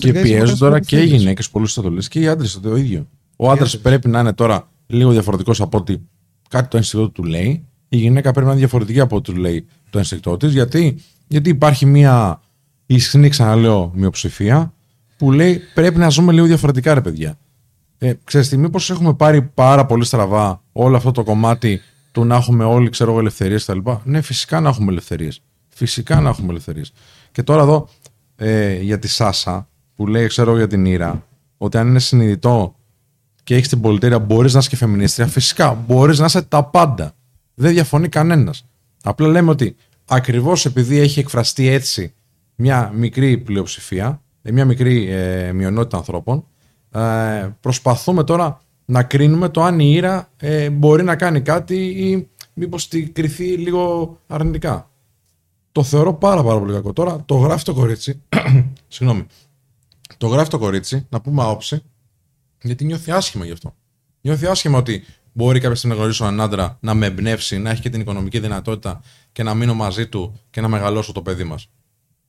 Και πιέζουν τώρα και οι γυναίκες, πολλούς θα το λες, και οι άντρες το ίδιο. Ο άντρας πρέπει να είναι τώρα λίγο διαφορετικός από ότι κάτι το ένστικτό του λέει. Η γυναίκα πρέπει να είναι διαφορετική από ό,τι του λέει το ένστικτό της. Γιατί, γιατί υπάρχει μια ισχνή, ξαναλέω, μειοψηφία που λέει πρέπει να ζούμε λίγο διαφορετικά, ρε παιδιά. Ε, ξέρεις τι, μήπως έχουμε πάρει πάρα πολύ στραβά όλο αυτό το κομμάτι του να έχουμε όλοι, ξέρω, ελευθερίες κτλ. Ναι, φυσικά να έχουμε ελευθερίες. Φυσικά να έχουμε ελευθερίες. Και τώρα εδώ, ε, για τη Σάσα που λέει, ξέρω, για την Ήρα, ότι αν είναι συνειδητό και έχεις την πολυτέλεια, μπορείς να είσαι και φεμινίστρια. Φυσικά μπορείς να είσαι τα πάντα. Δεν διαφωνεί κανένας. Απλά λέμε ότι ακριβώς επειδή έχει εκφραστεί έτσι μια μικρή πλειοψηφία, μια μικρή ε, μειονότητα ανθρώπων, ε, προσπαθούμε τώρα να κρίνουμε το αν η Ήρα ε, μπορεί να κάνει κάτι ή μήπως τη κριθεί λίγο αρνητικά. Το θεωρώ πάρα, πάρα πολύ κακό. Τώρα το γράφει το κορίτσι. Συγγνώμη. Το γράφει το κορίτσι, να πούμε άποψη, γιατί νιώθει άσχημα γι' αυτό. Νιώθει άσχημα ότι μπορεί κάποια στιγμή να γνωρίσω έναν άντρα, να με εμπνεύσει, να έχει και την οικονομική δυνατότητα και να μείνω μαζί του και να μεγαλώσω το παιδί μας.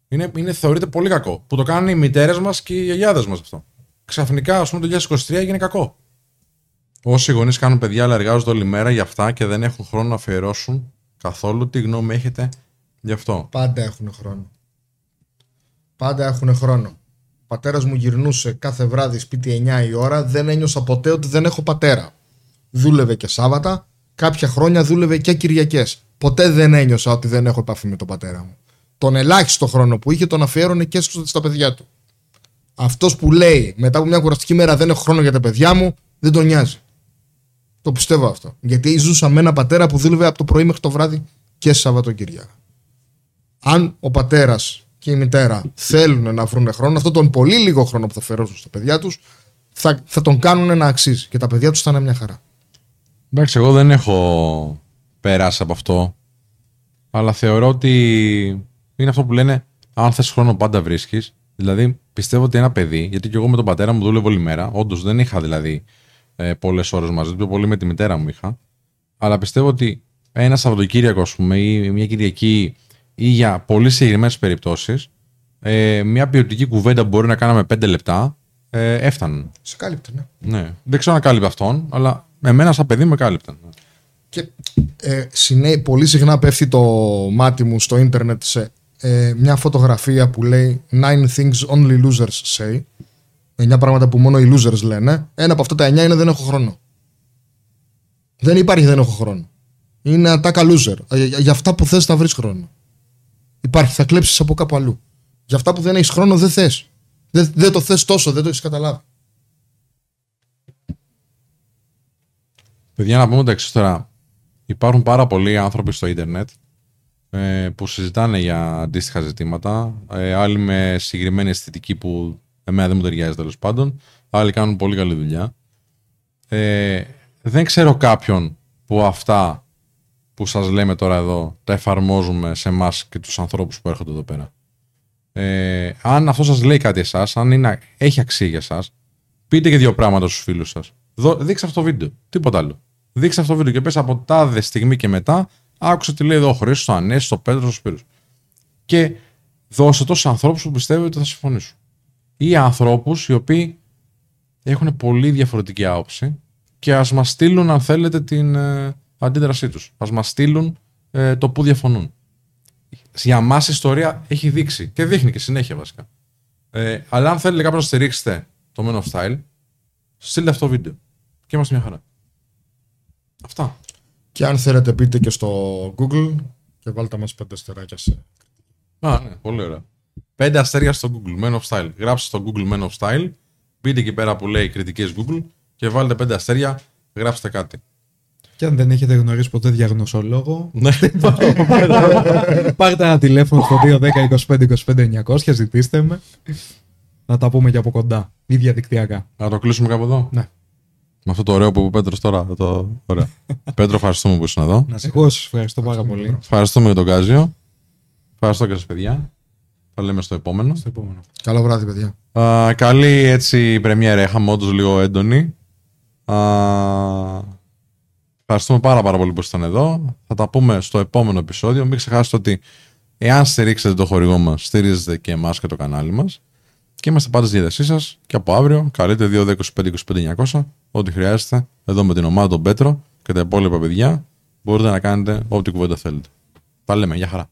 Είναι, είναι, θεωρείται πολύ κακό. Που το κάνουν οι μητέρες μας και οι γιαγιάδες μας αυτό. Ξαφνικά, ας πούμε, το είκοσι είκοσι τρία έγινε κακό. Όσοι γονείς κάνουν παιδιά, αλλά εργάζονται όλη μέρα για αυτά και δεν έχουν χρόνο να αφιερώσουν καθόλου, τι γνώμη έχετε? Γι' αυτό. Πάντα έχουν χρόνο. Πάντα έχουν χρόνο. Ο πατέρας μου γυρνούσε κάθε βράδυ σπίτι εννιά η ώρα. Δεν ένιωσα ποτέ ότι δεν έχω πατέρα. Δούλευε και Σάββατα. Κάποια χρόνια δούλευε και Κυριακές. Ποτέ δεν ένιωσα ότι δεν έχω επαφή με τον πατέρα μου. Τον ελάχιστο χρόνο που είχε τον αφιέρωνε και στα παιδιά του. Αυτός που λέει μετά από μια κουραστική μέρα δεν έχω χρόνο για τα παιδιά μου, δεν τον νοιάζει. Το πιστεύω αυτό. Γιατί ζούσα με έναν πατέρα που δούλευε από το πρωί μέχρι το βράδυ και Σαββατοκύριακα. Αν ο πατέρας και η μητέρα θέλουν να βρουν χρόνο, αυτόν τον πολύ λίγο χρόνο που θα φερώσουν στα παιδιά τους, θα, θα τον κάνουν να αξίζει και τα παιδιά τους θα είναι μια χαρά. Εντάξει, εγώ δεν έχω περάσει από αυτό, αλλά θεωρώ ότι είναι αυτό που λένε αν θες χρόνο πάντα βρίσκεις. Δηλαδή πιστεύω ότι ένα παιδί, γιατί και εγώ με τον πατέρα μου δούλευα όλη μέρα, όντως δεν είχα δηλαδή πολλές ώρες μαζί, πιο πολύ με τη μητέρα μου είχα, αλλά πιστεύω ότι ένα Σαββατοκύριακο, ας πούμε, ή μια Κυριακή, ή για πολύ συγκεκριμένες περιπτώσεις, ε, μια ποιοτική κουβέντα που μπορεί να κάναμε πέντε λεπτά, ε, έφταναν. Σε κάλυπτε, ναι. ναι. Δεν ξέρω αν κάλυπτε αυτόν, αλλά εμένα σαν παιδί με κάλυπτε. Και ε, συνέ, πολύ συχνά πέφτει το μάτι μου στο ίντερνετ σε ε, μια φωτογραφία που λέει nine things only losers say. εννιά πράγματα που μόνο οι losers λένε. Ένα από αυτά τα εννιά είναι δεν έχω χρόνο. Δεν υπάρχει δεν έχω χρόνο. Είναι ατάκα loser. Για, για αυτά που θες θα βρεις χρόνο. Υπάρχει, θα κλέψεις από κάπου αλλού. Για αυτά που δεν έχεις χρόνο δεν θες. Δεν, δεν το θες τόσο, δεν το έχεις καταλάβει. Παιδιά, να πούμε τα εξής τώρα. Υπάρχουν πάρα πολλοί άνθρωποι στο ίντερνετ ε, που συζητάνε για αντίστοιχα ζητήματα. Ε, άλλοι με συγκεκριμένη αισθητική που εμένα δεν μου ταιριάζει τέλος πάντων. Άλλοι κάνουν πολύ καλή δουλειά. Ε, δεν ξέρω κάποιον που αυτά που σας λέμε τώρα εδώ, τα εφαρμόζουμε σε εμάς και τους ανθρώπους που έρχονται εδώ πέρα. Ε, αν αυτό σας λέει κάτι εσάς, αν είναι, έχει αξία για εσάς, πείτε και δύο πράγματα στους φίλους σας. Δω, δείξε αυτό το βίντεο, τίποτα άλλο. Δείξε αυτό το βίντεο και πες από τάδε στιγμή και μετά, άκουσε τι λέει εδώ ο Χρήστος, το Ανέσης, το Πέτρος, το Σπύρος. Και δώσε τόσους ανθρώπους που πιστεύετε ότι θα συμφωνήσουν. Ή ανθρώπους οι οποίοι έχουν πολύ διαφορετική άποψη και ας μας στείλουν, αν θέλετε, την αντίδρασή τους. Ας μας στείλουν ε, το που διαφωνούν. Για μας η ιστορία έχει δείξει και δείχνει και συνέχεια βασικά. Ε, αλλά αν θέλετε κάποιος να στηρίξετε το Men of Style, στείλτε αυτό το βίντεο και είμαστε μια χαρά. Αυτά. Και αν θέλετε πείτε και στο Google και βάλτε μας πέντε αστεράκια σε... Α, ναι, πολύ ωραία. Πέντε αστέρια στο Google, Men of Style. Γράψτε στο Google Men of Style, μπείτε εκεί πέρα που λέει κριτικές Google και βάλτε πέντε αστέρια, γράψτε κάτι. Και αν δεν έχετε γνωρίσει ποτέ διαγνωσολόγο, πάρτε ένα τηλέφωνο στο δύο δέκα είκοσι πέντε είκοσι πέντε εννιακόσια και ζητήστε με. Να τα πούμε και από κοντά ή διαδικτυακά. Να το κλείσουμε κάπου εδώ. Ναι. Με αυτό το ωραίο που είπε ο Πέτρος τώρα. Το... Ωραία. Πέτρο, ευχαριστούμε που ήσουν εδώ. Να σε χωρίσω. Ευχαριστώ πάρα πολύ. Ευχαριστούμε για τον Κάζιο. Ευχαριστώ και σας, παιδιά. Θα λέμε στο επόμενο. Στο επόμενο. Καλό βράδυ, παιδιά. Α, καλή έτσι πρεμιέρα. Έχαμε όντως λίγο έντονη. Α... Ευχαριστούμε πάρα, πάρα πολύ που ήσασταν εδώ. Θα τα πούμε στο επόμενο επεισόδιο. Μην ξεχάσετε ότι εάν στηρίξετε το χορηγό μας, στηρίζετε και εμάς και το κανάλι μας. Και είμαστε πάντα στη διάθεσή σας. Και από αύριο καλείτε δύο δέκα είκοσι πέντε είκοσι πέντε εννιακόσια. Ό,τι χρειάζεται εδώ με την ομάδα, τον Πέτρο και τα υπόλοιπα παιδιά. Μπορείτε να κάνετε ό,τι κουβέντα θέλετε. Τα λέμε. Γεια χαρά.